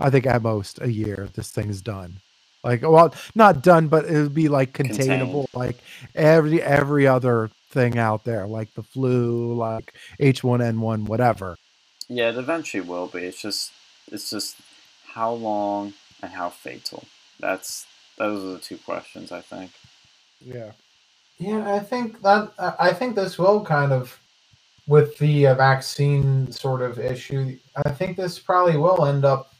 I think at most a year, this thing's done. Like, well, not done, but it would be like containable, Contained. like every every other thing out there, like the flu, like H one N one, whatever. Yeah, it eventually will be. It's just, it's just how long and how fatal. That's those are the two questions, I think. Yeah, yeah, I think that I think this will kind of. With the vaccine sort of issue, I think this probably will end up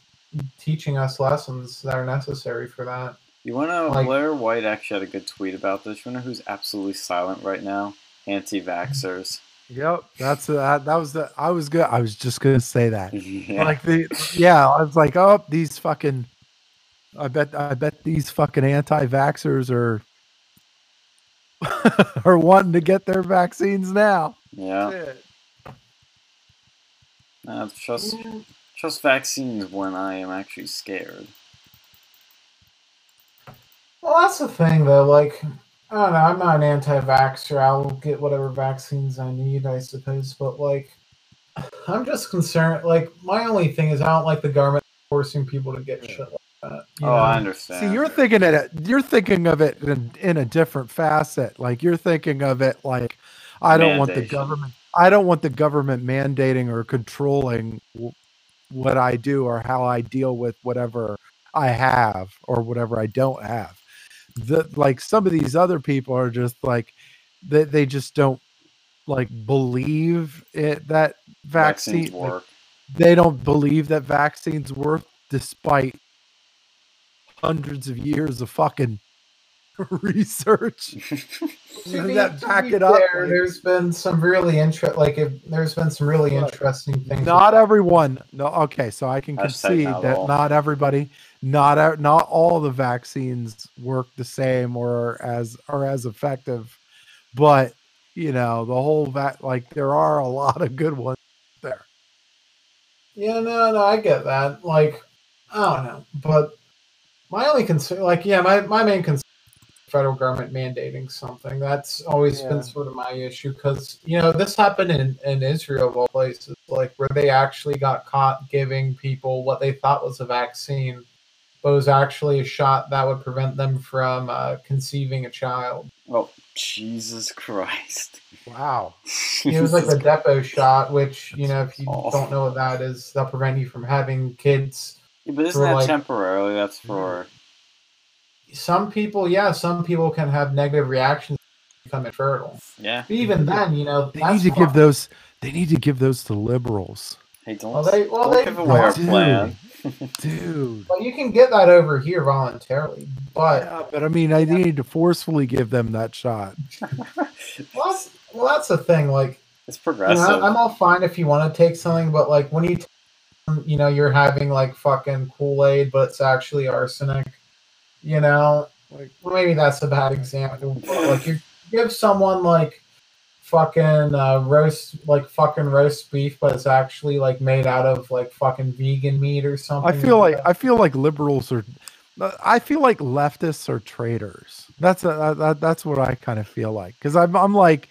teaching us lessons that are necessary for that. You want to, like, Blair White actually had a good tweet about this. You know who's absolutely silent right now? Anti-vaxxers. Yep, that's that. That was the. I was good. I was just gonna say that. Yeah. Like the. Yeah, I was like, oh, these fucking. I bet. I bet these fucking anti-vaxxers are. are wanting to get their vaccines now. Yeah. Uh, trust, yeah. trust vaccines when I am actually scared. Well, that's the thing, though. Like, I don't know. I'm not an anti-vaxxer. I'll get whatever vaccines I need, I suppose. But, like, I'm just concerned. Like, my only thing is I don't like the government forcing people to get shit like that. Oh, know? I understand. See, you're thinking, at it, you're thinking of it in, in a different facet. Like, you're thinking of it like... I don't Mandation. want the government. I don't want the government mandating or controlling w- what I do or how I deal with whatever I have or whatever I don't have. The, like some of these other people are just like they they just don't like believe it that vaccine. Like, they don't believe that vaccines work despite hundreds of years of fucking. research to be, that to back it up there, like, there's been some really interest like if there's been some really look, interesting things not like everyone no okay so I can concede that all. not everybody not not all the vaccines work the same or as are as effective, but you know the whole vac like there are a lot of good ones there. Yeah, no no I get that. Like I don't know, but my only concern like yeah my, my main concern federal government mandating something. That's always yeah. been sort of my issue because, you know, this happened in, in Israel of all places, like where they actually got caught giving people what they thought was a vaccine, but was actually a shot that would prevent them from uh, conceiving a child. Oh, Jesus Christ. Wow. It was like the depot shot, which, you know, if you awful. don't know what that is, that'll prevent you from having kids. Yeah, but isn't that like, temporarily? That's for... Some people, yeah, some people can have negative reactions and become infertile. Yeah. But even yeah. then, you know... They need to give those... They need to give those to liberals. Hey, don't, well, they, well, don't they, give away oh, our dude, plan. Dude. Well, you can get that over here voluntarily, but... Yeah, but, I mean, I yeah. need to forcefully give them that shot. Well, that's, well, that's the thing, like... It's progressive. You know, I'm all fine if you want to take something, but, like, when you... T- you know, you're having, like, fucking Kool-Aid, but it's actually arsenic, you know? Like, maybe that's a bad example. But, like, you give someone, like... fucking uh, roast, like fucking roast beef, but it's actually like made out of like fucking vegan meat or something. I feel like, like I feel like liberals are, I feel like leftists are traitors. That's a, that, that's what I kind of feel like, because I'm I'm like,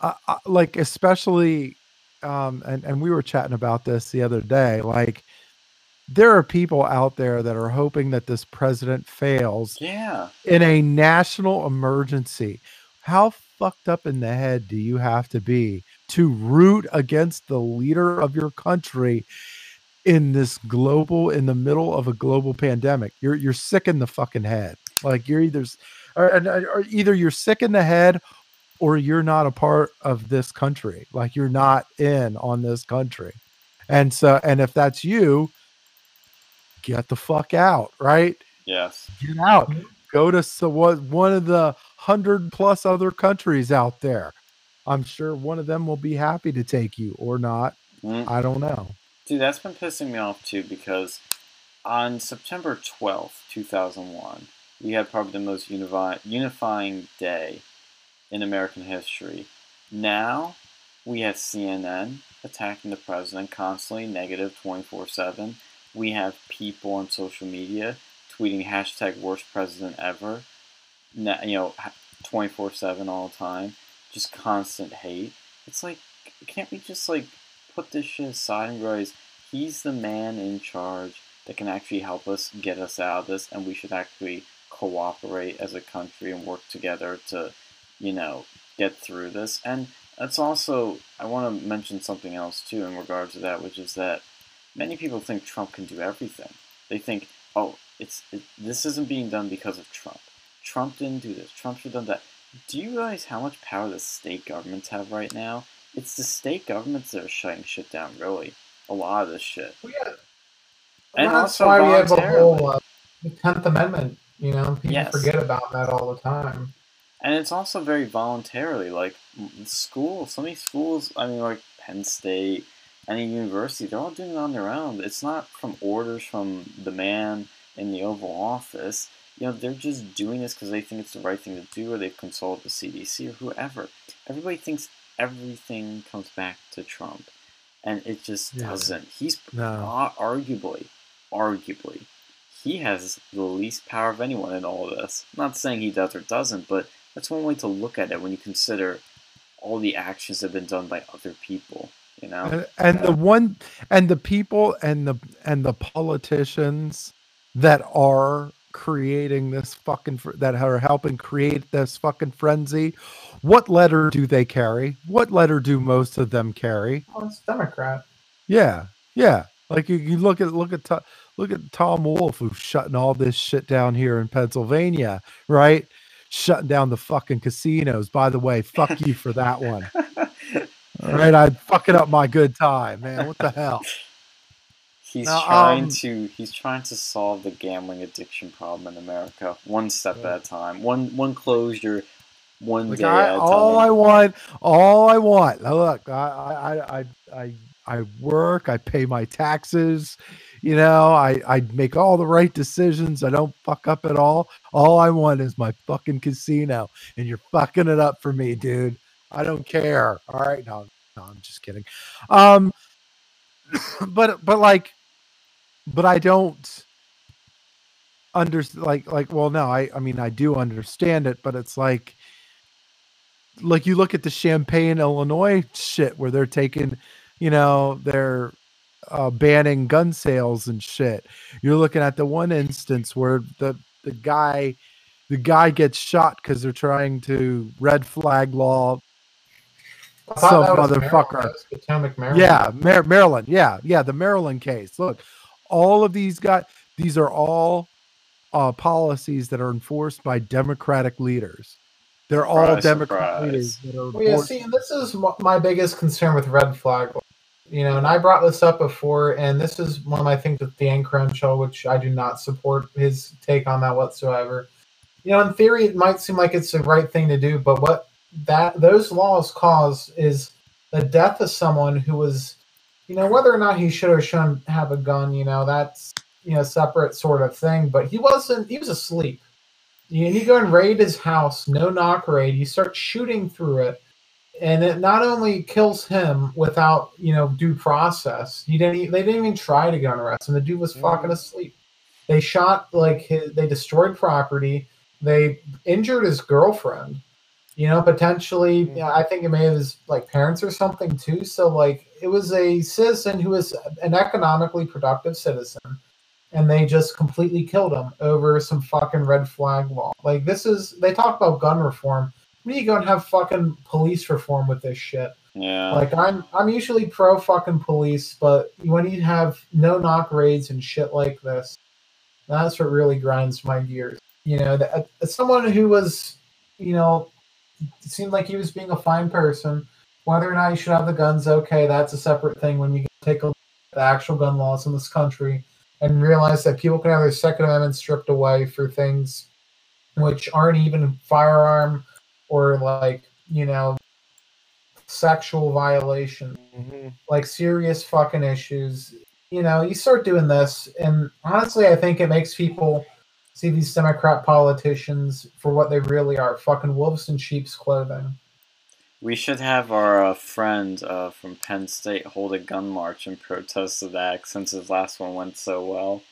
uh, like especially, um, and and we were chatting about this the other day. Like, there are people out there that are hoping that this president fails. Yeah. In a national emergency, how fucked up in the head do you have to be to root against the leader of your country in this global, in the middle of a global pandemic? You're you're sick in the fucking head. Like, you're either or, or either you're sick in the head, or you're not a part of this country. Like, you're not in on this country. And so, and if that's you, get the fuck out, right? Yes. Get out. Go to so what one of the hundred plus other countries out there. I'm sure one of them will be happy to take you or not. Mm. I don't know. Dude, that's been pissing me off too, because on September twelfth, two thousand one, we had probably the most unifi- unifying day in American history. Now we have C N N attacking the president constantly, negative twenty-four seven. We have people on social media tweeting hashtag worst president ever. Na- you know, twenty-four seven all the time, just constant hate. It's like, can't we just like put this shit aside and realize he's the man in charge that can actually help us get us out of this, and we should actually cooperate as a country and work together to, you know, get through this. And that's also, I want to mention something else too in regards to that, which is that many people think Trump can do everything. They think, oh, it's it, this isn't being done because of Trump. Trump didn't do this. Trump should have done that. Do you realize how much power the state governments have right now? It's the state governments that are shutting shit down, really. A lot of this shit. Well, yeah. And well, that's also why we have a whole uh, the Tenth Amendment, you know? People yes. forget about that all the time. And it's also very voluntarily. Like, schools, so many schools, I mean, like Penn State, any university, they're all doing it on their own. It's not from orders from the man in the Oval Office. You know, they're just doing this because they think it's the right thing to do, or they've consulted the C D C or whoever. Everybody thinks everything comes back to Trump, and it just yeah. doesn't. He's no. arguably, arguably, he has the least power of anyone in all of this. I'm not saying he does or doesn't, but that's one way to look at it when you consider all the actions that have been done by other people. You know, and, and yeah. the one, and the people, and the and the politicians that are creating this fucking fr- that are helping create this fucking frenzy. What letter do they carry? What letter do most of them carry? Oh, it's Democrat. Yeah, yeah. Like you, you look at look at look at Tom Wolf, who's shutting all this shit down here in Pennsylvania, right? Shutting down the fucking casinos. By the way, fuck you for that one. All right, I'm fucking up my good time, man. What the hell? He's now, trying um, to he's trying to solve the gambling addiction problem in America one step yeah. at a time, one one closure, one like day I, at a time. All I want, all I want. Now look, I I I I work, I pay my taxes, you know, I, I make all the right decisions. I don't fuck up at all. All I want is my fucking casino, and you're fucking it up for me, dude. I don't care. All right, no, no, I'm just kidding. Um, but but like. But I don't understand, like, like, well, no, I, I mean, I do understand it, but it's like, like you look at the Champaign, Illinois shit where they're taking, you know, they're uh, banning gun sales and shit. You're looking at the one instance where the, the guy, the guy gets shot because they're trying to red flag law some motherfucker. Potomac, Maryland. Yeah, Mar- Maryland. Yeah, yeah, the Maryland case. Look, all of these guys, these are all uh, policies that are enforced by Democratic leaders. They're surprise, all Democrat surprise. leaders. That are well, yeah, see, and this is my biggest concern with red flag. You know, and I brought this up before, and this is one of my things with Dan Crenshaw, which I do not support his take on that whatsoever. You know, in theory, it might seem like it's the right thing to do, but what that those laws cause is the death of someone who was, you know, whether or not he should or shouldn't have a gun, you know, that's, you know, separate sort of thing. But he wasn't, he was asleep. You, you go and raid his house, no knock raid, you start shooting through it. And it not only kills him without, you know, due process. He didn't. They didn't even try to gun arrest him. The dude was mm. fucking asleep. They shot like his, they destroyed property. They injured his girlfriend. You know, potentially. Mm. You know, I think it may have his like parents or something too. So like, it was a citizen who was an economically productive citizen, and they just completely killed him over some fucking red flag law. Like this is. They talk about gun reform. You go and have fucking police reform with this shit. Yeah. Like I'm, I'm usually pro fucking police, but when you have no knock raids and shit like this, that's what really grinds my gears. You know, that uh, someone who was, you know, it seemed like he was being a fine person. Whether or not you should have the guns, okay, that's a separate thing. When you take a look at the actual gun laws in this country and realize that people can have their Second Amendment stripped away for things which aren't even firearm. Or like, you know, sexual violation, mm-hmm. like serious fucking issues. You know, you start doing this, and honestly, I think it makes people see these Democrat politicians for what they really are, fucking wolves in sheep's clothing. We should have our uh, friend uh, from Penn State hold a gun march in protest of that since his last one went so well.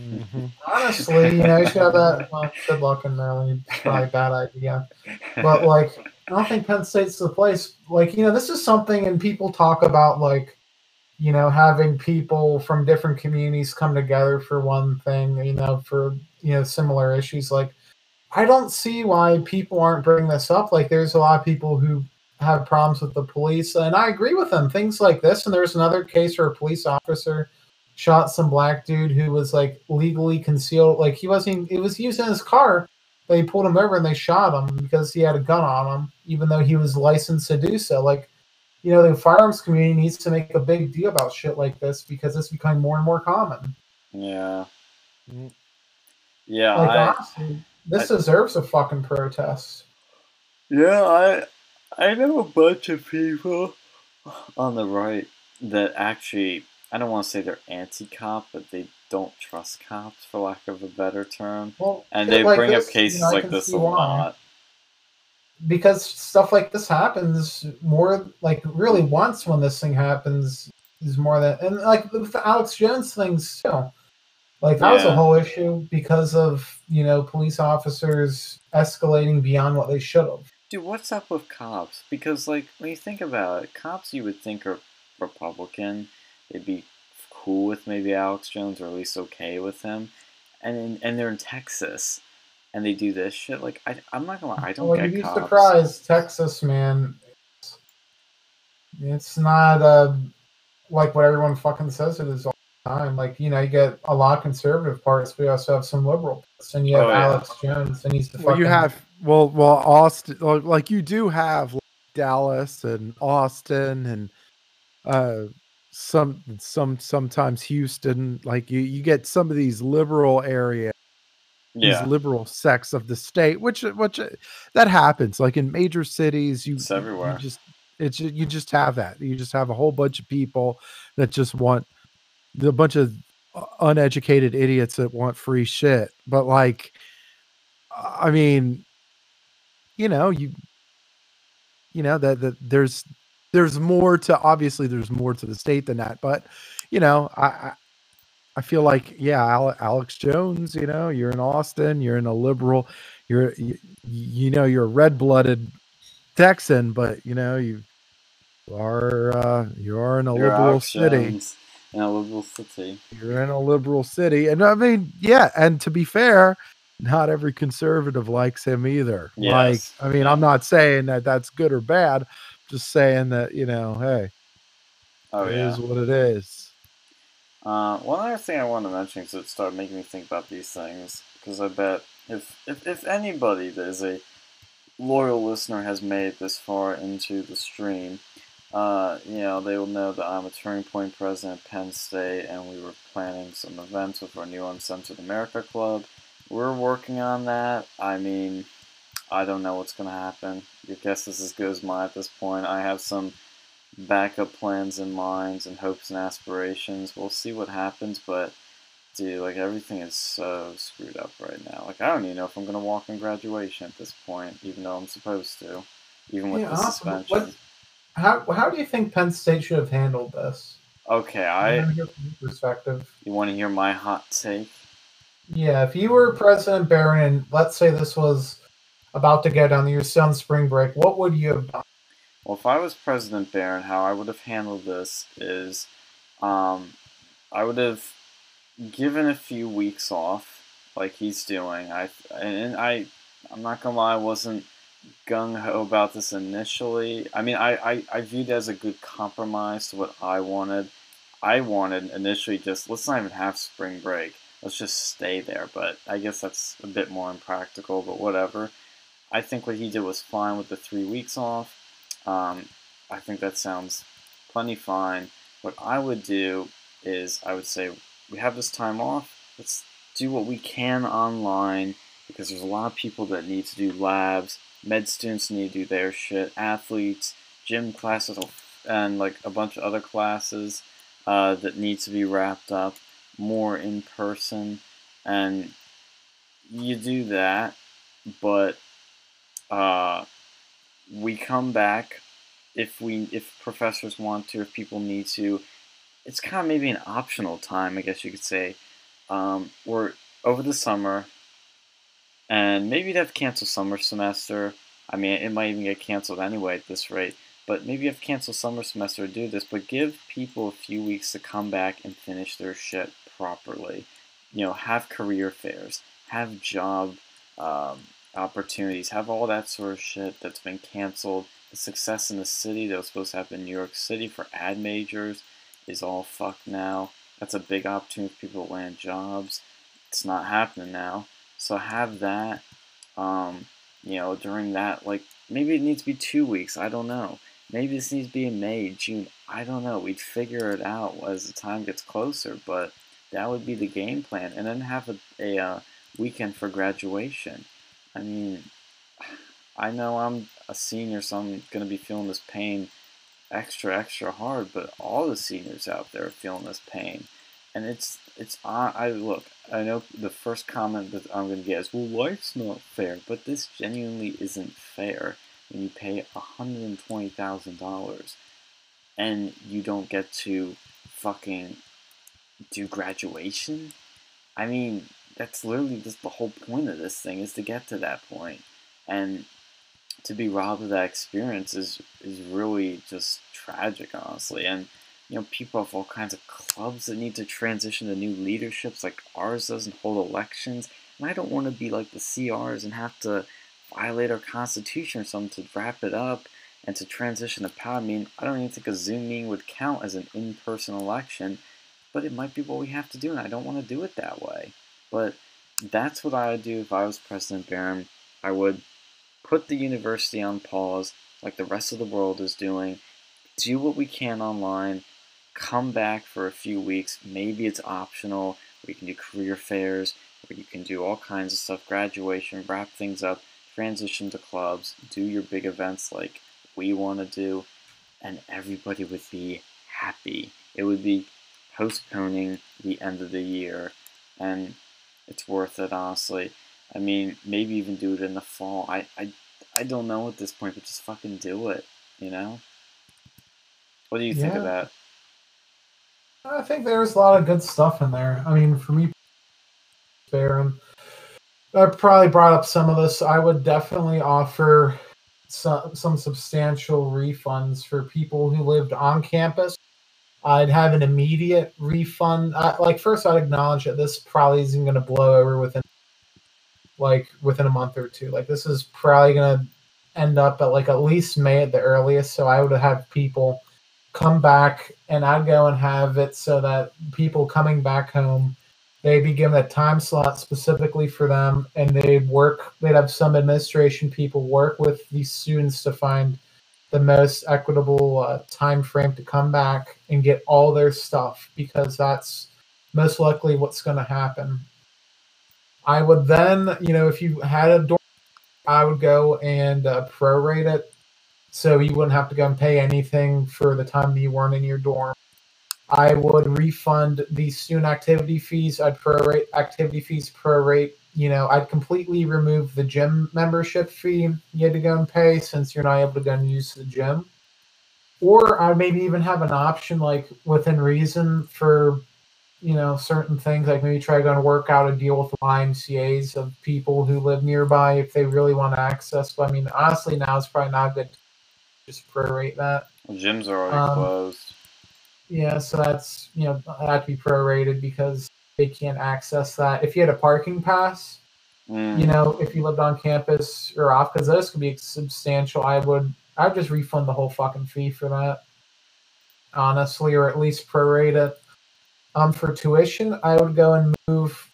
Mm-hmm. Honestly, you know, you should have that. Well, good luck in Maryland. Probably a bad idea. But, like, I don't think Penn State's the place. Like, you know, this is something, and people talk about, like, you know, having people from different communities come together for one thing, you know, for, you know, similar issues. Like, I don't see why people aren't bringing this up. Like, there's a lot of people who have problems with the police, and I agree with them. Things like this, and there's another case where a police officer shot some black dude who was like legally concealed, like he wasn't, it was used in his car. They pulled him over and they shot him because he had a gun on him, even though he was licensed to do so. Like, you know, the firearms community needs to make a big deal about shit like this because it's becoming more and more common. Yeah. Yeah. Like, I, honestly, this I, deserves a fucking protest. Yeah, I, I know a bunch of people on the right that actually, I don't want to say they're anti-cop, but they don't trust cops, for lack of a better term. Well, and they like bring this, up cases you know, like this a lot. Because stuff like this happens more, like, really once when this thing happens is more than... And, like, with the Alex Jones things, too. Like, that yeah. was a whole issue because of, you know, police officers escalating beyond what they should have. Dude, what's up with cops? Because, like, when you think about it, cops you would think are Republican... They'd be cool with maybe Alex Jones, or at least okay with him, and in, and they're in Texas, and they do this shit. Like I, I'm not gonna lie, I don't well, get cops. You'd be surprised, Texas, man. It's, it's not uh, like what everyone fucking says it is all the time. Like you know, you get a lot of conservative parts, but you also have some liberal parts, and you have oh, yeah. Alex Jones, and he's the well, fucking. You have well, well, Austin, like you do have like, Dallas and Austin and. Uh, Some, some, sometimes Houston, like you, you get some of these liberal areas, yeah. these liberal sects of the state, which, which that happens. Like in major cities, you it's everywhere. You just it's you just have that. You just have a whole bunch of people that just want a bunch of uneducated idiots that want free shit. But like, I mean, you know, you, you know that that there's. There's more to obviously. There's more to the state than that, but you know, I I feel like yeah, Alex Jones. You know, you're in Austin. You're in a liberal. You're you, you know you're a red-blooded Texan, but you know you are uh, you are in a you're liberal Alex city. Jones in a liberal city. You're in a liberal city, and I mean yeah. And to be fair, not every conservative likes him either. Yes. Like I mean, I'm not saying that that's good or bad. just saying that, you know, hey, oh, it yeah. is what it is. Uh, one other thing I want to mention, because it started making me think about these things, because I bet if, if, if anybody that is a loyal listener has made it this far into the stream, uh, you know, they will know that I'm a Turning Point president at Penn State, and we were planning some events with our new Uncensored America Club. We're working on that. I mean, I don't know what's going to happen. Your guess is as good as mine at this point. I have some backup plans in mind and hopes and aspirations. We'll see what happens, but, dude, like, everything is so screwed up right now. Like, I don't even know if I'm going to walk in graduation at this point, even though I'm supposed to, even with yeah, the suspension. What, how, how do you think Penn State should have handled this? Okay, I... I want to hear from your perspective. You want to hear my hot take? Yeah, if you were President Barron, let's say this was about to go down to your son's spring break, what would you have done? Well, if I was President Barron, how I would have handled this is um, I would have given a few weeks off, like he's doing. I and I, I'm not going to lie, I wasn't gung-ho about this initially. I mean, I, I, I viewed it as a good compromise to what I wanted. I wanted initially just, let's not even have spring break. Let's just stay there, but I guess that's a bit more impractical, but whatever. I think what he did was fine with the three weeks off. Um, I think that sounds plenty fine. What I would do is I would say, we have this time off, let's do what we can online, because there's a lot of people that need to do labs, med students need to do their shit, athletes, gym classes, and like a bunch of other classes uh, that need to be wrapped up, more in person, and you do that, but uh, we come back if we if professors want to, if people need to. It's kind of maybe an optional time, I guess you could say. Um, we're over the summer, and maybe you'd have to cancel summer semester. I mean, it might even get canceled anyway at this rate, but maybe you have to cancel summer semester to do this, but give people a few weeks to come back and finish their shit properly. You know, have career fairs, have job um, opportunities, have all that sort of shit that's been canceled. The Success in the City that was supposed to happen in New York City for ad majors is all fucked now. That's a big opportunity for people to land jobs. It's not happening now. So have that, um, you know, during that, like, maybe it needs to be two weeks. I don't know. Maybe this needs to be in May, June. I don't know. We'd figure it out as the time gets closer, but that would be the game plan. And then have a, a uh, weekend for graduation. I mean, I know I'm a senior, so I'm going to be feeling this pain extra, extra hard, but all the seniors out there are feeling this pain. And it's, it's, I, I look, I know the first comment that I'm going to get is, well, life's not fair, but this genuinely isn't fair when you pay one hundred twenty thousand dollars and you don't get to fucking do graduation. I mean, that's literally just the whole point of this thing, is to get to that point. And to be robbed of that experience is, is really just tragic, honestly. And, you know, people have all kinds of clubs that need to transition to new leaderships. Like, ours doesn't hold elections. And I don't want to be like the C Rs and have to violate our Constitution or something to wrap it up and to transition to power. I mean, I don't even think a Zoom meeting would count as an in-person election, but it might be what we have to do, and I don't want to do it that way. But that's what I would do if I was President Barron. I would put the university on pause, like the rest of the world is doing, do what we can online, come back for a few weeks, maybe it's optional, we can do career fairs, where you can do all kinds of stuff, graduation, wrap things up, transition to clubs, do your big events like we want to do, and everybody would be happy. It would be postponing the end of the year, and it's worth it, honestly. I mean, maybe even do it in the fall. I, I, I don't know at this point, but just fucking do it, you know? What do you yeah. think of that? I think there's a lot of good stuff in there. I mean, for me, Barron, I probably brought up some of this. I would definitely offer some, some substantial refunds for people who lived on campus. I'd have an immediate refund. I, like, first, I'd acknowledge that this probably isn't going to blow over within, like, within a month or two. Like, this is probably going to end up at like at least May at the earliest. So I would have people come back, and I'd go and have it so that people coming back home, they'd be given a time slot specifically for them, and they'd work. They'd have some administration people work with these students to find the most equitable uh, time frame to come back and get all their stuff, because that's most likely what's going to happen. I would then, you know, if you had a dorm, I would go and uh, prorate it, so you wouldn't have to go and pay anything for the time that you weren't in your dorm. I would refund the student activity fees. I'd prorate activity fees, prorate, you know, I'd completely remove the gym membership fee you had to go and pay, since you're not able to go and use the gym. Or I'd maybe even have an option, like within reason, for, you know, certain things, like maybe try to go and work out a deal with Y M C As of people who live nearby if they really want to access. But I mean, honestly, now it's probably not good to just prorate that. Gyms are already um, closed. Yeah, so that's, you know, that'd be prorated because they can't access that. If you had a parking pass, mm. you know, if you lived on campus or off, because those could be substantial, I would, I'd just refund the whole fucking fee for that, honestly, or at least prorate it. Um, for tuition, I would go and move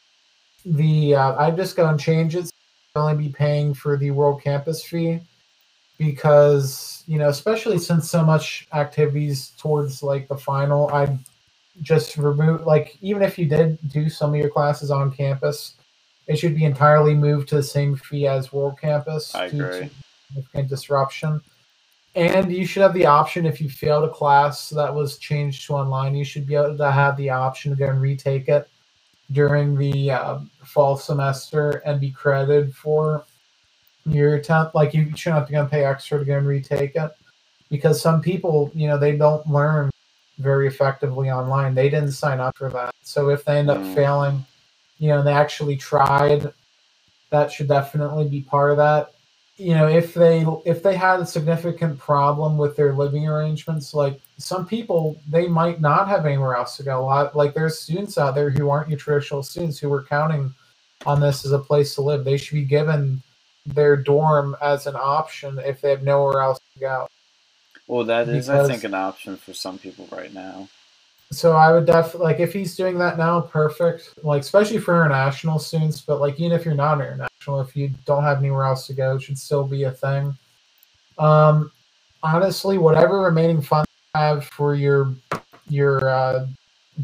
the, uh, I'd just go and change it. So I'd only be paying for the World Campus fee, because, you know, especially since so much activities towards like the final, I'd just remove, like, even if you did do some of your classes on campus, it should be entirely moved to the same fee as World Campus. I agree. Due to significant disruption. And you should have the option, if you failed a class that was changed to online, you should be able to have the option to go and retake it during the uh, fall semester and be credited for your attempt. Like, you shouldn't have to go and pay extra to go and retake it, because some people, you know, they don't learn very effectively online. They didn't sign up for that. So if they end up mm. failing, you know, and they actually tried, that should definitely be part of that. You know, if they if they had a significant problem with their living arrangements, like some people, they might not have anywhere else to go. A lot, like there's students out there who aren't your traditional students who were counting on this as a place to live. They should be given their dorm as an option if they have nowhere else to go. Well, that is, because, I think, an option for some people right now. So I would definitely, like, if he's doing that now, perfect. Like, especially for international students, but, like, even if you're not international, if you don't have anywhere else to go, it should still be a thing. Um, honestly, whatever remaining funds you have for your, your uh,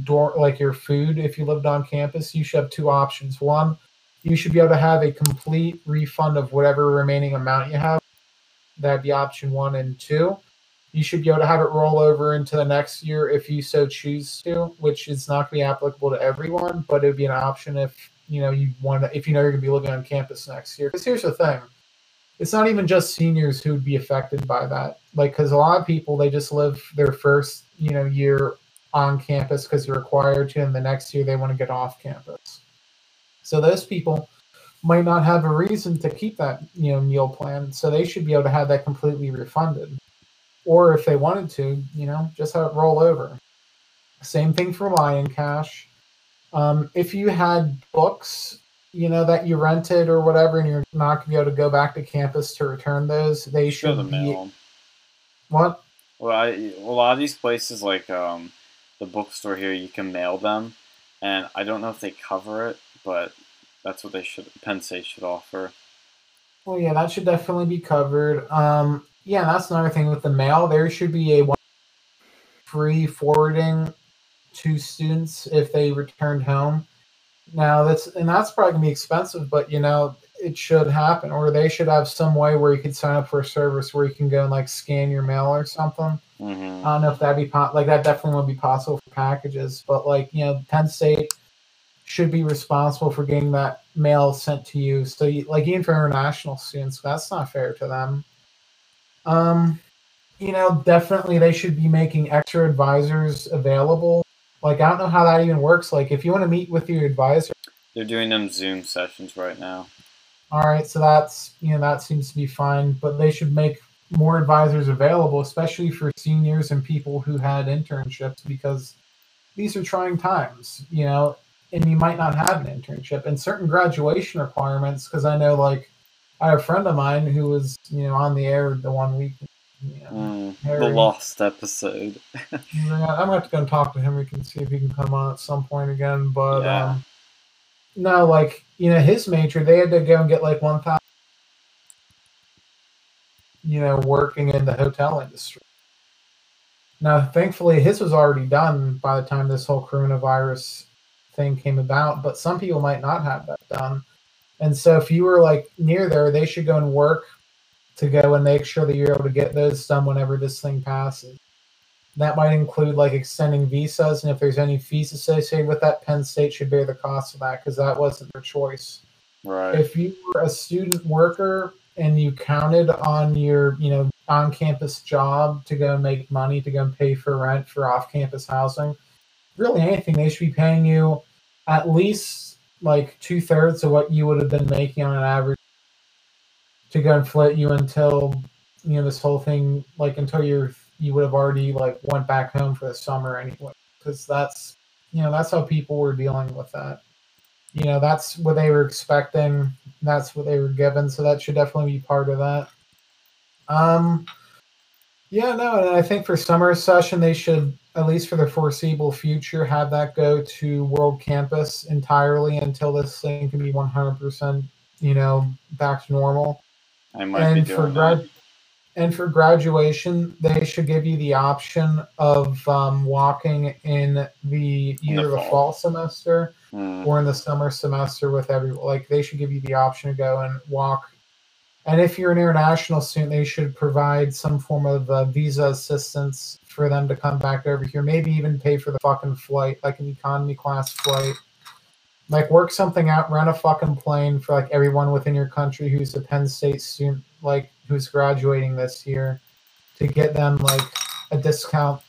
dorm, like, your food, if you lived on campus, you should have two options. One, you should be able to have a complete refund of whatever remaining amount you have. That'd be option one. And two, you should be able to have it roll over into the next year if you so choose to, which is not going to be applicable to everyone, but it would be an option if you know you want to, if you know you're going to be living on campus next year. Because here's the thing, it's not even just seniors who would be affected by that. Like, because a lot of people, they just live their first you know year on campus because they're required to, and the next year they want to get off campus. So those people might not have a reason to keep that you know meal plan, so they should be able to have that completely refunded. Or if they wanted to, you know, just have it roll over. Same thing for Lion Cash. Um, if you had books, you know, that you rented or whatever, and you're not going to be able to go back to campus to return those, they should be... Mail. What? Well, I, a lot of these places, like um, the bookstore here, you can mail them. And I don't know if they cover it, but that's what they should. Penn State should offer. Well, yeah, that should definitely be covered. Um... Yeah, that's another thing with the mail. There should be a free forwarding to students if they returned home. Now that's and that's probably gonna be expensive, but you know it should happen. Or they should have some way where you could sign up for a service where you can go and like scan your mail or something. Mm-hmm. I don't know if that'd be po- like that definitely would be possible for packages, but like you know Penn State should be responsible for getting that mail sent to you. So you, like even for international students, that's not fair to them. Um, you know, definitely they should be making extra advisors available. Like, I don't know how that even works. Like, if you want to meet with your advisor, they're doing them Zoom sessions right now. All right, so that's, you know, that seems to be fine, but they should make more advisors available, especially for seniors and people who had internships, because these are trying times, you know, and you might not have an internship and certain graduation requirements. Because I know, like, I had a friend of mine who was, you know, on the air the one week. You know, mm, the lost episode. I'm gonna have to go and talk to him. We can see if he can come on at some point again. But yeah. um, no, like you know, his major, they had to go and get like one thousand. You know, working in the hotel industry. Now, thankfully, his was already done by the time this whole coronavirus thing came about. But some people might not have that done. And so, if you were like near there, they should go and work to go and make sure that you're able to get those done whenever this thing passes. That might include like extending visas, and if there's any fees associated with that, Penn State should bear the cost of that because that wasn't their choice. Right. If you were a student worker and you counted on your, you know, on-campus job to go make money, to go and pay for rent, for off-campus housing, really anything, they should be paying you at least like two-thirds of what you would have been making on an average to go and float you until, you know, this whole thing, like until you're, you would have already like went back home for the summer anyway. Because that's, you know, that's how people were dealing with that. You know, that's what they were expecting. That's what they were given. So that should definitely be part of that. Um, yeah, no, and I think for summer session, they should, at least for the foreseeable future, have that go to World Campus entirely until this thing can be one hundred percent, you know, back to normal. I might and be doing for grad that. And for graduation, they should give you the option of um, walking in the either in the, fall. the fall semester mm. or in the summer semester with everyone. Like they should give you the option to go and walk. And if you're an international student, they should provide some form of uh, visa assistance for them to come back over here. Maybe even pay for the fucking flight, like an economy class flight. Like, work something out, rent a fucking plane for, like, everyone within your country who's a Penn State student, like, who's graduating this year, to get them, like, a discount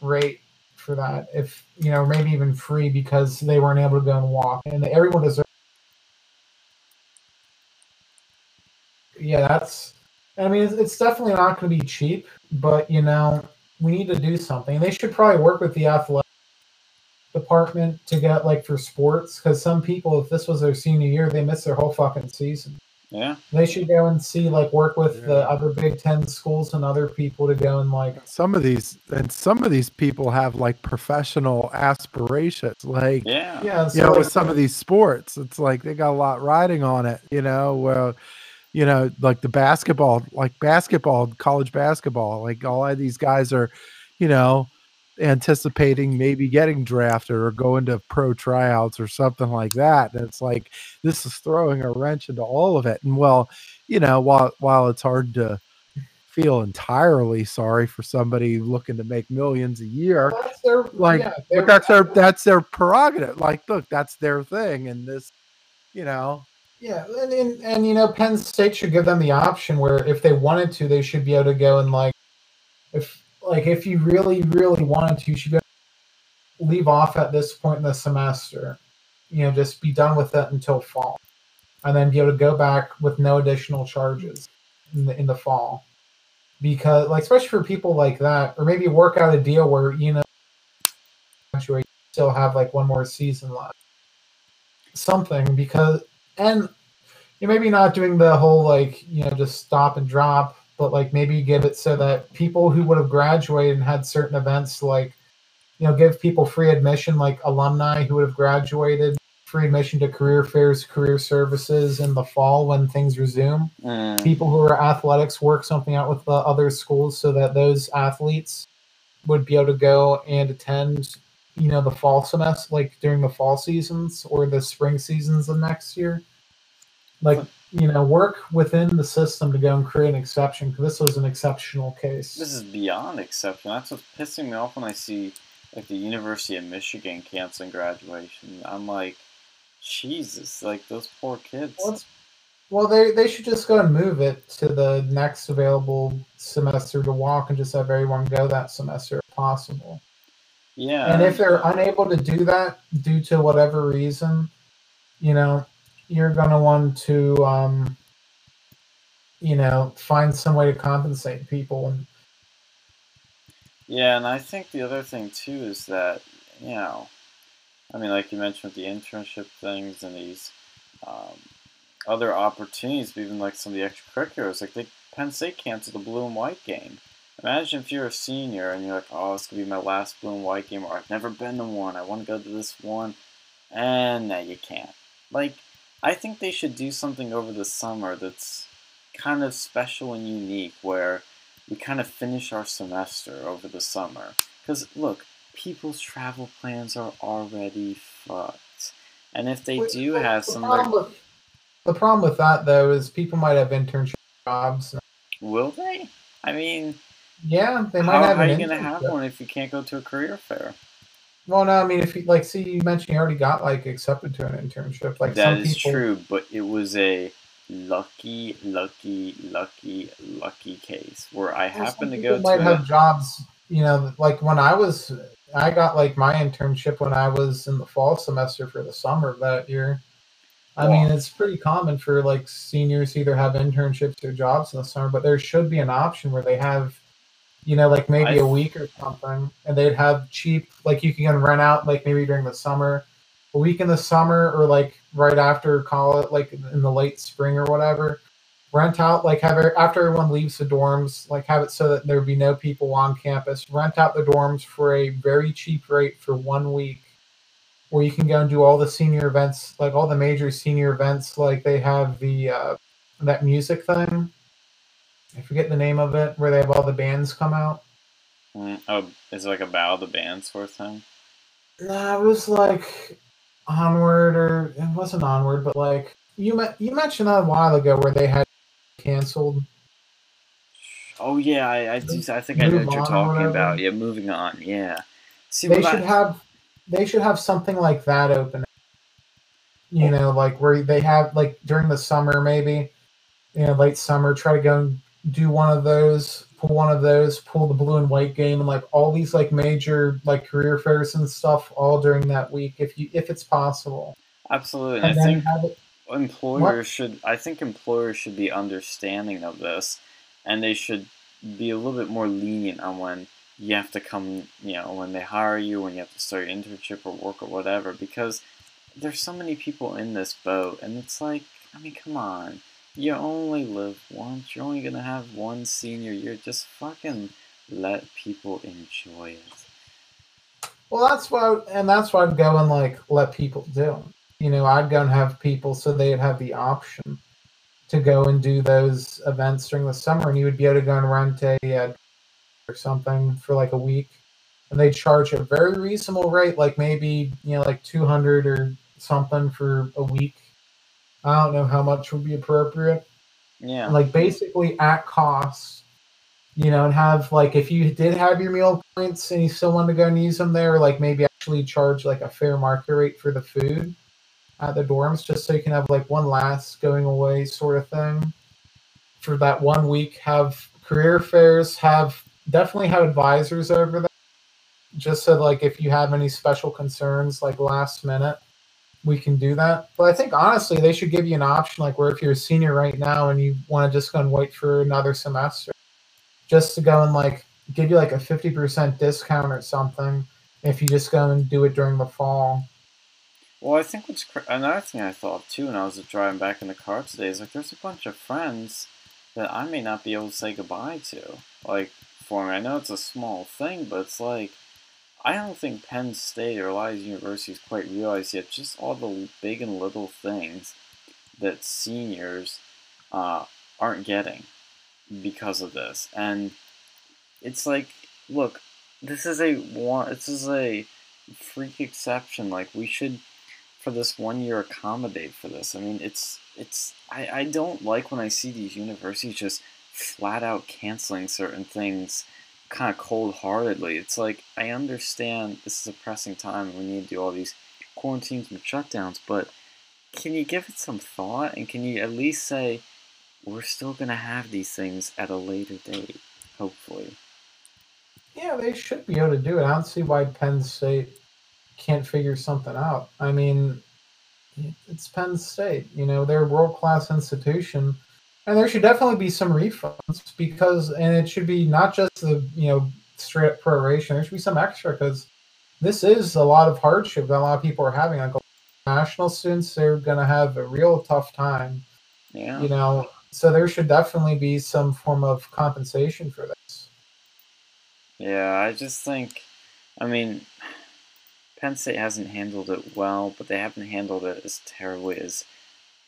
rate for that. If, you know, maybe even free because they weren't able to go and walk. And everyone deserves it. Yeah, that's... I mean, it's, it's definitely not going to be cheap, but, you know, we need to do something. They should probably work with the athletic department to get like for sports, because some people, if this was their senior year, they miss their whole fucking season. Yeah, they should go and see like work with yeah. the other Big Ten schools and other people to go and like some of these and some of these people have like professional aspirations, like yeah, yeah. So you know, like, with some of these sports, it's like they got a lot riding on it. You know, well, you know, like the basketball, like basketball, college basketball, like all of these guys are, you know, anticipating maybe getting drafted or going to pro tryouts or something like that. And it's like, this is throwing a wrench into all of it. And well, you know, while, while it's hard to feel entirely sorry for somebody looking to make millions a year, that's their, like, yeah, but that's their, that's their prerogative. Like, look, that's their thing. And this, you know, yeah. And, and, and, you know, Penn State should give them the option where if they wanted to, they should be able to go and like, if, Like, if you really, really wanted to, you should go leave off at this point in the semester. You know, just be done with it until fall. And then be able to go back with no additional charges in the, in the fall. Because, like, especially for people like that, or maybe work out a deal where, you know, you still have, like, one more season left. Something, because, and you're maybe not doing the whole, like, you know, just stop and drop, but like maybe give it so that people who would have graduated and had certain events, like, you know, give people free admission, like alumni who would have graduated, free admission to career fairs, career services in the fall when things resume. Mm. People who are athletics work something out with the other schools so that those athletes would be able to go and attend, you know, the fall semester, like during the fall seasons or the spring seasons of next year. Like, you know, work within the system to go and create an exception, because this was an exceptional case. This is beyond exceptional. That's what's pissing me off when I see, like, the University of Michigan canceling graduation. I'm like, Jesus, like, those poor kids. Well, well they, they should just go and move it to the next available semester to walk and just have everyone go that semester if possible. Yeah. And if they're unable to do that due to whatever reason, you know, you're going to want to, um, you know, find some way to compensate people. And yeah, and I think the other thing, too, is that, you know, I mean, like you mentioned with the internship things and these um, other opportunities, even like some of the extracurriculars. Like they, Penn State canceled the blue and white game. Imagine if you're a senior and you're like, oh, this could be my last blue and white game, or I've never been to one, I want to go to this one, and no, you can't. Like, I think they should do something over the summer that's kind of special and unique, where we kind of finish our semester over the summer. Because, look, people's travel plans are already fucked. And if they do have some... The problem with that, though, is people might have internship jobs. Will they? I mean... Yeah, they might have an internship. How are you going to have one if you can't go to a career fair? Well, no, I mean, if you, like, see, you mentioned you already got, like, accepted to an internship. Like, that is true, but it was a... Lucky, lucky, lucky, lucky case where I happen to go to. Might have jobs, you know, like when I was, I got like my internship when I was in the fall semester for the summer that year. I wow. mean, it's pretty common for like seniors either have internships or jobs in the summer, but there should be an option where they have, you know, like maybe I... a week or something, and they'd have cheap, like you can rent out, like maybe during the summer. A week in the summer or like right after college, like in the late spring or whatever, rent out, like have after everyone leaves the dorms, like have it so that there'd be no people on campus, rent out the dorms for a very cheap rate for one week where you can go and do all the senior events, like all the major senior events. Like they have the, uh, that music thing. I forget the name of it, where they have all the bands come out. Mm, oh, is it like a bow the band sort of thing? No, it was like... Onward, or it wasn't Onward, but like you you mentioned that a while ago where they had canceled. Oh yeah, I I, do, I think Move I know what you're talking about. Yeah, moving on. Yeah, see, they should I... have they should have something like that open. You oh. know, like where they have like during the summer, maybe you know late summer, try to go and do one of those, pull one of those, pull the blue and white game, and like all these like major like career fairs and stuff all during that week, if you if it's possible. Absolutely, and I think it, employers what? should. I think employers should be understanding of this, and they should be a little bit more lenient on when you have to come, you know, when they hire you, when you have to start your internship or work or whatever, because there's so many people in this boat, and it's like, I mean, come on. You only live once. You're only going to have one senior year. Just fucking let people enjoy it. Well, that's why, and that's why I'd go and, like, let people do them. You know, I'd go and have people so they'd have the option to go and do those events during the summer, and you would be able to go and rent a, uh, or something for, like, a week, and they'd charge a very reasonable rate, like maybe, you know, like two hundred or something for a week. I don't know how much would be appropriate. Yeah. Like basically at cost, you know, and have like, if you did have your meal points and you still wanted to go and use them there, like maybe actually charge like a fair market rate for the food at the dorms, just so you can have like one last going away sort of thing for that one week. Have career fairs, have definitely have advisors over there, just so like if you have any special concerns, like last minute, we can do that. But I think honestly they should give you an option, like where if you're a senior right now and you want to just go and wait for another semester, just to go and like give you like a fifty percent discount or something if you just go and do it during the fall. Well, I think what's cr- another thing I thought too when I was driving back in the car today is like there's a bunch of friends that I may not be able to say goodbye to. Like for me, I know it's a small thing, but it's like I don't think Penn State or a lot of universities quite realize yet just all the big and little things that seniors uh, aren't getting because of this. And it's like, look, this is a this is a freak exception. Like we should, for this one year, accommodate for this. I mean, it's it's. I, I don't like when I see these universities just flat out canceling certain things. Kind of cold-heartedly. It's like, I understand this is a pressing time and we need to do all these quarantines and shutdowns, but can you give it some thought, and can you at least say we're still going to have these things at a later date, hopefully? Yeah, they should be able to do it. I don't see why Penn State can't figure something out. I mean, it's Penn State. You know, they're a world-class institution. And there should definitely be some refunds, because, and it should be not just the, you know, straight up proration. There should be some extra, because this is a lot of hardship that a lot of people are having. Like, national students, they're going to have a real tough time. Yeah. You know, so there should definitely be some form of compensation for this. Yeah, I just think, I mean, Penn State hasn't handled it well, but they haven't handled it as terribly as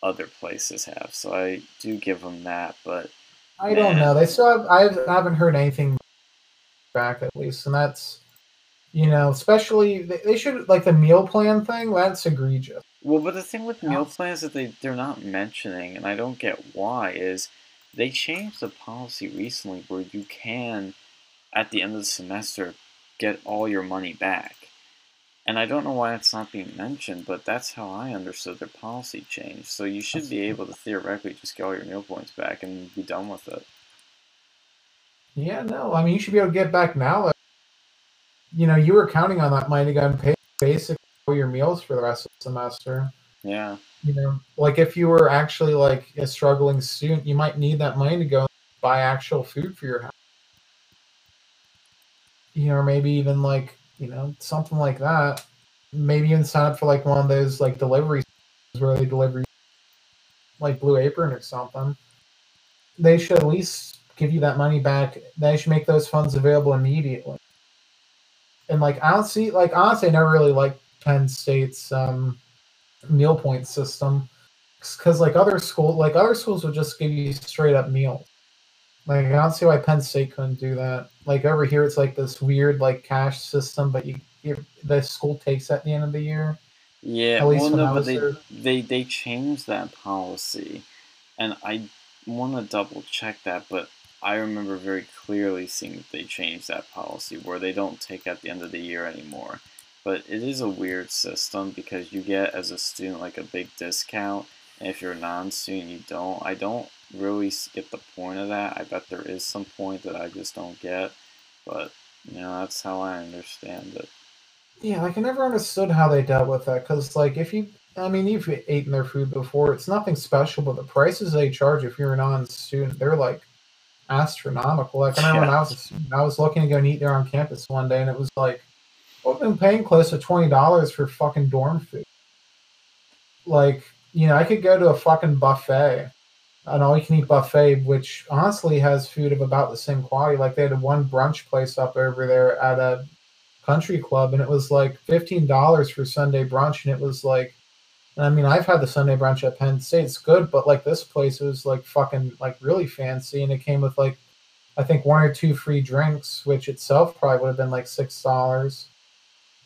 other places have. So I do give them that, but I man. don't know. They still have, I haven't heard anything back, at least, and that's, you know, especially they, they should, like the meal plan thing. That's egregious. Well, but the thing with meal plans that they they're not mentioning, and I don't get why, is they changed the policy recently where you can, at the end of the semester, get all your money back. And I don't know why it's not being mentioned, but that's how I understood their policy change. So you should be able to theoretically just get all your meal points back and be done with it. Yeah, no, I mean, you should be able to get back now. Like, you know, you were counting on that money to go and pay basically all your meals for the rest of the semester. Yeah. You know, like if you were actually like a struggling student, you might need that money to go and buy actual food for your house. You know, or maybe even like, you know, something like that. Maybe even sign up for like one of those like deliveries where they deliver like Blue Apron or something. They should at least give you that money back. They should make those funds available immediately. And like, I don't see, like, honestly, I never really liked Penn State's um, meal point system because like other school, like other schools would just give you straight up meals. Like, I don't see why Penn State couldn't do that. Like, over here, it's like this weird, like, cash system, but you, you the school takes at the end of the year. Yeah, at least well, no, but they, they, they changed that policy, and I want to double-check that, but I remember very clearly seeing that they changed that policy, where they don't take at the end of the year anymore. But it is a weird system, because you get, as a student, like, a big discount, and if you're a non-student, you don't. I don't really get the point of that. I bet there is some point that I just don't get, but you know, that's how I understand it. Yeah, like I never understood how they dealt with that, because like if you, I mean, you've eaten their food before, it's nothing special, but the prices they charge if you're a non-student, they're like astronomical. Like I remember yeah. when I was a student, I was looking to go and eat there on campus one day, and it was like, well, I've been paying close to twenty dollars for fucking dorm food. Like, you know, I could go to a fucking buffet, an all-you-can-eat buffet, which honestly has food of about the same quality. Like, they had one brunch place up over there at a country club, and it was like fifteen dollars for Sunday brunch, and it was like, and I mean, I've had the Sunday brunch at Penn State. It's good, but like this place, it was like fucking, like really fancy, and it came with like, I think one or two free drinks, which itself probably would have been like six dollars.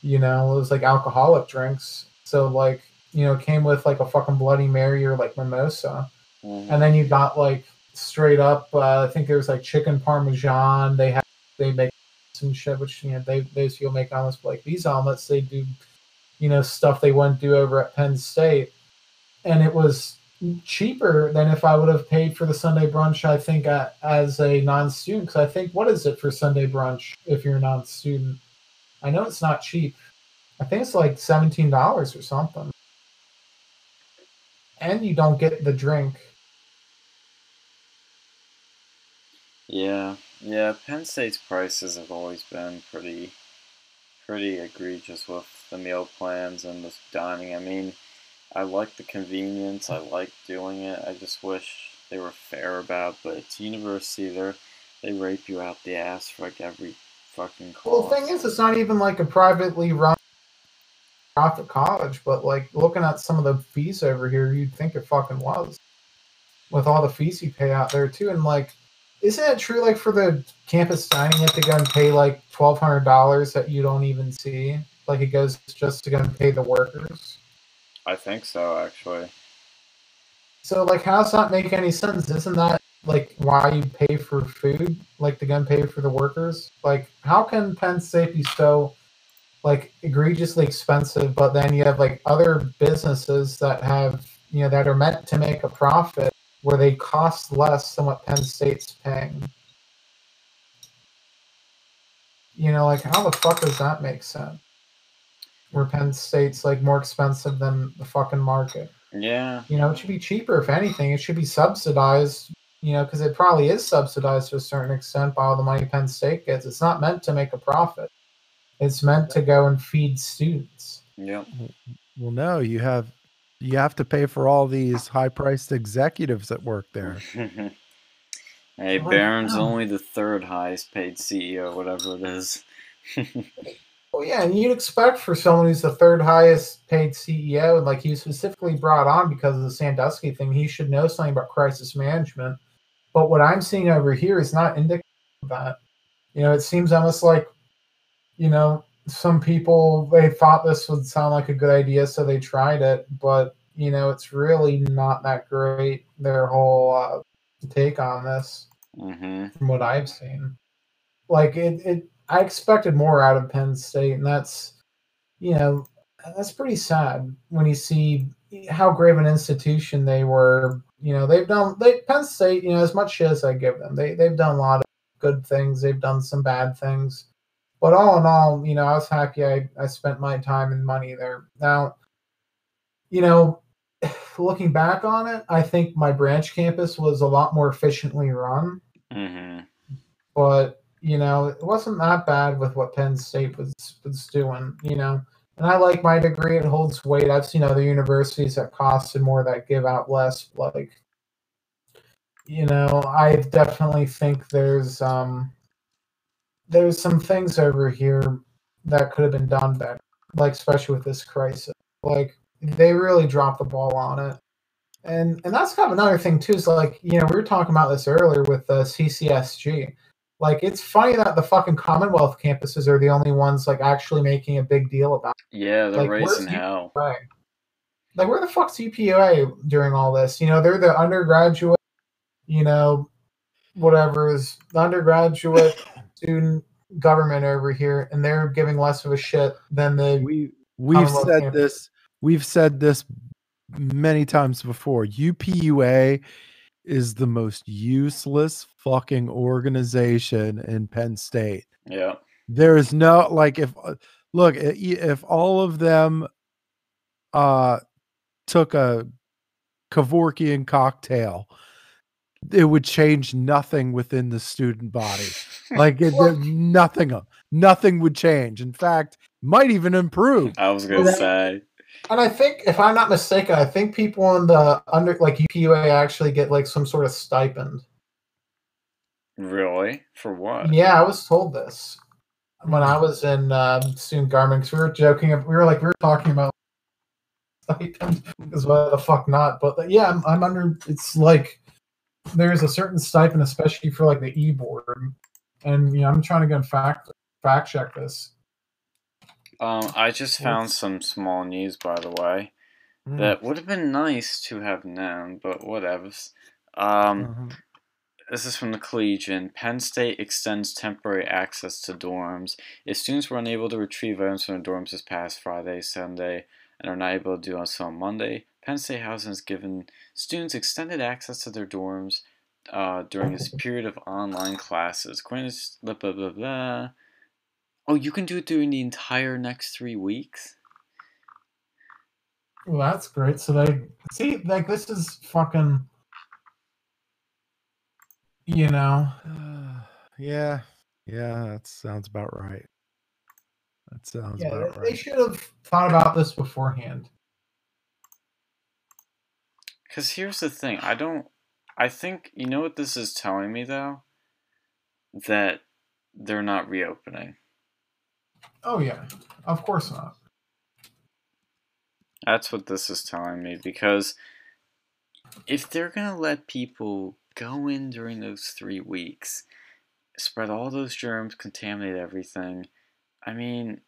You know, it was like alcoholic drinks. So like, you know, it came with like a fucking Bloody Mary or like mimosa. And then you got like straight up, uh, I think there was like chicken parmesan. They have, they make some shit, which, you know, they, those people make omelets, but like these omelets, they do, you know, stuff they wouldn't do over at Penn State. And it was cheaper than if I would have paid for the Sunday brunch, I think, uh, as a non-student. Because I think, what is it for Sunday brunch if you're a non-student? I know it's not cheap. I think it's like seventeen dollars or something. And you don't get the drink. Yeah, yeah, Penn State's prices have always been pretty, pretty egregious with the meal plans and with dining. I mean, I like the convenience, I like doing it, I just wish they were fair about it, but it's university, they're, they rape you out the ass for like every fucking call. Well, the thing is, it's not even like a privately run profit college, but like looking at some of the fees over here, you'd think it fucking was, with all the fees you pay out there too, and like, isn't it true, like, for the campus dining, you have to go and pay, like, twelve hundred dollars that you don't even see? Like, it goes just to go and pay the workers? I think so, actually. So, like, how does that make any sense? Isn't that, like, why you pay for food? Like, to go and pay for the workers? Like, how can Penn State be so, like, egregiously expensive, but then you have, like, other businesses that have, you know, that are meant to make a profit, where they cost less than what Penn State's paying? You know, like, how the fuck does that make sense? Where Penn State's, like, more expensive than the fucking market. Yeah. You know, it should be cheaper, if anything. It should be subsidized, you know, because it probably is subsidized to a certain extent by all the money Penn State gets. It's not meant to make a profit. It's meant to go and feed students. Yeah. Well, no, you have you have to pay for all these high-priced executives that work there. Hey, oh, Barron's yeah. only the third highest-paid C E O, whatever it is. Well, yeah, and you'd expect for someone who's the third highest-paid C E O, and like he was specifically brought on because of the Sandusky thing, he should know something about crisis management. But what I'm seeing over here is not indicative of that. You know, it seems almost like, you know, some people, they thought this would sound like a good idea, so they tried it. But, you know, it's really not that great, their whole uh, take on this, mm-hmm. from what I've seen. Like, it, it, I expected more out of Penn State, and that's, you know, that's pretty sad when you see how grave an institution they were. You know, they've done, they, Penn State, you know, as much as I give them, they, they've done a lot of good things. They've done some bad things. But all in all, you know, I was happy I, I spent my time and money there. Now, you know, looking back on it, I think my branch campus was a lot more efficiently run. Mm-hmm. But, you know, it wasn't that bad with what Penn State was, was doing, you know. And I like my degree. It holds weight. I've seen other universities that costed more that give out less. Like, you know, I definitely think there's um, there's some things over here that could have been done better, like especially with this crisis. Like, they really dropped the ball on it. And and that's kind of another thing, too, is like, you know, we were talking about this earlier with the C C S G. Like, it's funny that the fucking Commonwealth campuses are the only ones, like, actually making a big deal about it. Yeah, they're like, raising hell. Like, where the fuck's U P U A during all this? You know, they're the undergraduate, you know, whatever is the undergraduate student government over here, and they're giving less of a shit than the we, We've said campus. this. We've said this many times before. U P U A is the most useless fucking organization in Penn State. Yeah. There is no, like, if, look, if all of them uh, took a Kevorkian cocktail, it would change nothing within the student body. Like, it, nothing, nothing would change. In fact, might even improve. I was going to say. And I think, if I'm not mistaken, I think people in the under, like U P U A, actually get like some sort of stipend. Really? For what? Yeah, I was told this when I was in uh, student government. Because we were joking, we were like, we were talking about stipend, because why the fuck not? But yeah, I'm, I'm under. It's like there's a certain stipend, especially for like the e-board, and you know, I'm trying to go and fact fact check this. Um, I just found some small news, by the way, mm. that would have been nice to have known, but whatevs. Um, mm-hmm. This is from the Collegian. Penn State extends temporary access to dorms. If students were unable to retrieve items from the dorms this past Friday, Sunday, and are not able to do so on Monday, Penn State Housing has given students extended access to their dorms uh, during this period of online classes. Blah, blah, blah, blah. Oh, you can do it during the entire next three weeks? Well, that's great. So they see, like, this is fucking, you know. Uh, yeah. Yeah, that sounds about right. That sounds yeah, about they, right. They should have thought about this beforehand. Because here's the thing. I don't, I think, you know what this is telling me, though? That they're not reopening. Oh, yeah. Of course not. That's what this is telling me, because if they're going to let people go in during those three weeks, spread all those germs, contaminate everything, I mean,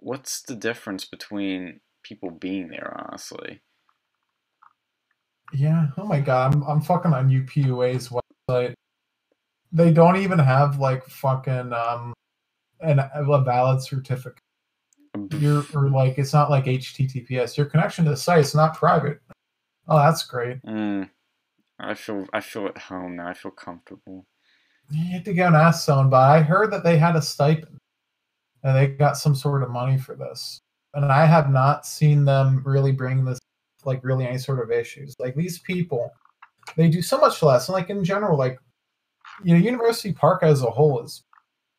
what's the difference between people being there, honestly? Yeah. Oh, my God. I'm, I'm fucking on U P U A's website. They don't even have, like, fucking... um. and a valid certificate. You're or like it's not like H T T P S. Your connection to the site is not private. Oh, that's great. Mm, I feel I feel at home now. I feel comfortable. You had to go and ask someone, but I heard that they had a stipend and they got some sort of money for this. And I have not seen them really bring this like really any sort of issues. Like these people, they do so much less. And like in general, like you know, University Park as a whole is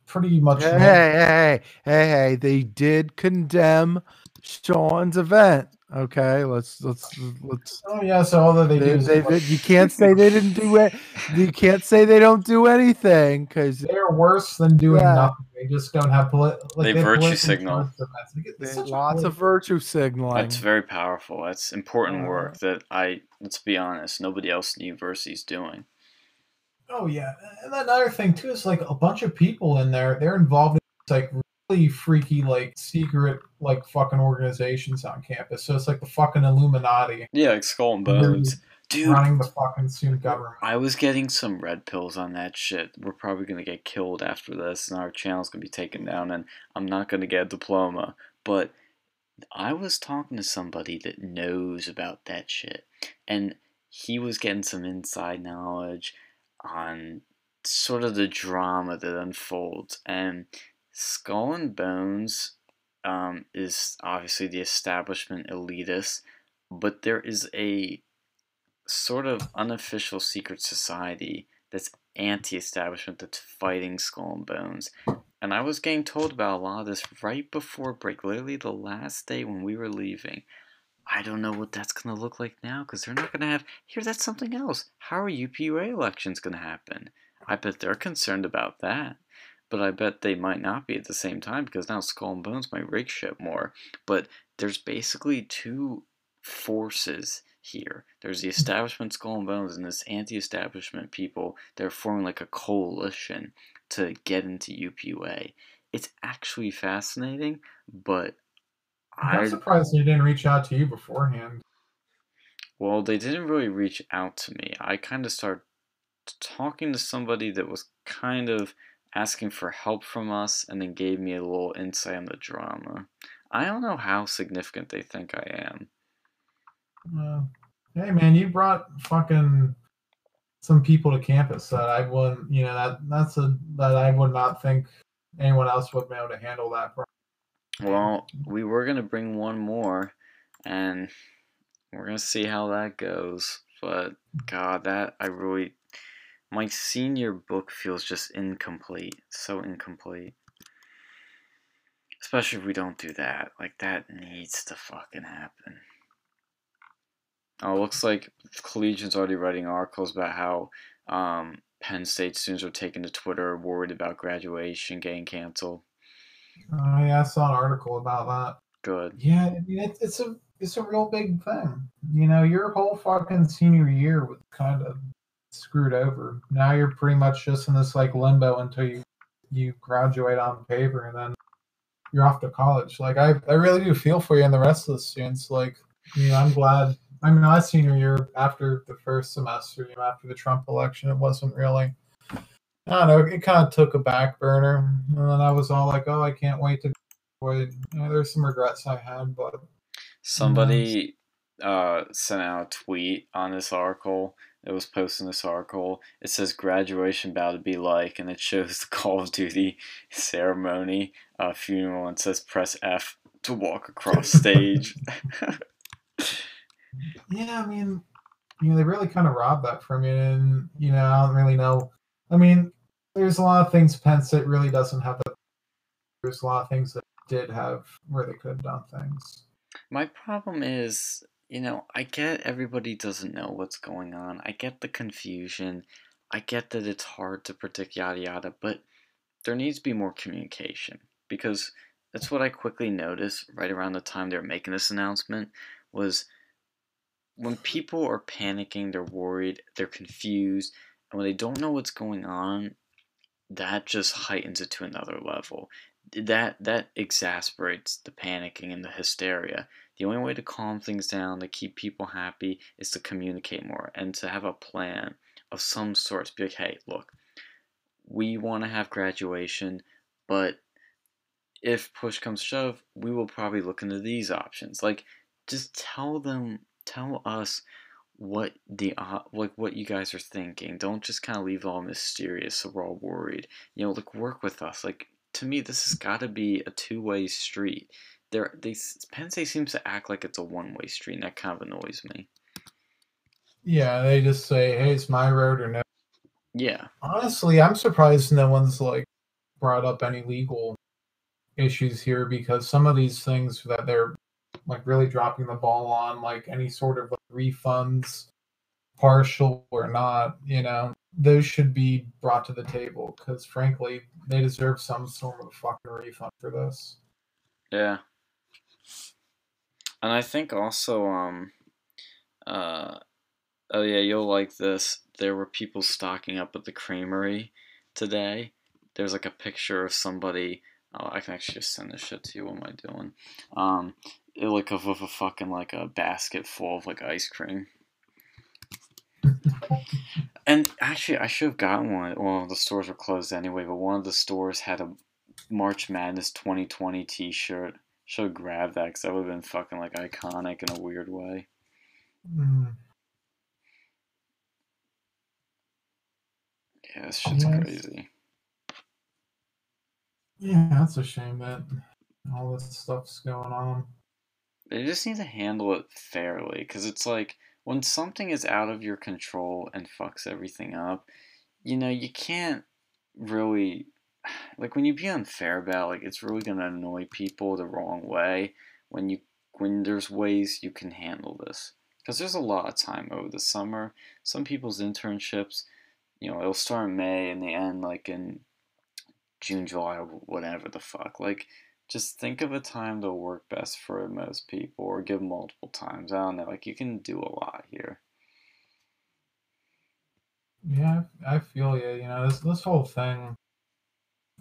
pretty much. Hey, hey, hey, hey, hey, they did condemn Sean's event. Okay, let's let's let's. Oh yeah, so all that they, they do, they, they, you can't say they didn't do it. You can't say they don't do anything because they're worse than doing yeah. nothing. They just don't have polit. Like, they, they virtue signal. They lots of virtue signaling. That's very powerful. That's important work that I. Let's be honest. Nobody else in the university is doing. Oh yeah, and another thing too is like a bunch of people in there. They're involved in like. Freaky, like secret, like fucking organizations on campus. So it's like the fucking Illuminati. Yeah, like Skull and Bones, dude. Running the fucking student government. I was getting some red pills on that shit. We're probably gonna get killed after this, and our channel's gonna be taken down, and I'm not gonna get a diploma. But I was talking to somebody that knows about that shit, and he was getting some inside knowledge on sort of the drama that unfolds, and. Skull and Bones um, is obviously the establishment elitist, but there is a sort of unofficial secret society that's anti-establishment that's fighting Skull and Bones. And I was getting told about a lot of this right before break, literally the last day when we were leaving. I don't know what that's going to look like now because they're not going to have... Here, that's something else. How are U P U A elections going to happen? I bet they're concerned about that. But I bet they might not be at the same time because now Skull and Bones might rig shit more. But there's basically two forces here. There's the establishment Skull and Bones and this anti-establishment people. They're forming like a coalition to get into U P U A. It's actually fascinating, but I'm I... surprised they didn't reach out to you beforehand. Well, they didn't really reach out to me. I kind of started talking to somebody that was kind of... asking for help from us, and then gave me a little insight on the drama. I don't know how significant they think I am. Uh, hey, man, you brought fucking some people to campus that I wouldn't, you know, that that's a that I would not think anyone else would be able to handle that problem. Well, we were gonna bring one more, and we're gonna see how that goes. But God, that I really. My senior book feels just incomplete. So incomplete. Especially if we don't do that. Like, that needs to fucking happen. Oh, it looks like Collegian's already writing articles about how um, Penn State students are taken to Twitter, worried about graduation getting canceled. Uh, yeah, I saw an article about that. Good. Yeah, I mean, it, it's, a, it's a real big thing. You know, your whole fucking senior year was kind of... screwed over. Now you're pretty much just in this like limbo until you you graduate on paper, and then you're off to college. Like I, I really do feel for you and the rest of the students. Like, you know, I'm glad. I mean, my senior year after the first semester, you know, after the Trump election, it wasn't really. I don't know. It kind of took a back burner, and then I was all like, "Oh, I can't wait to graduate." You know, there's some regrets I had, but somebody uh, sent out a tweet on this article. It was posting this article. It says graduation about to be like, and it shows the Call of Duty ceremony, uh, funeral, and says press F to walk across stage. Yeah, I mean, you know, they really kind of robbed that from you, and you know, I don't really know. I mean, there's a lot of things Penn State really doesn't have. That there's a lot of things that did have where they could have done things. My problem is. You know, I get everybody doesn't know what's going on. I get the confusion. I get that it's hard to predict yada yada, but there needs to be more communication because that's what I quickly noticed right around the time they were making this announcement was when people are panicking, they're worried, they're confused, and when they don't know what's going on, that just heightens it to another level. That that exasperates the panicking and the hysteria. The only way to calm things down, to keep people happy, is to communicate more and to have a plan of some sort. To be like, hey, look, we want to have graduation, but if push comes to shove, we will probably look into these options. Like, just tell them, tell us what the uh, like what you guys are thinking. Don't just kind of leave it all mysterious so we're all worried. You know, like work with us. Like to me, this has got to be a two-way street. There, they Penn State seems to act like it's a one-way street, and that kind of annoys me. Yeah, they just say, "Hey, it's my road or no." Yeah. Honestly, I'm surprised no one's like brought up any legal issues here because some of these things that they're like really dropping the ball on like any sort of like, refunds, partial or not, you know, those should be brought to the table because frankly, they deserve some sort of fucking refund for this. Yeah. And I think also, um, uh, oh yeah, you'll like this. There were people stocking up at the creamery today. There's like a picture of somebody. Oh, I can actually just send this shit to you. What am I doing? Um, it like of a, a fucking like a basket full of like ice cream. And actually, I should have gotten one. Well, the stores were closed anyway, but one of the stores had a March Madness twenty twenty T-shirt. Should have grabbed that because that would have been fucking like iconic in a weird way. Mm. Yeah, this shit's yes. crazy. Yeah, that's a shame that all this stuff's going on. They just need to handle it fairly, because it's like, when something is out of your control and fucks everything up, you know, you can't really, like, when you be unfair about, like, it's really going to annoy people the wrong way when you, when there's ways you can handle this. Because there's a lot of time over the summer. Some people's internships, you know, it'll start in May and they end, like, in June, July, or whatever the fuck. Like, just think of a time that'll work best for most people, or give multiple times. I don't know. Like, you can do a lot here. Yeah, I feel you. You know, this this whole thing,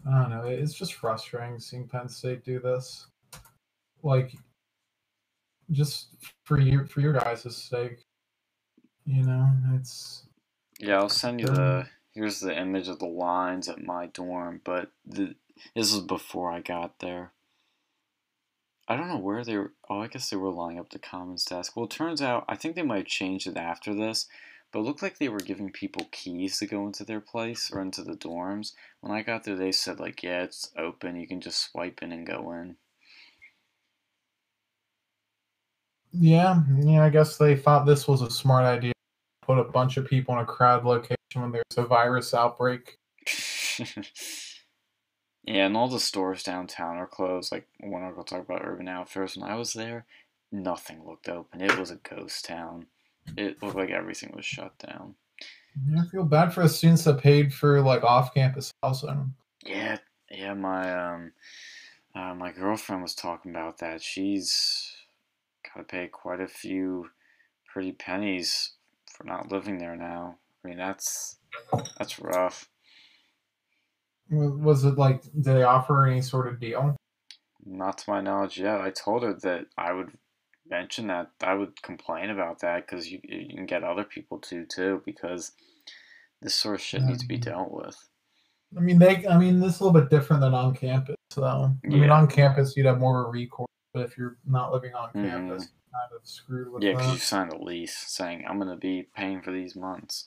I don't know. It's just frustrating seeing Penn State do this. Like, just for you, for your guys' sake, you know, it's. Yeah, I'll send you the. Here's the image of the lines at my dorm, but the, this was before I got there. I don't know where they were. Oh, I guess they were lining up the commons desk. Well, it turns out, I think they might have changed it after this, but it looked like they were giving people keys to go into their place or into the dorms. When I got there, they said, like, yeah, it's open. You can just swipe in and go in. Yeah, yeah, I guess they thought this was a smart idea. Put a bunch of people in a crowd location when there's a virus outbreak. Yeah, and all the stores downtown are closed. Like, when I go talk about Urban Outfitters, when I was there, nothing looked open. It was a ghost town. It looked like everything was shut down. Yeah, I feel bad for the students that paid for, like, off-campus housing. Yeah, yeah, my, um, uh, my girlfriend was talking about that. She's gotta pay quite a few pretty pennies for not living there now. I mean, that's that's rough. Was it like, did they offer any sort of deal? Not to my knowledge yet. I told her that I would mention that. I would complain about that because you, you can get other people to too, because this sort of shit yeah. needs to be dealt with. I mean, they. I mean, this is a little bit different than on campus, though. I yeah. mean, on campus you'd have more of a recourse, but if you're not living on mm-hmm. campus, kind of screwed with yeah, because you signed a lease saying I'm going to be paying for these months.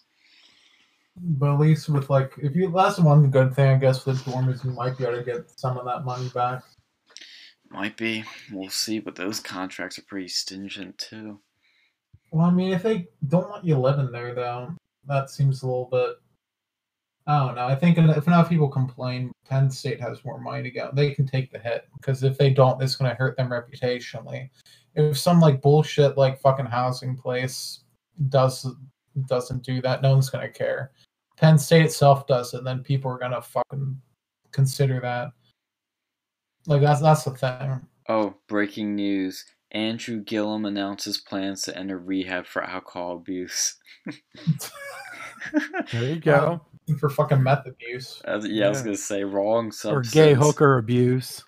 But at least with like, if you that's one good thing I guess with the dorm is you might be able to get some of that money back. Might be, we'll see. But those contracts are pretty stringent too. Well, I mean, if they don't want you living there though, that seems a little bit. I don't know. I think if enough people complain, Penn State has more money to go. They can take the hit because if they don't, it's going to hurt them reputationally. If some like bullshit like fucking housing place does doesn't do that, no one's going to care. Penn State itself does it, then people are going to fucking consider that. Like that's that's the thing. Oh, breaking news. Andrew Gillum announces plans to enter rehab for alcohol abuse. There you go. Uh, for fucking meth abuse. Uh, yeah, yeah, I was going to say wrong substance. Or gay hooker abuse.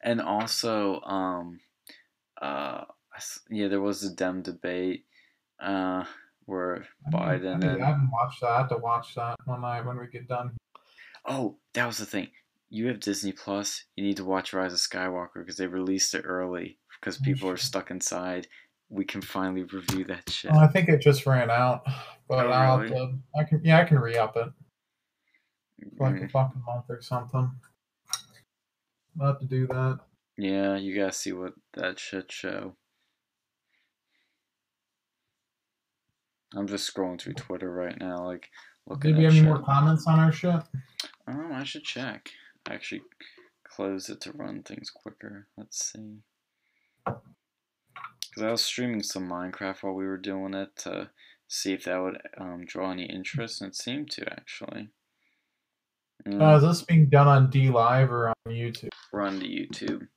And also, um, uh, yeah, there was a Dem debate uh, where Biden. I, mean, and... I haven't watched that. I have to watch that when, I, when we get done. Oh, that was the thing. You have Disney Plus. You need to watch Rise of Skywalker because they released it early because people are stuck inside. We can finally review that shit. Well, I think it just ran out, but oh, I'll really? to, I can yeah I can re-up it for like mm. a fucking month or something. I'll have to do that. Yeah, you gotta see what that shit show. I'm just scrolling through Twitter right now, like looking. Did we have any more comments on our shit? Oh, I should check. I actually closed it to run things quicker. Let's see. because I was streaming some Minecraft while we were doing it to see if that would um, draw any interest, and it seemed to, actually. Mm. Uh, is this being done on DLive or on YouTube? We're on to YouTube.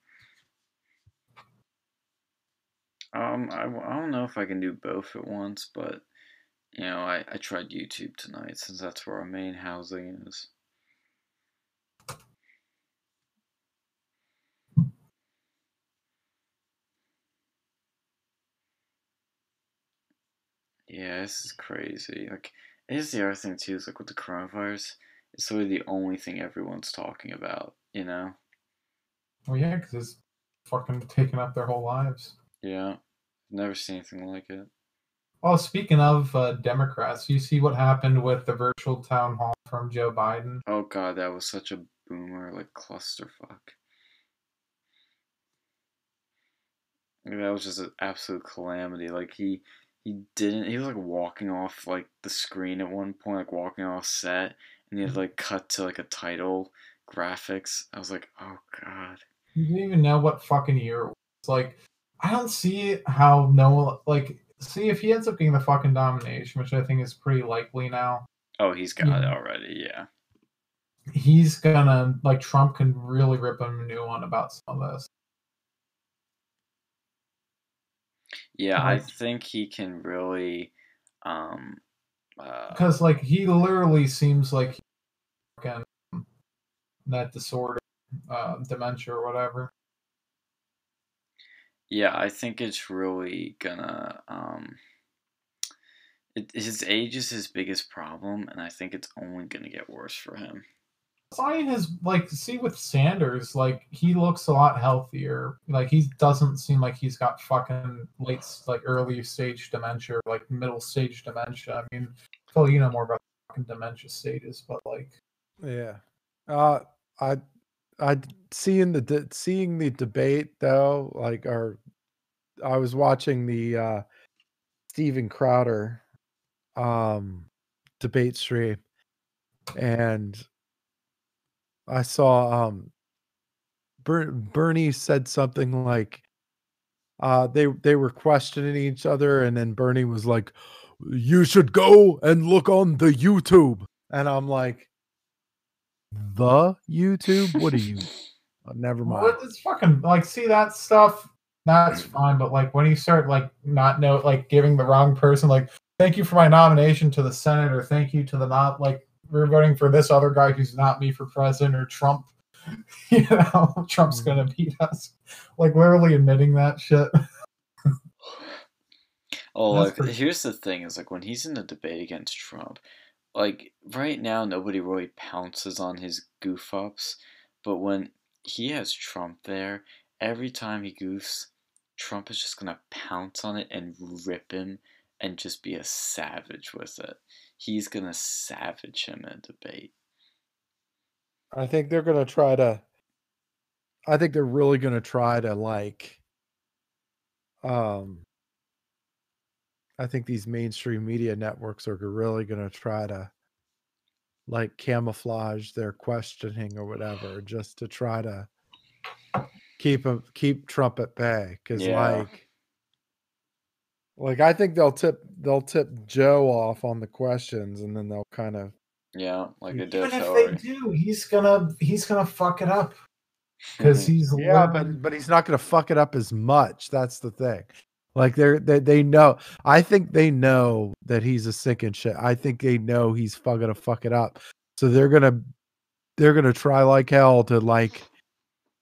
Um, I, I don't know if I can do both at once, but, you know, I, I tried YouTube tonight since that's where our main housing is. Yeah, this is crazy. Like, here's the other thing, too, is, like, with the coronavirus, it's sort of the only thing everyone's talking about, you know? Well, yeah, because it's fucking taking up their whole lives. Yeah. Never seen anything like it. Well, speaking of uh, Democrats, you see what happened with the virtual town hall from Joe Biden? Oh, God, that was such a boomer, like, clusterfuck. Like, that was just an absolute calamity. Like, he, he didn't, he was, like, walking off, like, the screen at one point, like, walking off set, and he had, like, cut to, like, a title, graphics. I was like, oh, God. You didn't even know what fucking year it was. Like, I don't see how no, like, see if he ends up getting the fucking nomination, which I think is pretty likely now. Oh, he's got yeah. it already, yeah. He's gonna, like, Trump can really rip him a new one about some of this. Yeah, like, I think he can really, um, because, uh, like, he literally seems like fucking that disorder, uh, dementia or whatever. Yeah, I think it's really gonna, um, it, his age is his biggest problem, and I think it's only gonna get worse for him. Sign his, like, see with Sanders, like, he looks a lot healthier. Like, he doesn't seem like he's got fucking late, like, early stage dementia, or, like, middle stage dementia. I mean, Phil, you know more about fucking dementia stages, but, like. Yeah. Uh, I... I seeing the de, seeing the debate though, like, our, I was watching the uh, Steven Crowder um, debate stream, and I saw um, Ber, Bernie said something like, uh, they they were questioning each other, and then Bernie was like, "You should go and look on the YouTube," and I'm like, the YouTube? What are you? Oh, never mind. What is fucking, like, see that stuff? That's fine, but, like, when you start, like, not know, like, giving the wrong person, like, thank you for my nomination to the Senate, or thank you to the not, like, we're voting for this other guy who's not me for president, or Trump, you know, Trump's mm-hmm. gonna beat us. Like, literally admitting that shit. Oh, like, pretty- here's the thing is, like, when he's in the debate against Trump, like, right now, nobody really pounces on his goof-ups, but when he has Trump there, every time he goofs, Trump is just going to pounce on it and rip him and just be a savage with it. He's going to savage him in debate. I think they're going to try to... I think they're really going to try to, like... Um... I think these mainstream media networks are really going to try to, like, camouflage their questioning or whatever, just to try to keep a, keep Trump at bay. Because yeah. like, like I think they'll tip they'll tip Joe off on the questions, and then they'll kind of yeah, like they did. Even if they do, he's gonna he's gonna fuck it up because he's yeah, but but he's not gonna fuck it up as much. That's the thing. Like, they're, they they know. I think they know that he's a sick and shit. I think they know he's fucking to fuck it up. So they're gonna they're gonna try like hell to, like,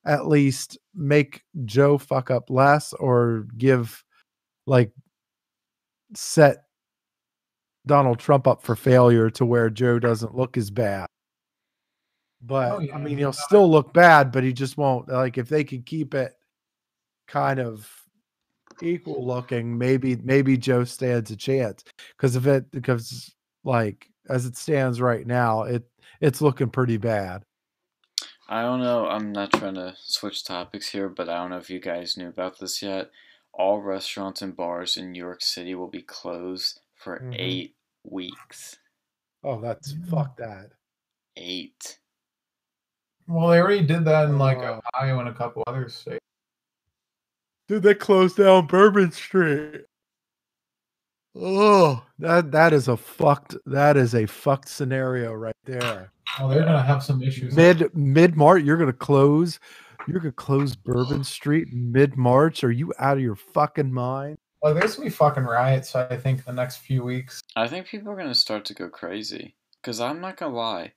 at least make Joe fuck up less, or give, like, set Donald Trump up for failure to where Joe doesn't look as bad. But oh, yeah. I mean, he'll still look bad, but he just won't. Like, if they could keep it kind of equal looking, maybe maybe Joe stands a chance, because if it because like as it stands right now, it it's looking pretty bad. I don't know. I'm not trying to switch topics here, but I don't know if you guys knew about this yet. All restaurants and bars in New York City will be closed for mm-hmm. eight weeks. Oh, that's fuck that. Eight. Well, they already did that in like Ohio and a couple other states. Dude, they closed down Bourbon Street. Oh, that that is a fucked that is a fucked scenario right there. Oh, they're gonna have some issues. Mid mid March, you're gonna close you're gonna close Bourbon Street mid March. Are you out of your fucking mind? Well, there's gonna be fucking riots, I think, the next few weeks. I think people are gonna start to go crazy. Cause I'm not gonna lie.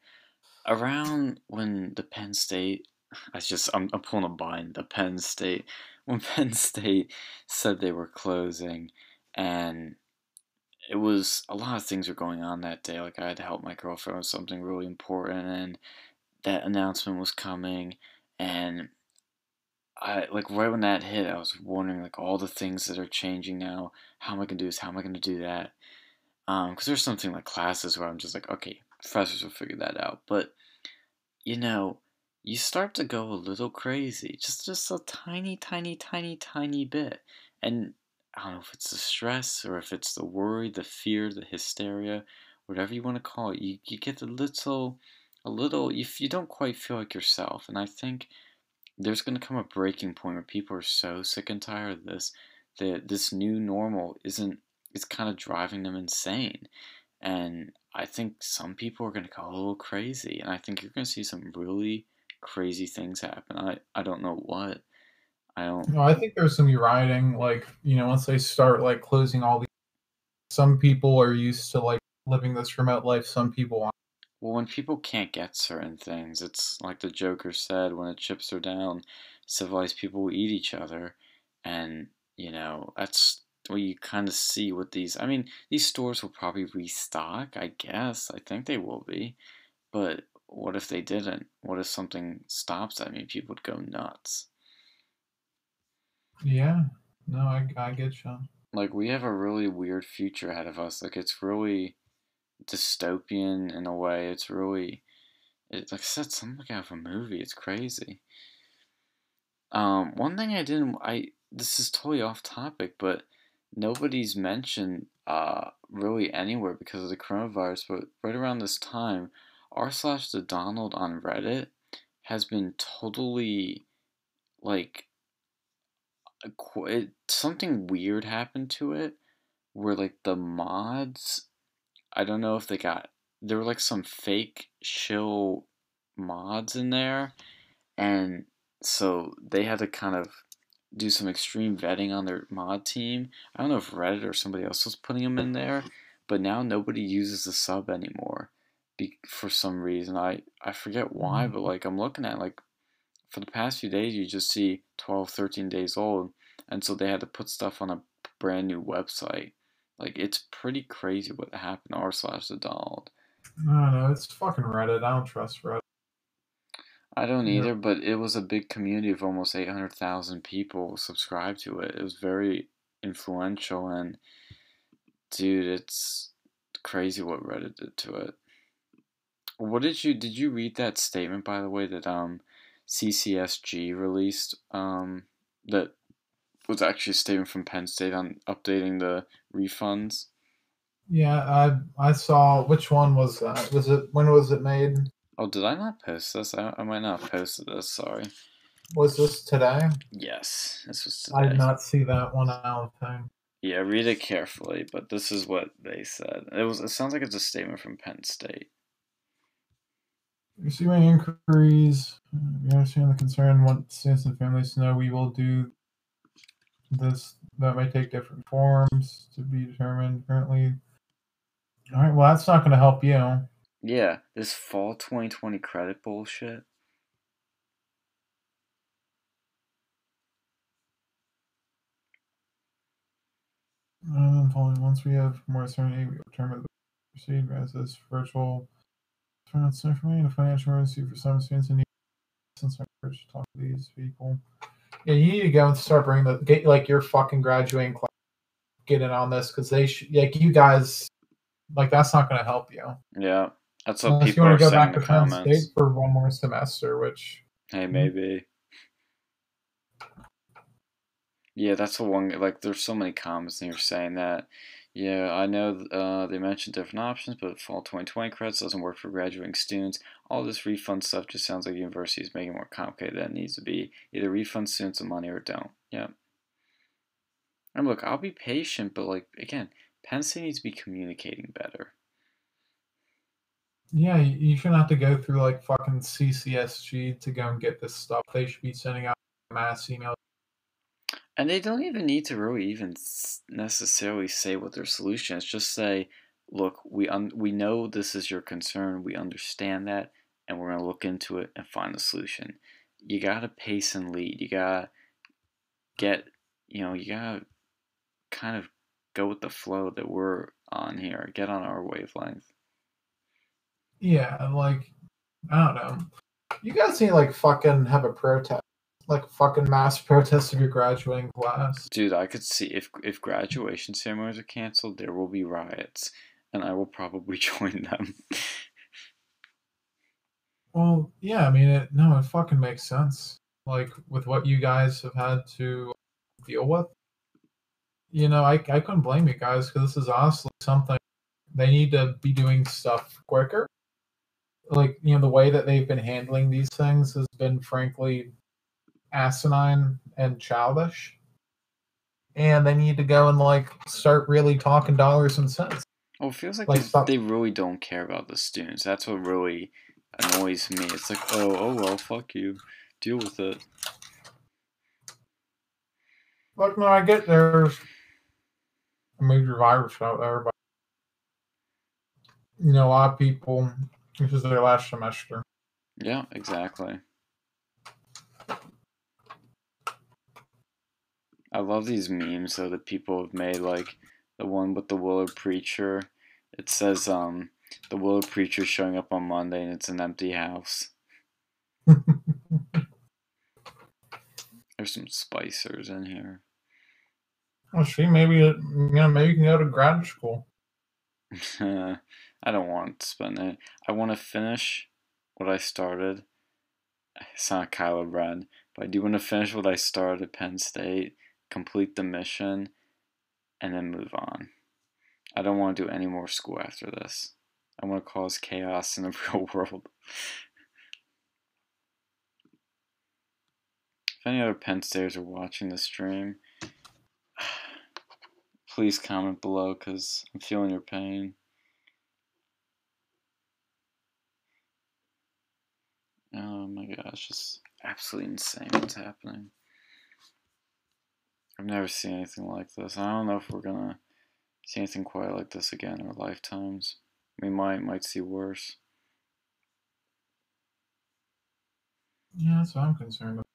Around when the Penn State I just I'm I'm pulling a bind, the Penn State when Penn State said they were closing, and it was a lot of things were going on that day. Like, I had to help my girlfriend with something really important, and that announcement was coming. And I, like, right when that hit, I was wondering, like, all the things that are changing now. How am I gonna do this? How am I gonna do that? Um, because there's something like classes where I'm just like, okay, professors will figure that out. But you know, you start to go a little crazy, just just a tiny, tiny, tiny, tiny bit, and I don't know if it's the stress or if it's the worry, the fear, the hysteria, whatever you want to call it. You, you get a little, a little, you, you don't quite feel like yourself. And I think there's going to come a breaking point where people are so sick and tired of this, that this new normal isn't, it's kind of driving them insane. And I think some people are going to go a little crazy. And I think you're going to see some really crazy things happen. I, I don't know what. I don't. No, I think there's some rioting. Like, you know, once they start like closing all these, some people are used to like living this remote life. Some people aren't. Well, when people can't get certain things, it's like the Joker said: when the chips are down, civilized people will eat each other, and you know that's what you kind of see with these. I mean, these stores will probably restock. I guess. I think they will be, but what if they didn't? What if something stops? I mean, people would go nuts. Yeah, no, I, I get you. Like, we have a really weird future ahead of us. Like, it's really dystopian in a way. It's really, it's like I said, something out of a movie. It's crazy. Um, one thing I didn't, I this is totally off topic, but nobody's mentioned uh really anywhere because of the coronavirus. But right around this time, r slash the Donald on Reddit has been totally like. It, something weird happened to it where like the mods, I don't know if they got, there were like some fake shill mods in there, and so they had to kind of do some extreme vetting on their mod team. I don't know if Reddit or somebody else was putting them in there, but now nobody uses the sub anymore be, for some reason. I, I forget why, but like I'm looking at like for the past few days, you just see twelve, thirteen days old, and so they had to put stuff on a brand new website. Like, it's pretty crazy what happened to r slash the Donald. No, no, it's fucking Reddit. I don't trust Reddit. I don't either, but it was a big community of almost eight hundred thousand people subscribed to it. It was very influential, and dude, it's crazy what Reddit did to it. What did you, did you read that statement, by the way, that, um, C C S G released, um, that was actually a statement from Penn State on updating the refunds? Yeah, I I saw. Which one was that? Was it, when was it made? Oh, did I not post this? I, I might not have posted this, sorry. Was this today? Yes, this was today. I did not see that one out thing. Yeah, read it carefully, but this is what they said. It was. It sounds like it's a statement from Penn State. Receiving inquiries, we understand the concern. Want students and families to know we will do this. That may take different forms to be determined. Currently, all right. Well, that's not going to help you. Yeah, this fall twenty twenty credit bullshit. And following, once we have more certainty, we will determine the proceed as this virtual. It's not for me in a financial emergency for some students. And since I'm encouraged to talk to these people, yeah, you need to go and start bringing the get like your fucking graduating class, get in on this because they should like you guys like that's not going to help you. Yeah, that's what unless people you want to are go saying back to Penn State for one more semester, which hey, maybe. Yeah, that's the one. Like, there's so many comments and you're saying that. Yeah, I know uh, they mentioned different options, but fall twenty twenty credits doesn't work for graduating students. All this refund stuff just sounds like the university is making it more complicated than it needs to be. Either refund students the money or don't. Yeah. And look, I'll be patient, but like, again, Penn State needs to be communicating better. Yeah, you shouldn't have to go through like fucking C C S G to go and get this stuff. They should be sending out mass emails. And they don't even need to really even necessarily say what their solution is. Just say, look, we un- we know this is your concern. We understand that, and we're going to look into it and find a solution. You got to pace and lead. You got to get, you know, you got to kind of go with the flow that we're on here. Get on our wavelength. Yeah, like, I don't know. You guys need, like, fucking have a protest. Like fucking mass protests of your graduating class. Dude, I could see if if graduation ceremonies are canceled, there will be riots, and I will probably join them. Well, yeah, I mean, it, no, it fucking makes sense. Like with what you guys have had to deal with, you know, I I couldn't blame you guys because this is honestly something they need to be doing stuff quicker. Like, you know, the way that they've been handling these things has been, frankly, asinine and childish, and they need to go and like start really talking dollars and cents. Well, it feels like, like they, they really don't care about the students. That's what really annoys me. It's like, oh, oh well, fuck you, deal with it. Look, no, I get there's a major virus out there, but you know, a lot of people, this is their last semester. Yeah, exactly. I love these memes though that people have made, like the one with the Willow Preacher. It says um the Willow Preacher showing up on Monday and it's an empty house. There's some spicers in here. Well, she maybe you know maybe you can go to graduate school. I don't want to spend it. I want to finish what I started. It's not Kylo Ren, but I do want to finish what I started at Penn State. Complete the mission, and then move on. I don't want to do any more school after this. I want to cause chaos in the real world. If any other Penn Staters are watching the stream, please comment below because I'm feeling your pain. Oh my gosh, it's absolutely insane what's happening. I've never seen anything like this. I don't know if we're gonna see anything quite like this again in our lifetimes. We might might see worse. Yeah, that's what I'm concerned about.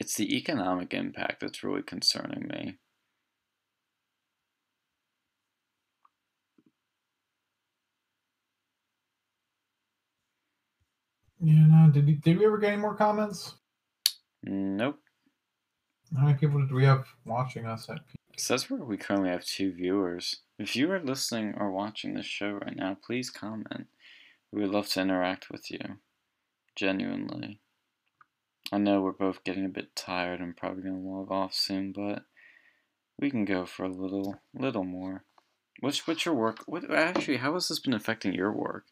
It's the economic impact that's really concerning me. Yeah, no, did we, did we ever get any more comments? Nope. How many people do we have watching us at? It says we currently have two viewers. If you are listening or watching this show right now, please comment. We would love to interact with you. Genuinely. I know we're both getting a bit tired and probably going to log off soon, but we can go for a little little more. What's, what's your work? What actually, how has this been affecting your work?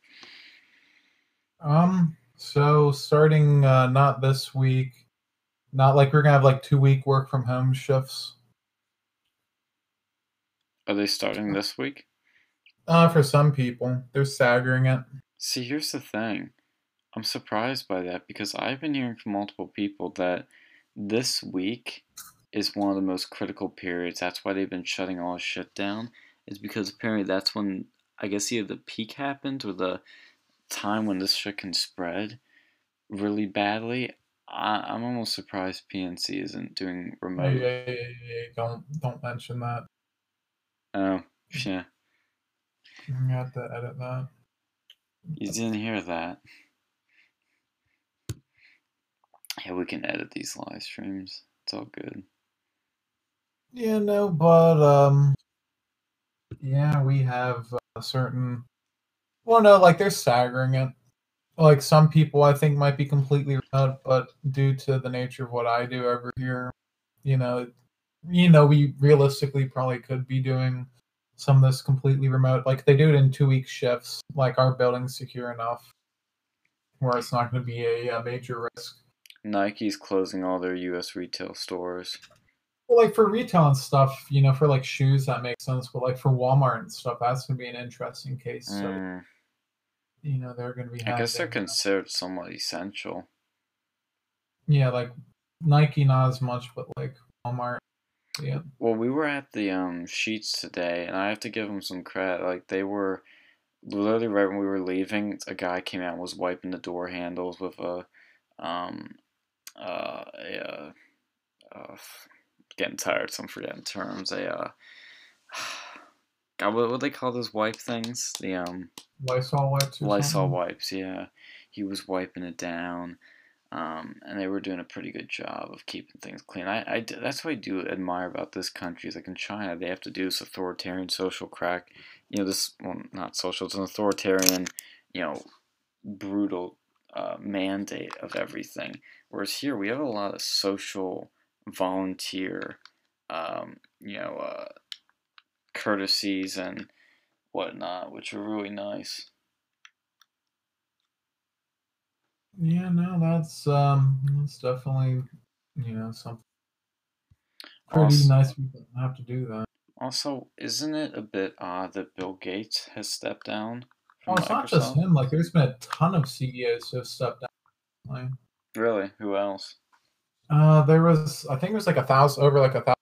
Um. So, starting uh, not this week, not like we're going to have like two week work from home shifts. Are they starting this week? Uh, for some people. They're staggering it. See, here's the thing. I'm surprised by that because I've been hearing from multiple people that this week is one of the most critical periods. That's why they've been shutting all shit down. Is because apparently that's when, I guess, either the peak happens or the time when this shit can spread really badly. I'm almost surprised P N C isn't doing remote. Yeah, yeah, yeah, yeah. Don't don't mention that. Oh, yeah. You have to edit that. You didn't hear that. Yeah, we can edit these live streams. It's all good. Yeah, no, but um, yeah, we have a certain. Well, no, like they're staggering it. Like some people I think might be completely remote, but due to the nature of what I do over here, you know, you know, we realistically probably could be doing some of this completely remote. Like they do it in two week shifts. Like our building's secure enough where it's not going to be a, a major risk. Nike's closing all their U S retail stores. Well, like for retail and stuff, you know, for like shoes, that makes sense. But like for Walmart and stuff, that's going to be an interesting case. So, mm. you know, they're going to be. I guess they're considered somewhat essential. Yeah, like Nike, not as much, but like Walmart. Yeah. Well, we were at the um Sheets today, and I have to give them some credit. Like they were literally right when we were leaving, a guy came out and was wiping the door handles with a um uh a. Uh, uh, Getting tired, so I'm forgetting terms. I, uh, God, what would they call those wipe things? The um, Lysol wipes. Or Lysol something? Wipes. Yeah, he was wiping it down, um, and they were doing a pretty good job of keeping things clean. I, I, that's what I do admire about this country. Is like in China, they have to do this authoritarian social crack. You know, this well, not social. It's an authoritarian, you know, brutal uh, mandate of everything. Whereas here, we have a lot of social. Volunteer, um, you know, uh, courtesies and whatnot, which are really nice. Yeah, no, that's um, that's definitely, you know, something pretty also, nice. We don't have to do that. Also, isn't it a bit odd that Bill Gates has stepped down? Oh, well, it's Microsoft? Not just him. Like, there's been a ton of C E Os who have stepped down. Like, really? Who else? Uh, there was, I think it was like a thousand, over like a thousand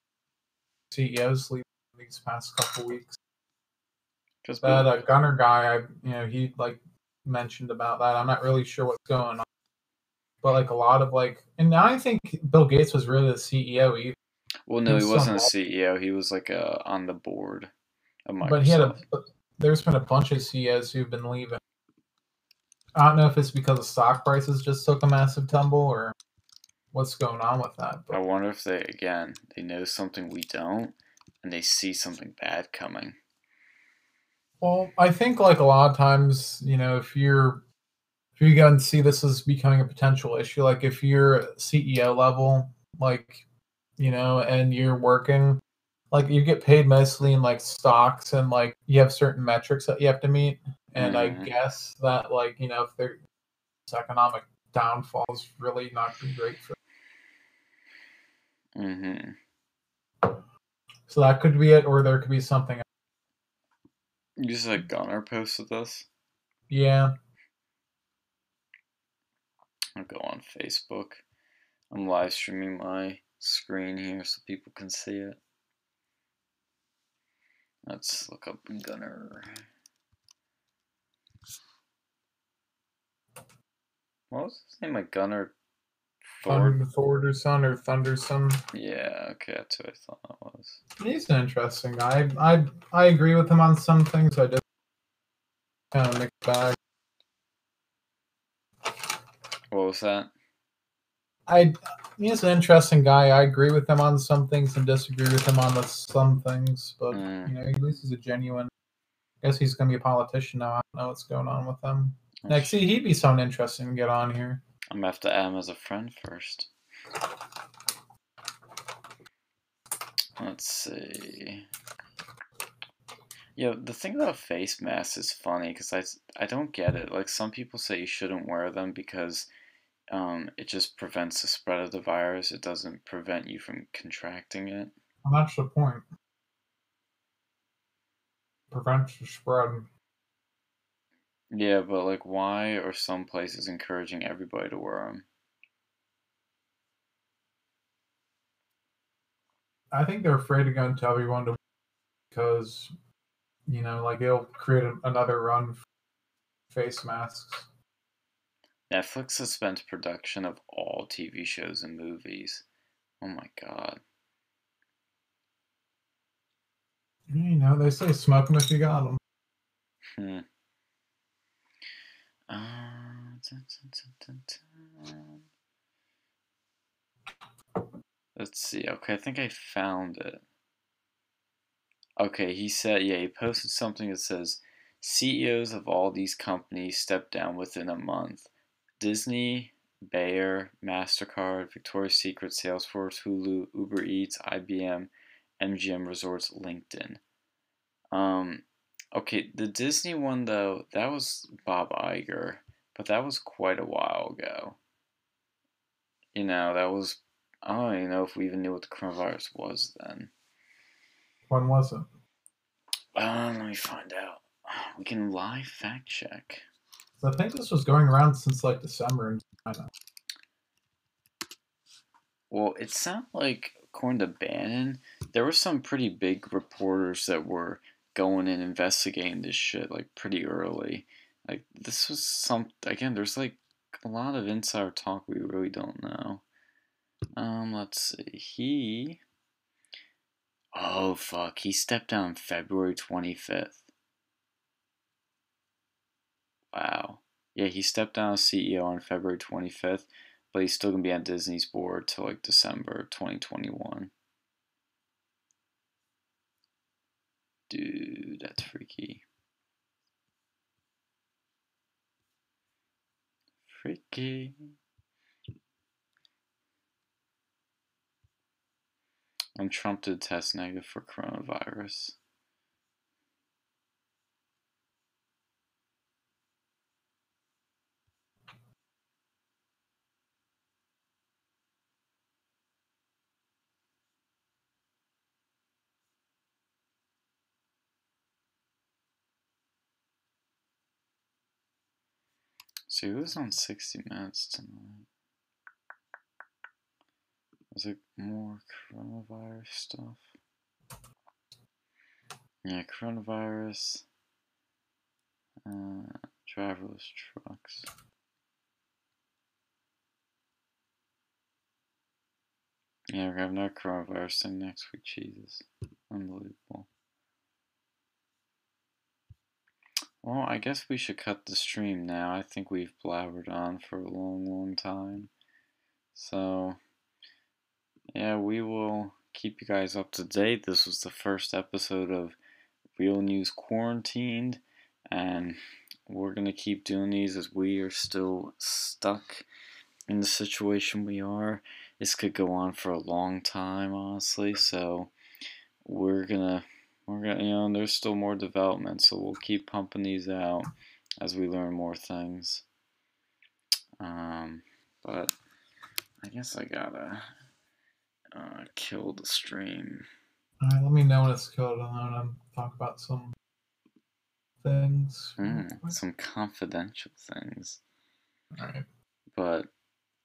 C E Os leaving these past couple weeks. Just that uh, Gunner guy, I, you know, he like mentioned about that. I'm not really sure what's going on, but like a lot of like, and I think Bill Gates was really the C E O either. Well, no, he wasn't a C E O. He was like uh, on the board of Microsoft. But he had a, there's been a bunch of C E Os who've been leaving. I don't know if it's because the stock prices just took a massive tumble or. What's going on with that? But I wonder if they, again, they know something we don't, and they see something bad coming. Well, I think like a lot of times, you know, if you're, if you go and see this as becoming a potential issue, like if you're C E O level, like, you know, and you're working, like you get paid mostly in like stocks and like you have certain metrics that you have to meet. And mm-hmm. I guess that like, you know, if there's economic downfall is really not been great for Mm-hmm. So that could be it, or there could be something else. You said Gunner posted this? Yeah. I'll go on Facebook. I'm live streaming my screen here so people can see it. Let's look up Gunner. What was his name? Like Gunner Thorderson or Thunderson? Yeah, okay, that's what I thought that was. He's an interesting guy. I I, I agree with him on some things. I just kind of mixed bag. What was that? I he's an interesting guy. I agree with him on some things and disagree with him on some things. But mm. you know, at least he's a genuine. I guess he's gonna be a politician now. I don't know what's going on with him. Like, see, he'd be someone interesting to get on here. I'm gonna have to add him as a friend first. Let's see. Yo, the thing about face masks is funny because I, I don't get it. Like, some people say you shouldn't wear them because um, it just prevents the spread of the virus. It doesn't prevent you from contracting it. Well, that's the point. Prevents the spread. Yeah, but like, why are some places encouraging everybody to wear them? I think they're afraid to go and tell everyone to, because, you know, like it'll create a, another run for face masks. Netflix suspends production of all T V shows and movies. Oh my God. You know, they say smoke them if you got them. Hmm. Uh, dun, dun, dun, dun, dun. Let's see. Okay, I think I found it. Okay, he said, yeah, he posted something that says, C E Os of all these companies stepped down within a month. Disney, Bayer, MasterCard, Victoria's Secret, Salesforce, Hulu, Uber Eats, I B M, M G M Resorts, LinkedIn. Um... Okay, the Disney one, though, that was Bob Iger, but that was quite a while ago. You know, that was, I don't even know if we even knew what the coronavirus was then. When was it? Uh, let me find out. We can live fact check. So I think this was going around since like December in China. Well, it sounded like, according to Bannon, there were some pretty big reporters that were going and investigating this shit like pretty early. Like this was some again. There's like a lot of insider talk we really don't know. Um, let's see. He. Oh fuck! He stepped down February twenty-fifth. Wow. Yeah, he stepped down as C E O on February twenty-fifth, but he's still gonna be on Disney's board till like December twenty twenty-one. Dude, that's freaky. Freaky. And Trump did test negative for coronavirus. See, who was on sixty minutes tonight? Was it more coronavirus stuff? Yeah, coronavirus, uh, driverless trucks. Yeah, we're gonna have another coronavirus thing next week, Jesus. Unbelievable. Well, I guess we should cut the stream now. I think we've blabbered on for a long, long time. So, yeah, we will keep you guys up to date. This was the first episode of Real News Quarantined, and we're going to keep doing these as we are still stuck in the situation we are. This could go on for a long time, honestly, so we're going to... We're gonna, you know, and there's still more development, so we'll keep pumping these out as we learn more things. Um, but I guess I gotta uh, kill the stream. All right, let me know when it's killed, and I'm talk about some things. Mm, some confidential things. All right. But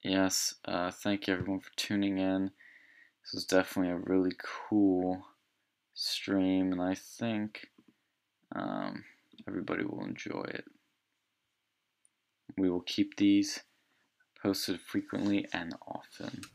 yes, uh, thank you everyone for tuning in. This was definitely a really cool stream, and I think um, everybody will enjoy it. We will keep these posted frequently and often.